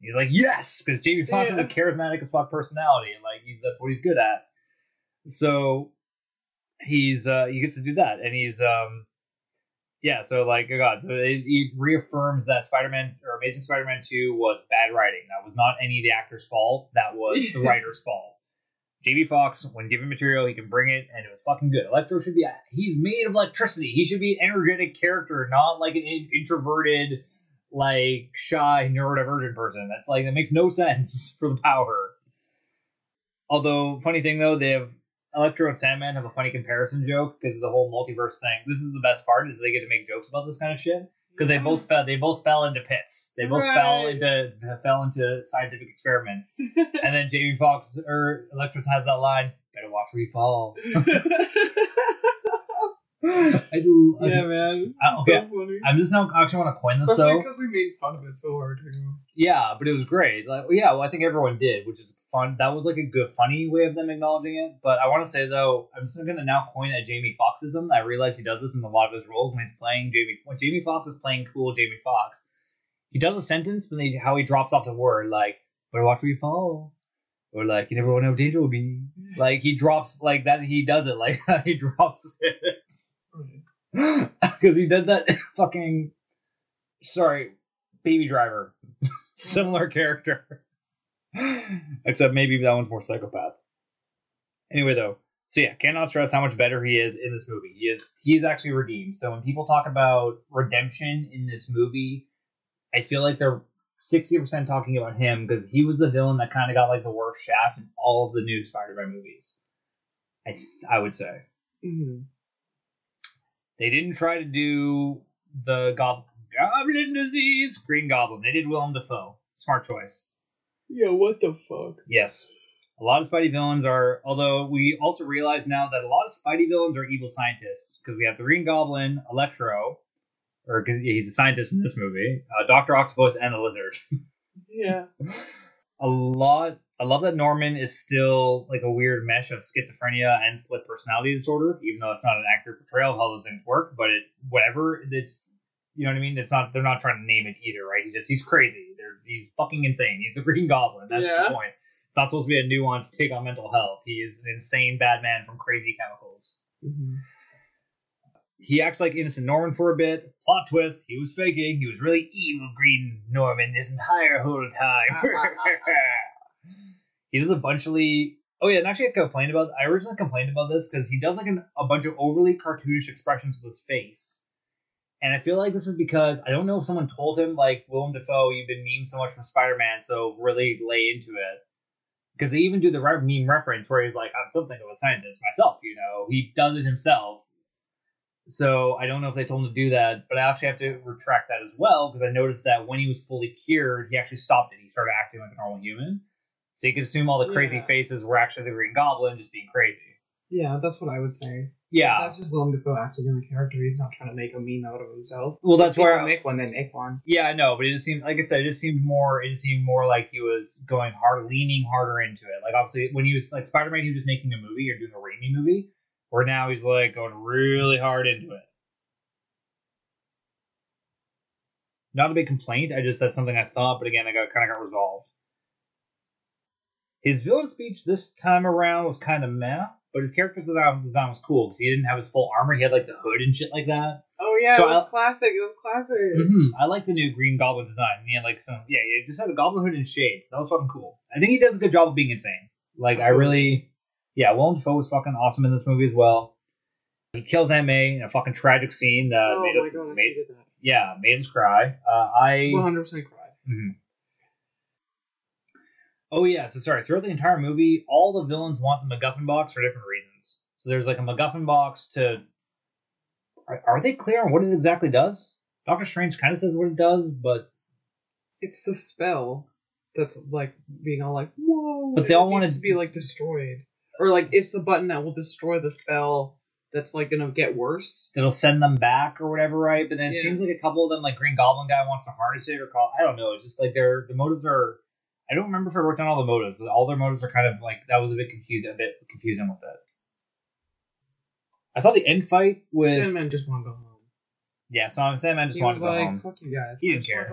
He's like, yes! Because Jamie Foxx is a charismatic as fuck personality, and, like, that's what he's good at. So, he gets to do that, and he's. Yeah, so, like, oh god, so it reaffirms that Spider-Man, or Amazing Spider-Man 2 was bad writing. That was not any of the actor's fault, that was the writer's fault. Jamie Foxx, when given material, he can bring it, and it was fucking good. Electro should be, he's made of electricity, he should be an energetic character, not, like, an introverted, like, shy, neurodivergent person. That's, like, that makes no sense for the power. Although, funny thing, though, they have... Electro and Sandman have a funny comparison joke because of the whole multiverse thing. This is the best part, is they get to make jokes about this kind of shit because they both fell into pits. They both fell into scientific experiments. And then Jamie Foxx or Electro has that line, "Better watch where you fall." Man. So funny. I'm just now actually want to coin this though. Because we made fun of it so hard too. Yeah, but it was great. Like, yeah, well, I think everyone did, which is fun. That was like a good, funny way of them acknowledging it. But I want to say though, I'm just going to now coin a Jamie Foxxism. I realize he does this in a lot of his roles when he's playing when Jamie Foxx is playing cool Jamie Foxx. He does a sentence, but then how he drops off the word like "Better watch where you fall." Or, like, you never want to know what danger will be. Like, he drops, like, that he does it. Like, he drops it. Because he did that fucking, sorry, Baby Driver. Similar character. Except maybe that one's more psychopath. Anyway, though. So, yeah, cannot stress how much better he is in this movie. He is actually redeemed. So, when people talk about redemption in this movie, I feel like they're 60% talking about him because he was the villain that kind of got like the worst shaft in all of the new Spider-Man movies. I would say they didn't try to do the Goblin disease, Green Goblin. They did Willem Dafoe. Smart choice. Yeah, what the fuck? Yes, a lot of Spidey villains are. Although we also realize now that a lot of Spidey villains are evil scientists because we have the Green Goblin, Electro. Or because he's a scientist in this movie, Dr. Octopus and the Lizard. Yeah. A lot I love that Norman is still like a weird mesh of schizophrenia and split personality disorder, even though it's not an accurate portrayal of how those things work. But whatever, you know what I mean? It's not, they're not trying to name it either, right? He's crazy. He's fucking insane. He's the Green Goblin. That's the point. It's not supposed to be a nuanced take on mental health. He is an insane bad man from crazy chemicals. Mm-hmm. He acts like innocent Norman for a bit. Plot twist, he was faking. He was really evil Green Norman this entire whole time. He does a bunch of... Oh yeah, and actually I originally complained about this because he does like a bunch of overly cartoonish expressions with his face. And I feel like this is because, I don't know if someone told him, like, Willem Dafoe, you've been memed so much from Spider-Man, so really lay into it. Because they even do the meme reference where he's like, I'm something of a scientist myself, you know. He does it himself. So I don't know if they told him to do that, but I actually have to retract that as well, because I noticed that when he was fully cured, he actually stopped it. He started acting like a normal human. So you can assume all the crazy faces were actually the Green Goblin just being crazy. Yeah, that's what I would say. Yeah. That's just Willem Dafoe acting in the character. He's not trying to make a meme out of himself. Well, that's where I make one, then make one. Yeah, I know, but it just seemed, like I said, it just seemed more like he was leaning harder into it. Like, obviously, when he was, like, Spider-Man, he was just making a movie or doing a Raimi movie, where now he's, like, going really hard into it. Not a big complaint, that's something I thought, but again, I kind of got resolved. His villain speech this time around was kind of meh, but his character design was cool because he didn't have his full armor. He had like the hood and shit like that. Oh yeah, so it was classic. Mm-hmm. I like the new Green Goblin design. He had like he just had a goblin hood and shades. That was fucking cool. I think he does a good job of being insane. Like, absolutely. Willem Dafoe was fucking awesome in this movie as well. He kills Aunt May in a fucking tragic scene that made us yeah, made us cry. I 100% cried. Mm-hmm. Oh yeah, so sorry, throughout the entire movie, all the villains want the MacGuffin box for different reasons. So there's like a MacGuffin box to... Are they clear on what it exactly does? Doctor Strange kind of says what it does, but... It's the spell that's like being all like, whoa, but they all want to be like destroyed. Or like, it's the button that will destroy the spell that's like going to get worse. It'll send them back or whatever, right? But then it seems like a couple of them, like Green Goblin guy wants to harness it or call... I don't know, it's just like the motives are... I don't remember if I worked on all the motives, but all their motives are kind of like, that was a bit confusing with that. I thought the end fight with... Sandman just wanted to go home. Yeah, so Sandman just wanted to go home. Fuck you guys. He didn't care.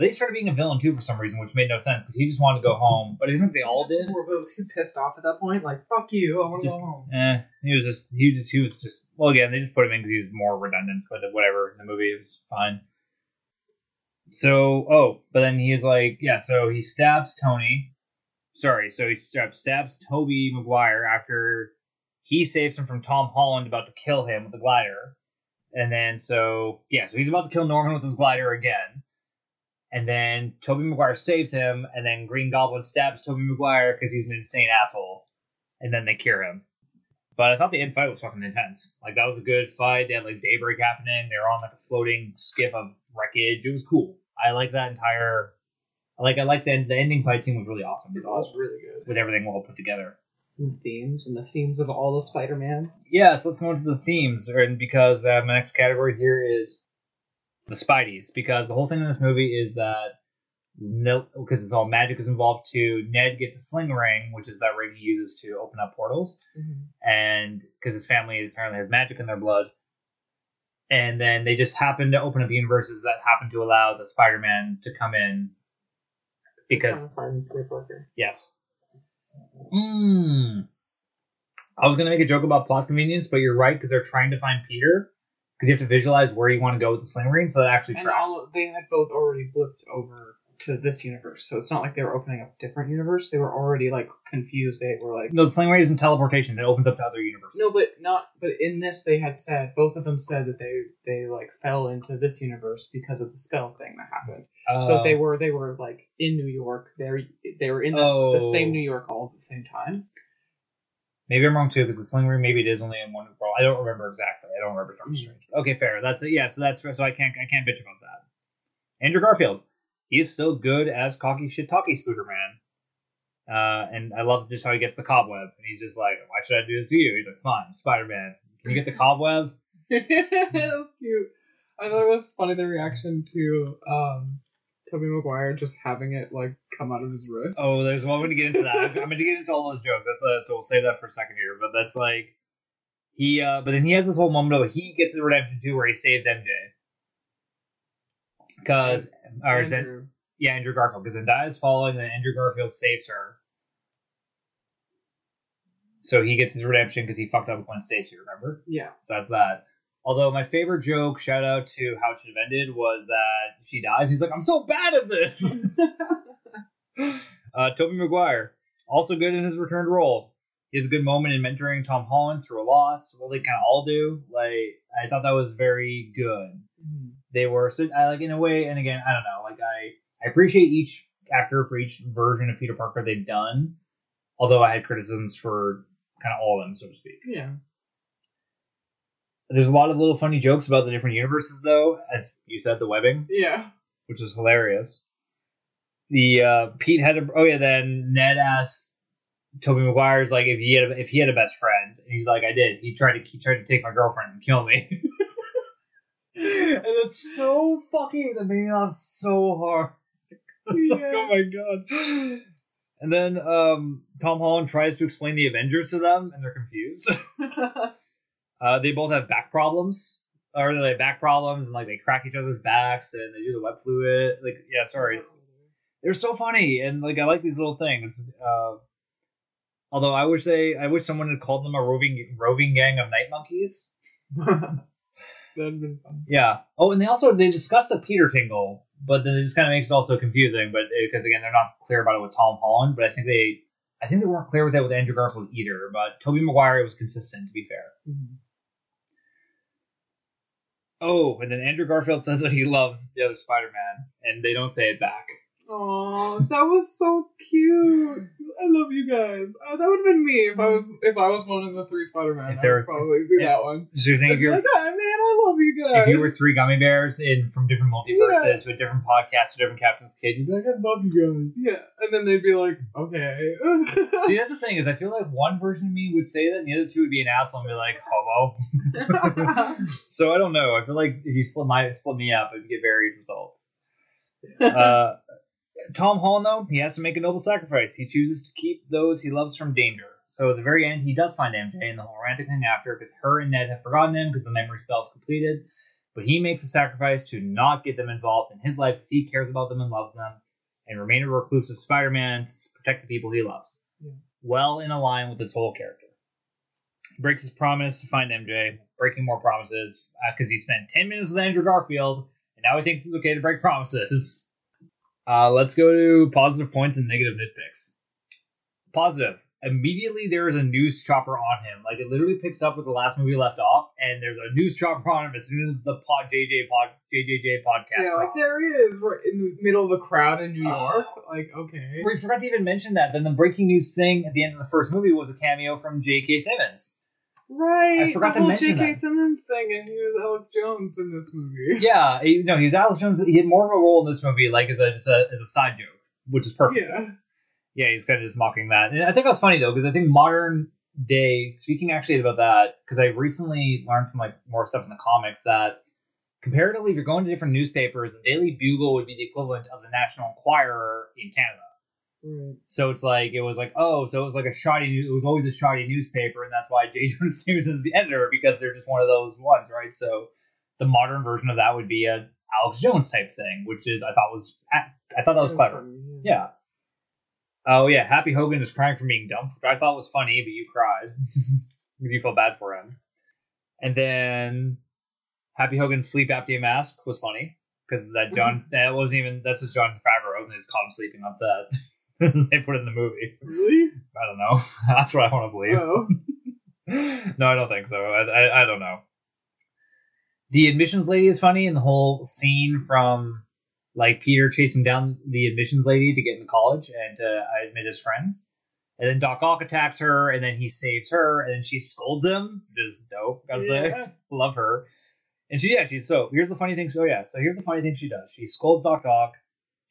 They started being a villain too for some reason, which made no sense, because he just wanted to go home. But I think they all did. More, but was he pissed off at that point? Like, fuck you, I want to go home. He was just... Well, again, they just put him in because he was more redundant, but whatever, in the movie, it was fine. So he stabs Tony. Sorry, so he stabs Tobey Maguire after he saves him from Tom Holland about to kill him with the glider. And then, so he's about to kill Norman with his glider again. And then Tobey Maguire saves him, and then Green Goblin stabs Tobey Maguire because he's an insane asshole. And then they cure him. But I thought the end fight was fucking intense. Like, that was a good fight. They had, like, daybreak happening. They were on, like, a floating skiff of wreckage. It was cool. I like that entire... the ending fight scene was really awesome. It was really good. With everything well put together. The themes of all of Spider-Man. Yeah, so let's go into the themes. And because my next category here is the Spideys. Because the whole thing in this movie is that... because it's all magic is involved too. Ned gets a sling ring, which is that ring he uses to open up portals. Mm-hmm. And because his family apparently has magic in their blood. And then they just happen to open up universes that happen to allow the Spider-Man to come in. Because... Yes. I was going to make a joke about plot convenience, but you're right, because they're trying to find Peter. Because you have to visualize where you want to go with the sling ring, so that actually tracks. They had both already blipped over to this universe, so it's not like they were opening up a different universe. They were already like confused. They were like, no, the sling ray isn't teleportation. It opens up to other universes. No, but in this they had said, both of them said that they like fell into this universe because of the spell thing that happened. So they were like in New York. They were in the same New York all at the same time. Maybe I'm wrong too, because the sling ray, maybe it is only in one world. I don't remember exactly. I don't remember Doctor Strange. Okay, fair. That's it. Yeah. So that's fair. So I can't bitch about that. Andrew Garfield. He is still good as cocky shit talky Spooderman. And I love just how he gets the cobweb. And he's just like, why should I do this to you? He's like, fine, Spider-Man. Can you get the cobweb? That was cute. I thought it was funny, the reaction Tobey Maguire just having it like come out of his wrist. Oh, there's one way to get into that. I'm going to get into all those jokes. So we'll save that for a second here. But that's like he. But then he has this whole moment of he gets the redemption too, where he saves MJ. Because Andrew Garfield. Because Zendaya is following, and Andrew Garfield saves her. So he gets his redemption because he fucked up with Gwen Stacy. Remember? Yeah. So that's that. Although my favorite joke, shout out to How It Should Have Ended, was that she dies. He's like, I'm so bad at this. Tobey Maguire, also good in his returned role. He has a good moment in mentoring Tom Holland through a loss. Well, they kind of all do. Like, I thought that was very good. Mm-hmm. They were, so, like, in a way, and again, I don't know. Like, I appreciate each actor for each version of Peter Parker they've done. Although I had criticisms for kind of all of them, so to speak. Yeah. There's a lot of little funny jokes about the different universes, though. As you said, the webbing. Yeah. Which was hilarious. The Pete had a... Oh, yeah, then Ned asked Tobey Maguire's, like, if he had a best friend. And he's like, I did. He tried to take my girlfriend and kill me. And it's so fucking... That made me laugh so hard. Yeah. Like, oh, my God. And then Tom Holland tries to explain the Avengers to them, and they're confused. They both have back problems, or they have back problems, and like they crack each other's backs, and they do the web fluid. Like, yeah, sorry, they're so funny, and like I like these little things. Although I wish someone had called them a roving gang of night monkeys. That'd been fun. Yeah. Oh, and they discuss the Peter Tingle, but then it just kind of makes it also confusing. But because again, they're not clear about it with Tom Holland, but I think they weren't clear with that with Andrew Garfield either. But Tobey Maguire was consistent, to be fair. Mm-hmm. Oh, and then Andrew Garfield says that he loves the other Spider-Man, and they don't say it back. Oh, that was so cute. I love you guys. That would have been me if I was one of the three Spider-Man. I would probably be that one. So you're saying if you're like, oh, man, I love you guys. If you were three gummy bears from different multiverses with different podcasts, with different Captain's Kid, you'd be like, I love you guys. Yeah, and then they'd be like, okay. See, that's the thing is, I feel like one version of me would say that, and the other two would be an asshole and be like, homo. So I don't know. I feel like if you split me up, it'd get varied results. Tom Holland, though, he has to make a noble sacrifice. He chooses to keep those he loves from danger. So at the very end, he does find MJ and the whole romantic thing after, because her and Ned have forgotten him because the memory spell is completed. But he makes a sacrifice to not get them involved in his life because he cares about them and loves them, and remain a recluse of Spider-Man to protect the people he loves. Yeah. Well in a line with his whole character. He breaks his promise to find MJ, breaking more promises because he spent 10 minutes with Andrew Garfield, and now he thinks it's okay to break promises. Let's go to positive points and negative nitpicks. Positive. Immediately there is a news chopper on him. Like, it literally picks up where the last movie left off, and there's a news chopper on him as soon as the JJJ podcast. Yeah, like, there he is. We're in the middle of a crowd in New York. Like, okay. We forgot to even mention that. Then the breaking news thing at the end of the first movie was a cameo from J.K. Simmons. Right, I forgot to mention J.K. Simmons thing, and he was Alex Jones in this movie. Yeah, he was Alex Jones. He had more of a role in this movie, like as a side joke, which is perfect. Yeah, he's kind of just mocking that, and I think that's funny though, because I think modern day, speaking actually about that, because I recently learned from like more stuff in the comics that comparatively, if you're going to different newspapers, the Daily Bugle would be the equivalent of the National Enquirer in Canada. Mm. So it's like, it was always a shoddy newspaper, and that's why J. Jonah Jameson's the editor, because they're just one of those ones, right? So the modern version of that would be an Alex Jones type thing, which is, I thought that was clever. Funny, yeah. Oh yeah, Happy Hogan is crying from being dumped, which I thought was funny, but you cried. You feel bad for him. And then Happy Hogan's sleep apnea mask was funny, because that's just Jon Favreau, and they just caught him sleeping on set. They put it in the movie. Really? I don't know. That's what I want to believe. Oh. No, I don't think so. I don't know. The admissions lady is funny, and the whole scene from like Peter chasing down the admissions lady to get into college and to admit his friends. And then Doc Ock attacks her, and then he saves her, and then she scolds him, which is dope, gotta say. Love her. And here's the funny thing she does. She scolds Doc Ock.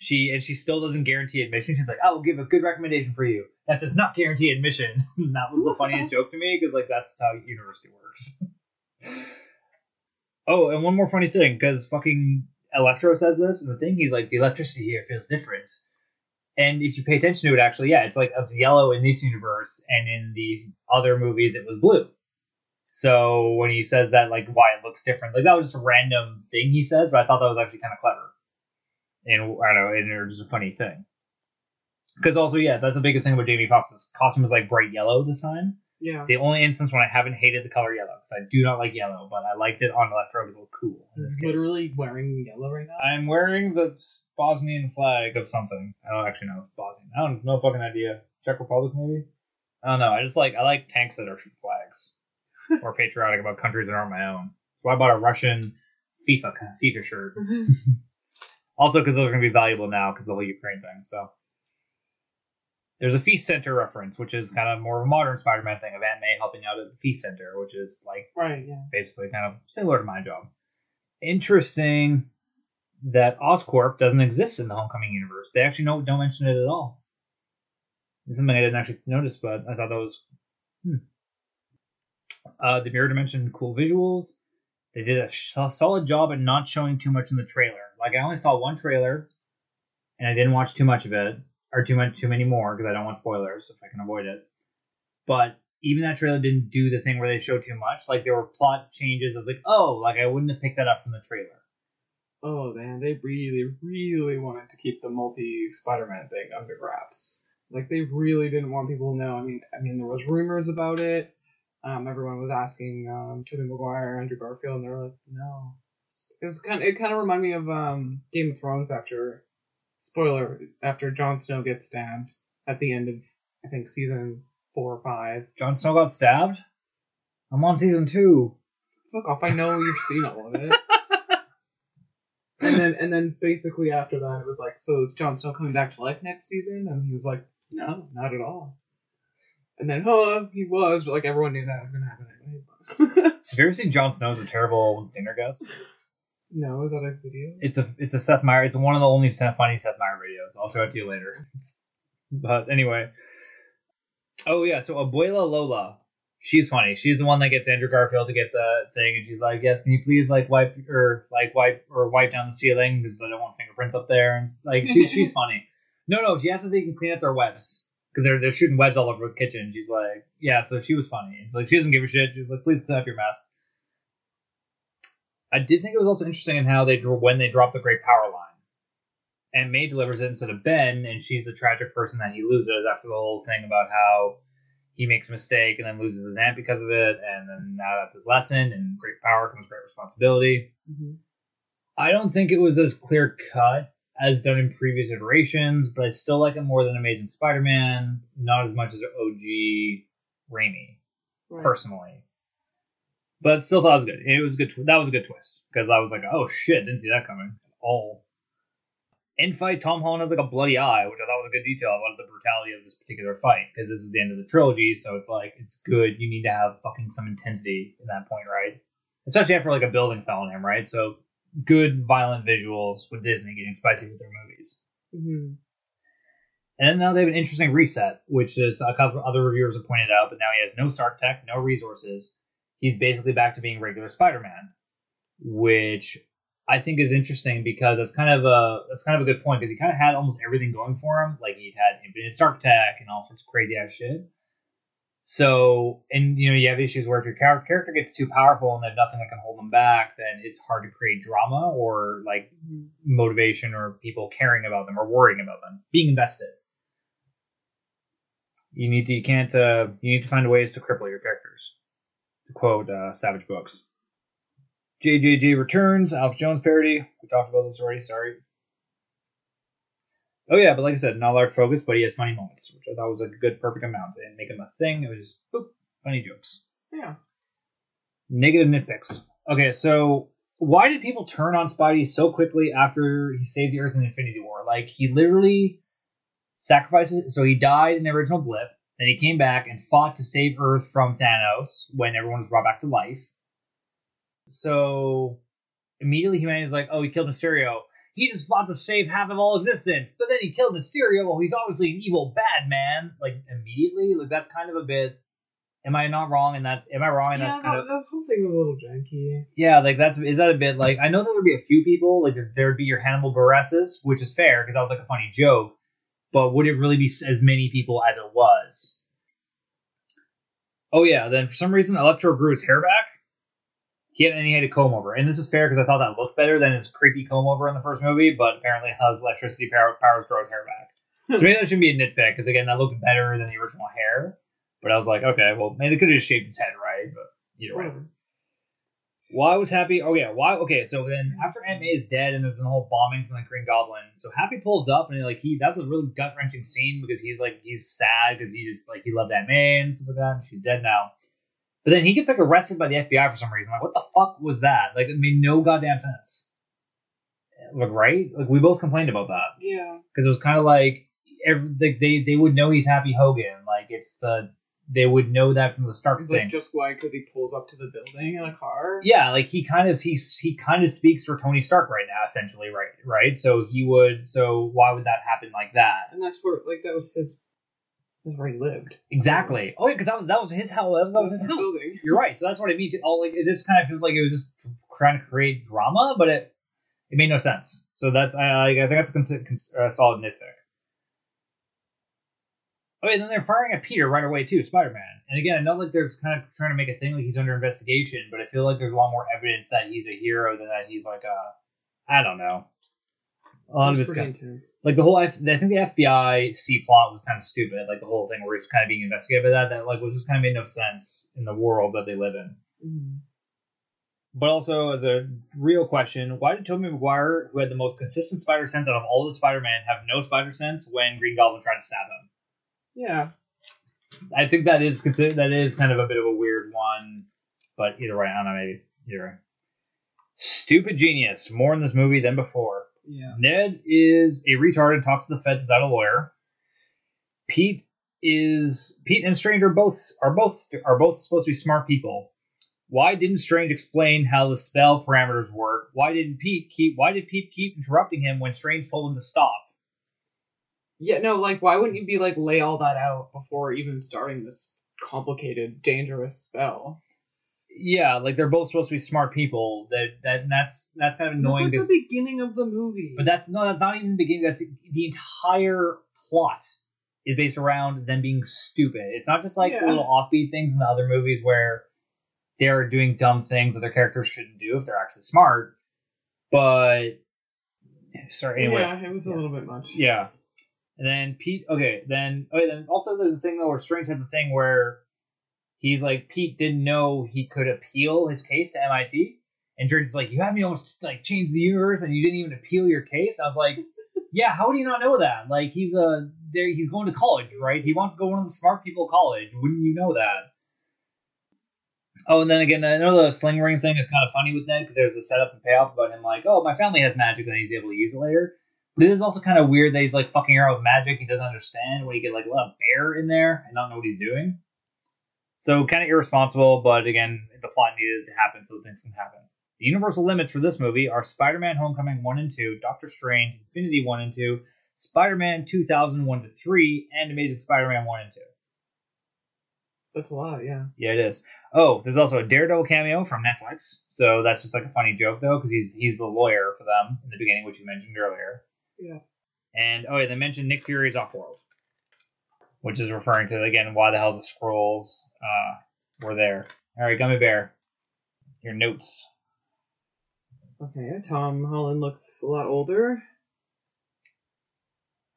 She still doesn't guarantee admission. She's like, I will give a good recommendation for you. That does not guarantee admission. That was the funniest joke to me, because like that's how university works. Oh, and one more funny thing, because fucking Electro says this in the thing. He's like, the electricity here feels different. And if you pay attention to it, actually, yeah, it's like of yellow in this universe, and in the other movies, it was blue. So when he says that, like, why it looks different, like, that was just a random thing he says, but I thought that was actually kind of clever. And, I don't know, and it was just a funny thing. Because also, yeah, that's the biggest thing about Jamie Foxx's costume is, like, bright yellow this time. Yeah. The only instance when I haven't hated the color yellow, because I do not like yellow, but I liked it on Electro because it looked cool in this case. Literally wearing yellow right now? I'm wearing the Bosnian flag of something. I don't actually know if it's Bosnian. I don't know, fucking idea. Czech Republic, maybe? I don't know. I just like, I like tanks that are flags. Or patriotic about countries that aren't my own. So I bought a Russian FIFA shirt. Also, because those are going to be valuable now because of the whole Ukraine thing, so... There's a Feast Center reference, which is kind of more of a modern Spider-Man thing of Aunt May helping out at the Feast Center, which is like basically kind of similar to my job. Interesting that Oscorp doesn't exist in the Homecoming universe. They actually don't mention it at all. It's something I didn't actually notice, but I thought that was... The mirror dimension, cool visuals. They did a solid job at not showing too much in the trailer. Like, I only saw one trailer, and I didn't watch too much of it. Or too many more, because I don't want spoilers if I can avoid it. But even that trailer didn't do the thing where they show too much. Like, there were plot changes. I was like, oh, like, I wouldn't have picked that up from the trailer. Oh, man, they really, really wanted to keep the multi-Spider-Man thing under wraps. Like, they really didn't want people to know. I mean, there was rumors about it. Everyone was asking Tobey Maguire, Andrew Garfield, and they were like, no. It kind of reminded me of Game of Thrones after Jon Snow gets stabbed at the end of, I think, season 4 or 5. Jon Snow got stabbed? I'm on season 2. Fuck off, I know you've seen all of it. And then basically after that, it was like, so is Jon Snow coming back to life next season? And he was like, no, not at all. And then, he was, but like everyone knew that was going to happen anyway. Have you ever seen Jon Snow's A Terrible Dinner Guest? No, is that a video? It's a Seth Meyers. It's one of the only funny Seth Meyers videos. I'll show it to you later. But anyway. Oh, yeah. So Abuela Lola, she's funny. She's the one that gets Andrew Garfield to get the thing. And she's like, yes, can you please wipe down the ceiling because I don't want fingerprints up there. And like, she's funny. No, she asks if they can clean up their webs because they're shooting webs all over the kitchen. She's like, yeah, so she was funny. She's like, she doesn't give a shit. She was like, please clean up your mess. I did think it was also interesting in how when they drop the great power line. And May delivers it instead of Ben, and she's the tragic person that he loses after the whole thing about how he makes a mistake and then loses his aunt because of it, and then now that's his lesson, and great power comes great responsibility. Mm-hmm. I don't think it was as clear-cut as done in previous iterations, but I still like it more than Amazing Spider-Man, not as much as OG Raimi, personally. But still thought it was good. It was good. That was a good twist. Because I was like, oh shit, didn't see that coming at all. In fight, Tom Holland has like a bloody eye, which I thought was a good detail about the brutality of this particular fight. Because this is the end of the trilogy, so it's like, it's good. You need to have fucking some intensity in that point, right? Especially after like a building fell on him, right? So good violent visuals with Disney getting spicy with their movies. Mm-hmm. And now they have an interesting reset, which is a couple other reviewers have pointed out, but now he has no Stark tech, no resources. He's basically back to being regular Spider-Man, which I think is interesting because that's kind of a good point because he kind of had almost everything going for him. Like he had infinite Stark tech and all sorts of crazy ass shit. So, and you know, you have issues where if your character gets too powerful and there's nothing that can hold them back, then it's hard to create drama or like motivation or people caring about them or worrying about them, being invested. You need to find ways to cripple your characters. To quote Savage Books. JJJ returns, Alex Jones parody. We talked about this already, sorry. Oh yeah, but like I said, not a large focus, but he has funny moments, which I thought was like a good, perfect amount. They didn't make him a thing, it was just, boop, funny jokes. Yeah. Negative nitpicks. Okay, so why did people turn on Spidey so quickly after he saved the Earth in Infinity War? Like, he literally sacrifices, so he died in the original Blip. Then he came back and fought to save Earth from Thanos when everyone was brought back to life. So immediately humanity's like, oh, he killed Mysterio. He just fought to save half of all existence. But then he killed Mysterio. Well, he's obviously an evil bad man. Like, immediately? Like, that's kind of a bit... Am I not wrong in that? Am I wrong in that's kind of that whole thing was a little janky. Yeah, like is that a bit like I know that there'd be a few people like there'd be your Hannibal Buress, which is fair because that was like a funny joke, but would it really be as many people as it was? Oh yeah, then for some reason Electro grew his hair back. He had a comb over, and this is fair because I thought that looked better than his creepy comb over in the first movie. But apparently, his electricity powers grow his hair back. So maybe that shouldn't be a nitpick because again, that looked better than the original hair. But I was like, okay, well, maybe they could have just shaped his head right, but either way. Well, I was happy. Oh, yeah. Why? Okay, so then after Aunt May is dead and there's been the whole bombing from the Green Goblin, so Happy pulls up and that's a really gut-wrenching scene because he's sad because he loved Aunt May and stuff like that, and she's dead now. But then he gets arrested by the FBI for some reason. Like, what the fuck was that? Like, it made no goddamn sense. Like, right? Like, we both complained about that. Yeah. Because it was kind of like, they would know he's Happy Hogan. Like, it's the... They would know that from the start. It's like, just why? Because he pulls up to the building in a car. Yeah, like he kind of speaks for Tony Stark right now, essentially, right. So he would. So why would that happen like that? And that's where, like, that was his. That's where he lived. Exactly. Oh yeah, because that was his house. That was his house. Building. You're right. So that's what I mean. All like this kind of feels like it was just trying to create drama, but it made no sense. So that's I think that's a solid nitpick. Oh, and then they're firing at Peter right away, too, Spider-Man. And again, I know like there's kind of trying to make a thing like he's under investigation, but I feel like there's a lot more evidence that he's a hero than that he's like a... I don't know. A lot of it's kind of... Like the whole... I think the FBI C-plot was kind of stupid. Like the whole thing where he's kind of being investigated by that like was just kind of made no sense in the world that they live in. Mm-hmm. But also, as a real question, why did Tobey Maguire, who had the most consistent spider sense out of all the Spider-Man, have no spider sense when Green Goblin tried to stab him? Yeah, I think that is kind of a bit of a weird one, but either way, I don't know, maybe either way. Stupid genius, more in this movie than before. Yeah, Ned is a retard and talks to the feds without a lawyer. Pete and Strange are both supposed to be smart people. Why didn't Strange explain how the spell parameters work? Why did Pete keep interrupting him when Strange told him to stop? Yeah, no, like, why wouldn't you be, like, lay all that out before even starting this complicated, dangerous spell? Yeah, like, they're both supposed to be smart people. That's kind of annoying. That's like the beginning of the movie. But that's not even the beginning. That's the entire plot is based around them being stupid. It's not just, like, little offbeat things in the other movies where they're doing dumb things that their characters shouldn't do if they're actually smart. But, sorry, anyway. Yeah, it was a little bit much. Yeah. And then Pete, then also there's a thing though where Strange has a thing where he's like, Pete didn't know he could appeal his case to MIT. And Strange is like, you had me almost like change the universe and you didn't even appeal your case. And I was like, yeah, how do you not know that? Like he's going to college, right? He wants to go one of the smart people college. Wouldn't you know that? Oh, and then again, I know the sling ring thing is kind of funny with Ned because there's the setup and payoff about him like, oh, my family has magic and he's able to use it later. But it is also kind of weird that he's, like, fucking around with magic. He doesn't understand when you get, like, a lot of air in there and not know what he's doing. So, kind of irresponsible, but, again, the plot needed to happen so things can happen. The universal limits for this movie are Spider-Man Homecoming 1 and 2, Doctor Strange, Infinity 1 and 2, Spider-Man 2001-3, and Amazing Spider-Man 1 and 2. That's a lot, yeah. Yeah, it is. Oh, there's also a Daredevil cameo from Netflix. So, that's just, like, a funny joke, though, because he's the lawyer for them in the beginning, which you mentioned earlier. Yeah. And, they mentioned Nick Fury's Offworld, which is referring to, again, why the hell the Skrulls were there. All right, Gummy Bear, your notes. Okay, Tom Holland looks a lot older.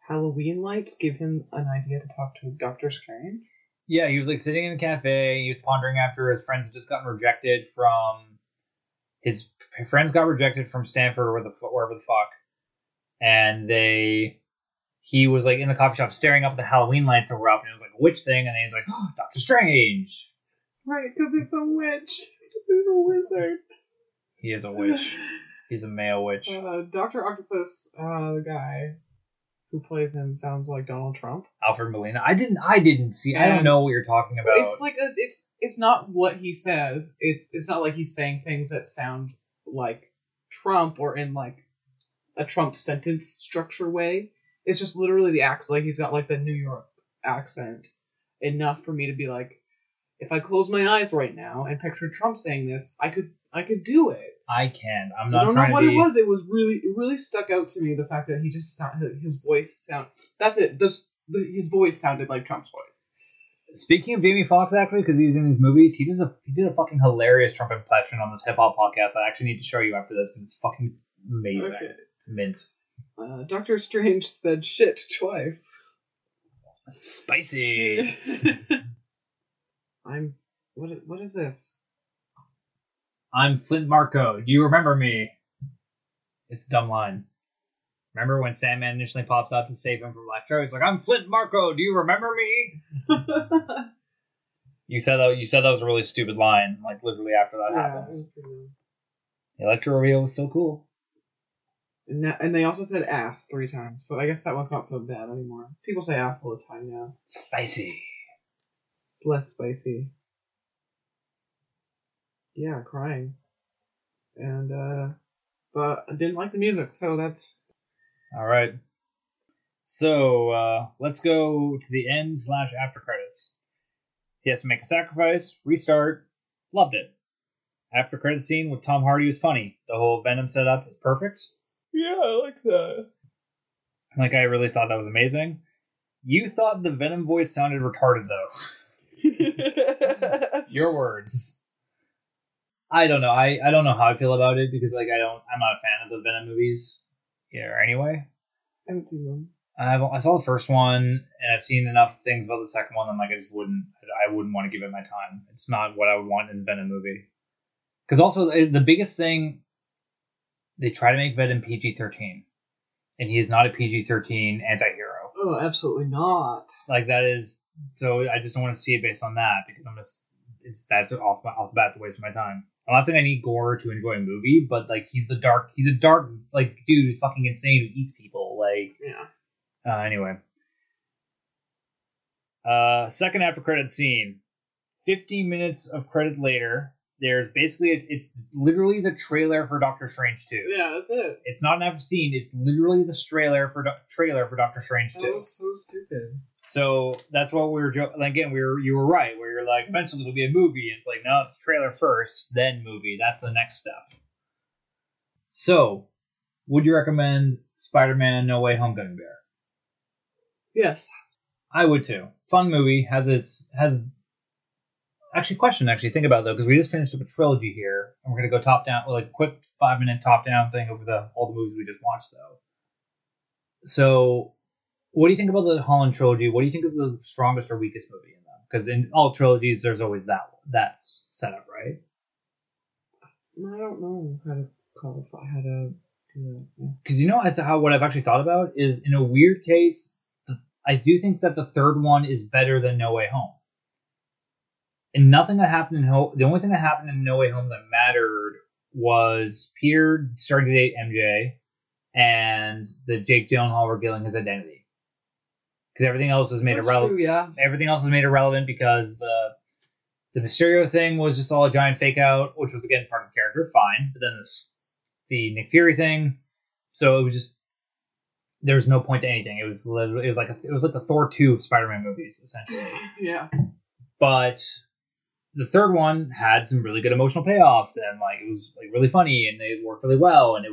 Halloween lights give him an idea to talk to Doctor Strange. Yeah, he was, like, sitting in a cafe. He was pondering after his friends had just gotten rejected from... His friends got rejected from Stanford or wherever the fuck. And he was like in the coffee shop staring up at the Halloween lights that were up, and it was like a witch thing, and then he's like, oh, Doctor Strange! Right, because it's a witch. He's a wizard. He is a witch. He's a male witch. Dr. Octopus, the guy who plays him sounds like Donald Trump. Alfred Molina. I didn't see. I don't know what you're talking about. It's like it's not what he says. It's not like he's saying things that sound like Trump or in like a Trump sentence structure way. It's just literally the accent. Like he's got like the New York accent enough for me to be like, If I close my eyes right now and picture Trump saying this, I could do it. I can. I'm not trying to. I don't know what it was. It really stuck out to me, the fact that he just sounded, his voice sound. That's it. His voice sounded like Trump's voice. Speaking of Jamie Foxx, actually, because he's in these movies, he did a fucking hilarious Trump impression on this hip hop podcast. I actually need to show you after this because it's fucking amazing. Okay. It's mint. Doctor Strange said shit twice. That's spicy. What is this? I'm Flint Marco. Do you remember me? It's a dumb line. Remember when Sandman initially pops up to save him from Electro? He's like, I'm Flint Marco. Do you remember me? You said that was a really stupid line. Like literally after that happens. The Electro reveal was so cool. And they also said ass 3 times, but I guess that one's not so bad anymore. People say ass all the time now. Spicy. It's less spicy. Yeah, crying. And, but I didn't like the music, so that's... Alright. So, let's go to the end/after credits. He has to make a sacrifice, restart, loved it. After credit scene with Tom Hardy was funny. The whole Venom setup is perfect. Yeah, I like that. Like, I really thought that was amazing. You thought the Venom voice sounded retarded, though. Your words. I don't know. I don't know how I feel about it, because, like, I'm not a fan of the Venom movies here anyway. I haven't seen them. I saw the first one, and I've seen enough things about the second one that I'm like, I wouldn't want to give it my time. It's not what I would want in a Venom movie. Because also, the biggest thing... They try to make Venom PG-13, and he is not a PG-13 anti-hero. Oh, absolutely not. Like, that is... So I just don't want to see it based on that, because I'm just... That's off the bat, it's a waste of my time. I'm not saying I need gore to enjoy a movie, but, like, he's a dark, like, dude who's fucking insane who eats people. Like, yeah. Anyway. Second after credit scene. 15 minutes of credit later... There's basically, it's literally the trailer for Doctor Strange 2. Yeah, that's it. It's not an after scene. It's literally the trailer for Doctor Strange 2. That was so stupid. So that's what we were joking. Again, you were right. Where you're like, eventually it'll be a movie. And it's like, no, it's a trailer first, then movie. That's the next step. So, would you recommend Spider-Man No Way Home Homecoming? Yes, I would too. Fun movie. Has. Actually, think about it, though, because we just finished up a trilogy here, and we're going to go top-down, like, a quick 5-minute top-down thing over all the movies we just watched, though. So, what do you think about the Holland trilogy? What do you think is the strongest or weakest movie in them? Because in all trilogies, there's always that setup, right? I don't know how to qualify, how to do that. Because, you know, what I've actually thought about is, in a weird case, I do think that the third one is better than No Way Home. And nothing that happened in the only thing that happened in No Way Home that mattered was Peter starting to date MJ, and that Jake Gyllenhaal revealing his identity. Because everything else was made irrelevant. Yeah. Everything else was made irrelevant because the Mysterio thing was just all a giant fake out, which was again part of the character, fine. But then the Nick Fury thing, so it was just there was no point to anything. It was literally it was like the Thor 2 of Spider-Man movies essentially. Yeah, but. The third one had some really good emotional payoffs, and like it was like really funny, and it worked really well, and it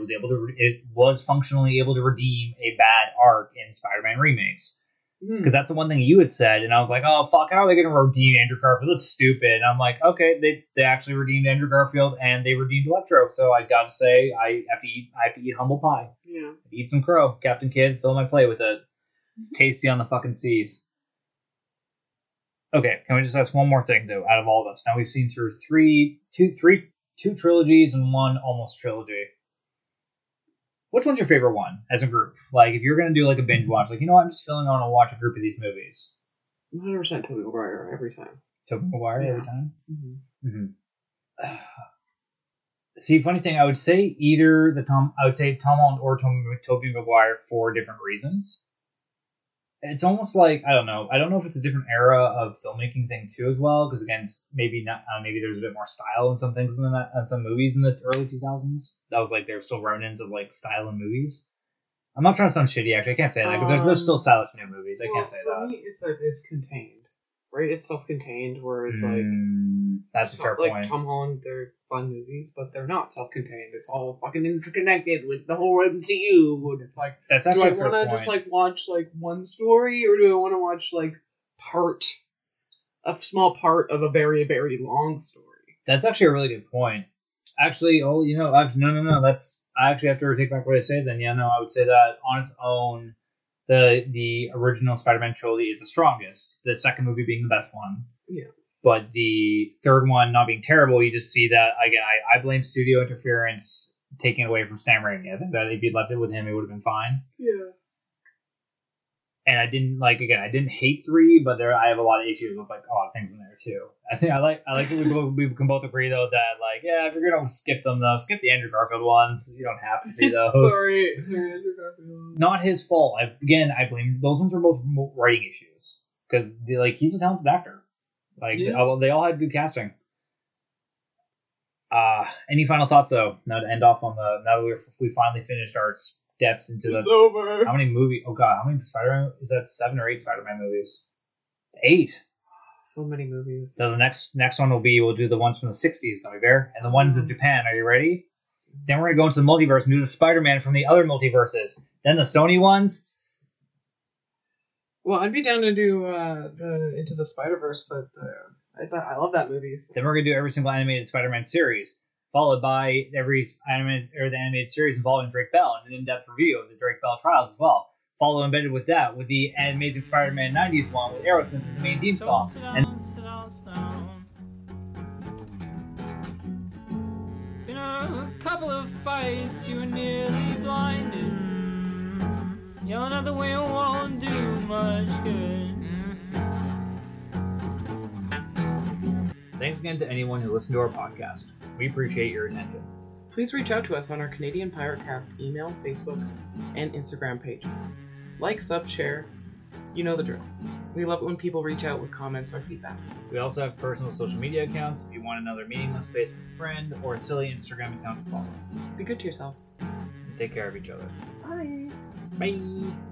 was functionally able to redeem a bad arc in Spider-Man remakes, because that's the one thing you had said, and I was like, oh fuck, how are they going to redeem Andrew Garfield? That's stupid. And I'm like, okay, they actually redeemed Andrew Garfield, and they redeemed Electro, so I got to say, I have to eat humble pie. Yeah, eat some crow, Captain Kidd, fill my plate with it. It's tasty on the fucking seas. Okay, can we just ask one more thing, though, out of all of us? Now, we've seen through two trilogies and one almost trilogy. Which one's your favorite one as a group? Like, if you're going to do, like, a binge watch, like, you know what? I'm just feeling I want to watch a group of these movies. 100% Tobey Maguire every time. Tobey Maguire every time? Mm-hmm. Mm-hmm. See, funny thing, I would say Tom Holland or Tobey Maguire for different reasons. It's almost like, I don't know if it's a different era of filmmaking thing too as well, because again, maybe not. Maybe there's a bit more style in some things in some movies in the early 2000s. That was like there's still remnants of like style in movies. I'm not trying to sound shitty, actually. I can't say that because there's still stylish new movies. I can't say that. For me, it's contained. right? It's self-contained, where it's like... That's a fair point. Like, Tom Holland, they're fun movies, but they're not self-contained. It's all fucking interconnected with the whole MCU. And it's like, that's do I want to just, like, watch, like, one story, or do I want to watch, like, a small part of a very, very long story? That's actually a really good point. Actually, oh, you know, I actually have to take back what I said then. Yeah, no, I would say that on its own, the original Spider-Man trilogy is the strongest, the second movie being the best one. Yeah. But the third one not being terrible, you just see that, again, I blame studio interference taking away from Sam Raimi. I think that if you'd left it with him, it would have been fine. Yeah. And I didn't hate 3, but I have a lot of issues with, like, a lot of things in there, too. I think I like that we can both agree, though, that, like, yeah, if you're going to skip them, though, skip the Andrew Garfield ones. You don't have to see those. Sorry, Andrew Garfield. Not his fault. I blame... Those ones are both writing issues. Because, like, he's a talented actor. Like, yeah. They all had good casting. Any final thoughts, though? Now to end off on the... Now that we finally finished our... depths into it's over. How many movies? Oh god, how many Spider-Man? Is that 7 or 8 Spider-Man movies? 8. So many movies. So the next one will be, we'll do the ones from the '60s, gonna be there, and the ones in Japan. Are you ready? Then we're gonna go into the multiverse and do the Spider-Man from the other multiverses. Then the Sony ones. Well, I'd be down to do Into the Spider-Verse, but I love that movie. So. Then we're gonna do every single animated Spider-Man series, followed by the animated series involving Drake Bell, and an in-depth review of the Drake Bell trials as well. Follow embedded with that, with the Amazing Spider-Man 90s one with Aerosmith as the main theme song. In a couple of fights, you were nearly blinded. Yelling at the wheel won't do much good. Thanks again to anyone who listened to our podcast. We appreciate your attention. Please reach out to us on our Canadian Piratecast email, Facebook, and Instagram pages. Like, sub, share. You know the drill. We love it when people reach out with comments or feedback. We also have personal social media accounts if you want another meaningless Facebook friend or a silly Instagram account to follow. Be good to yourself. And take care of each other. Bye. Bye.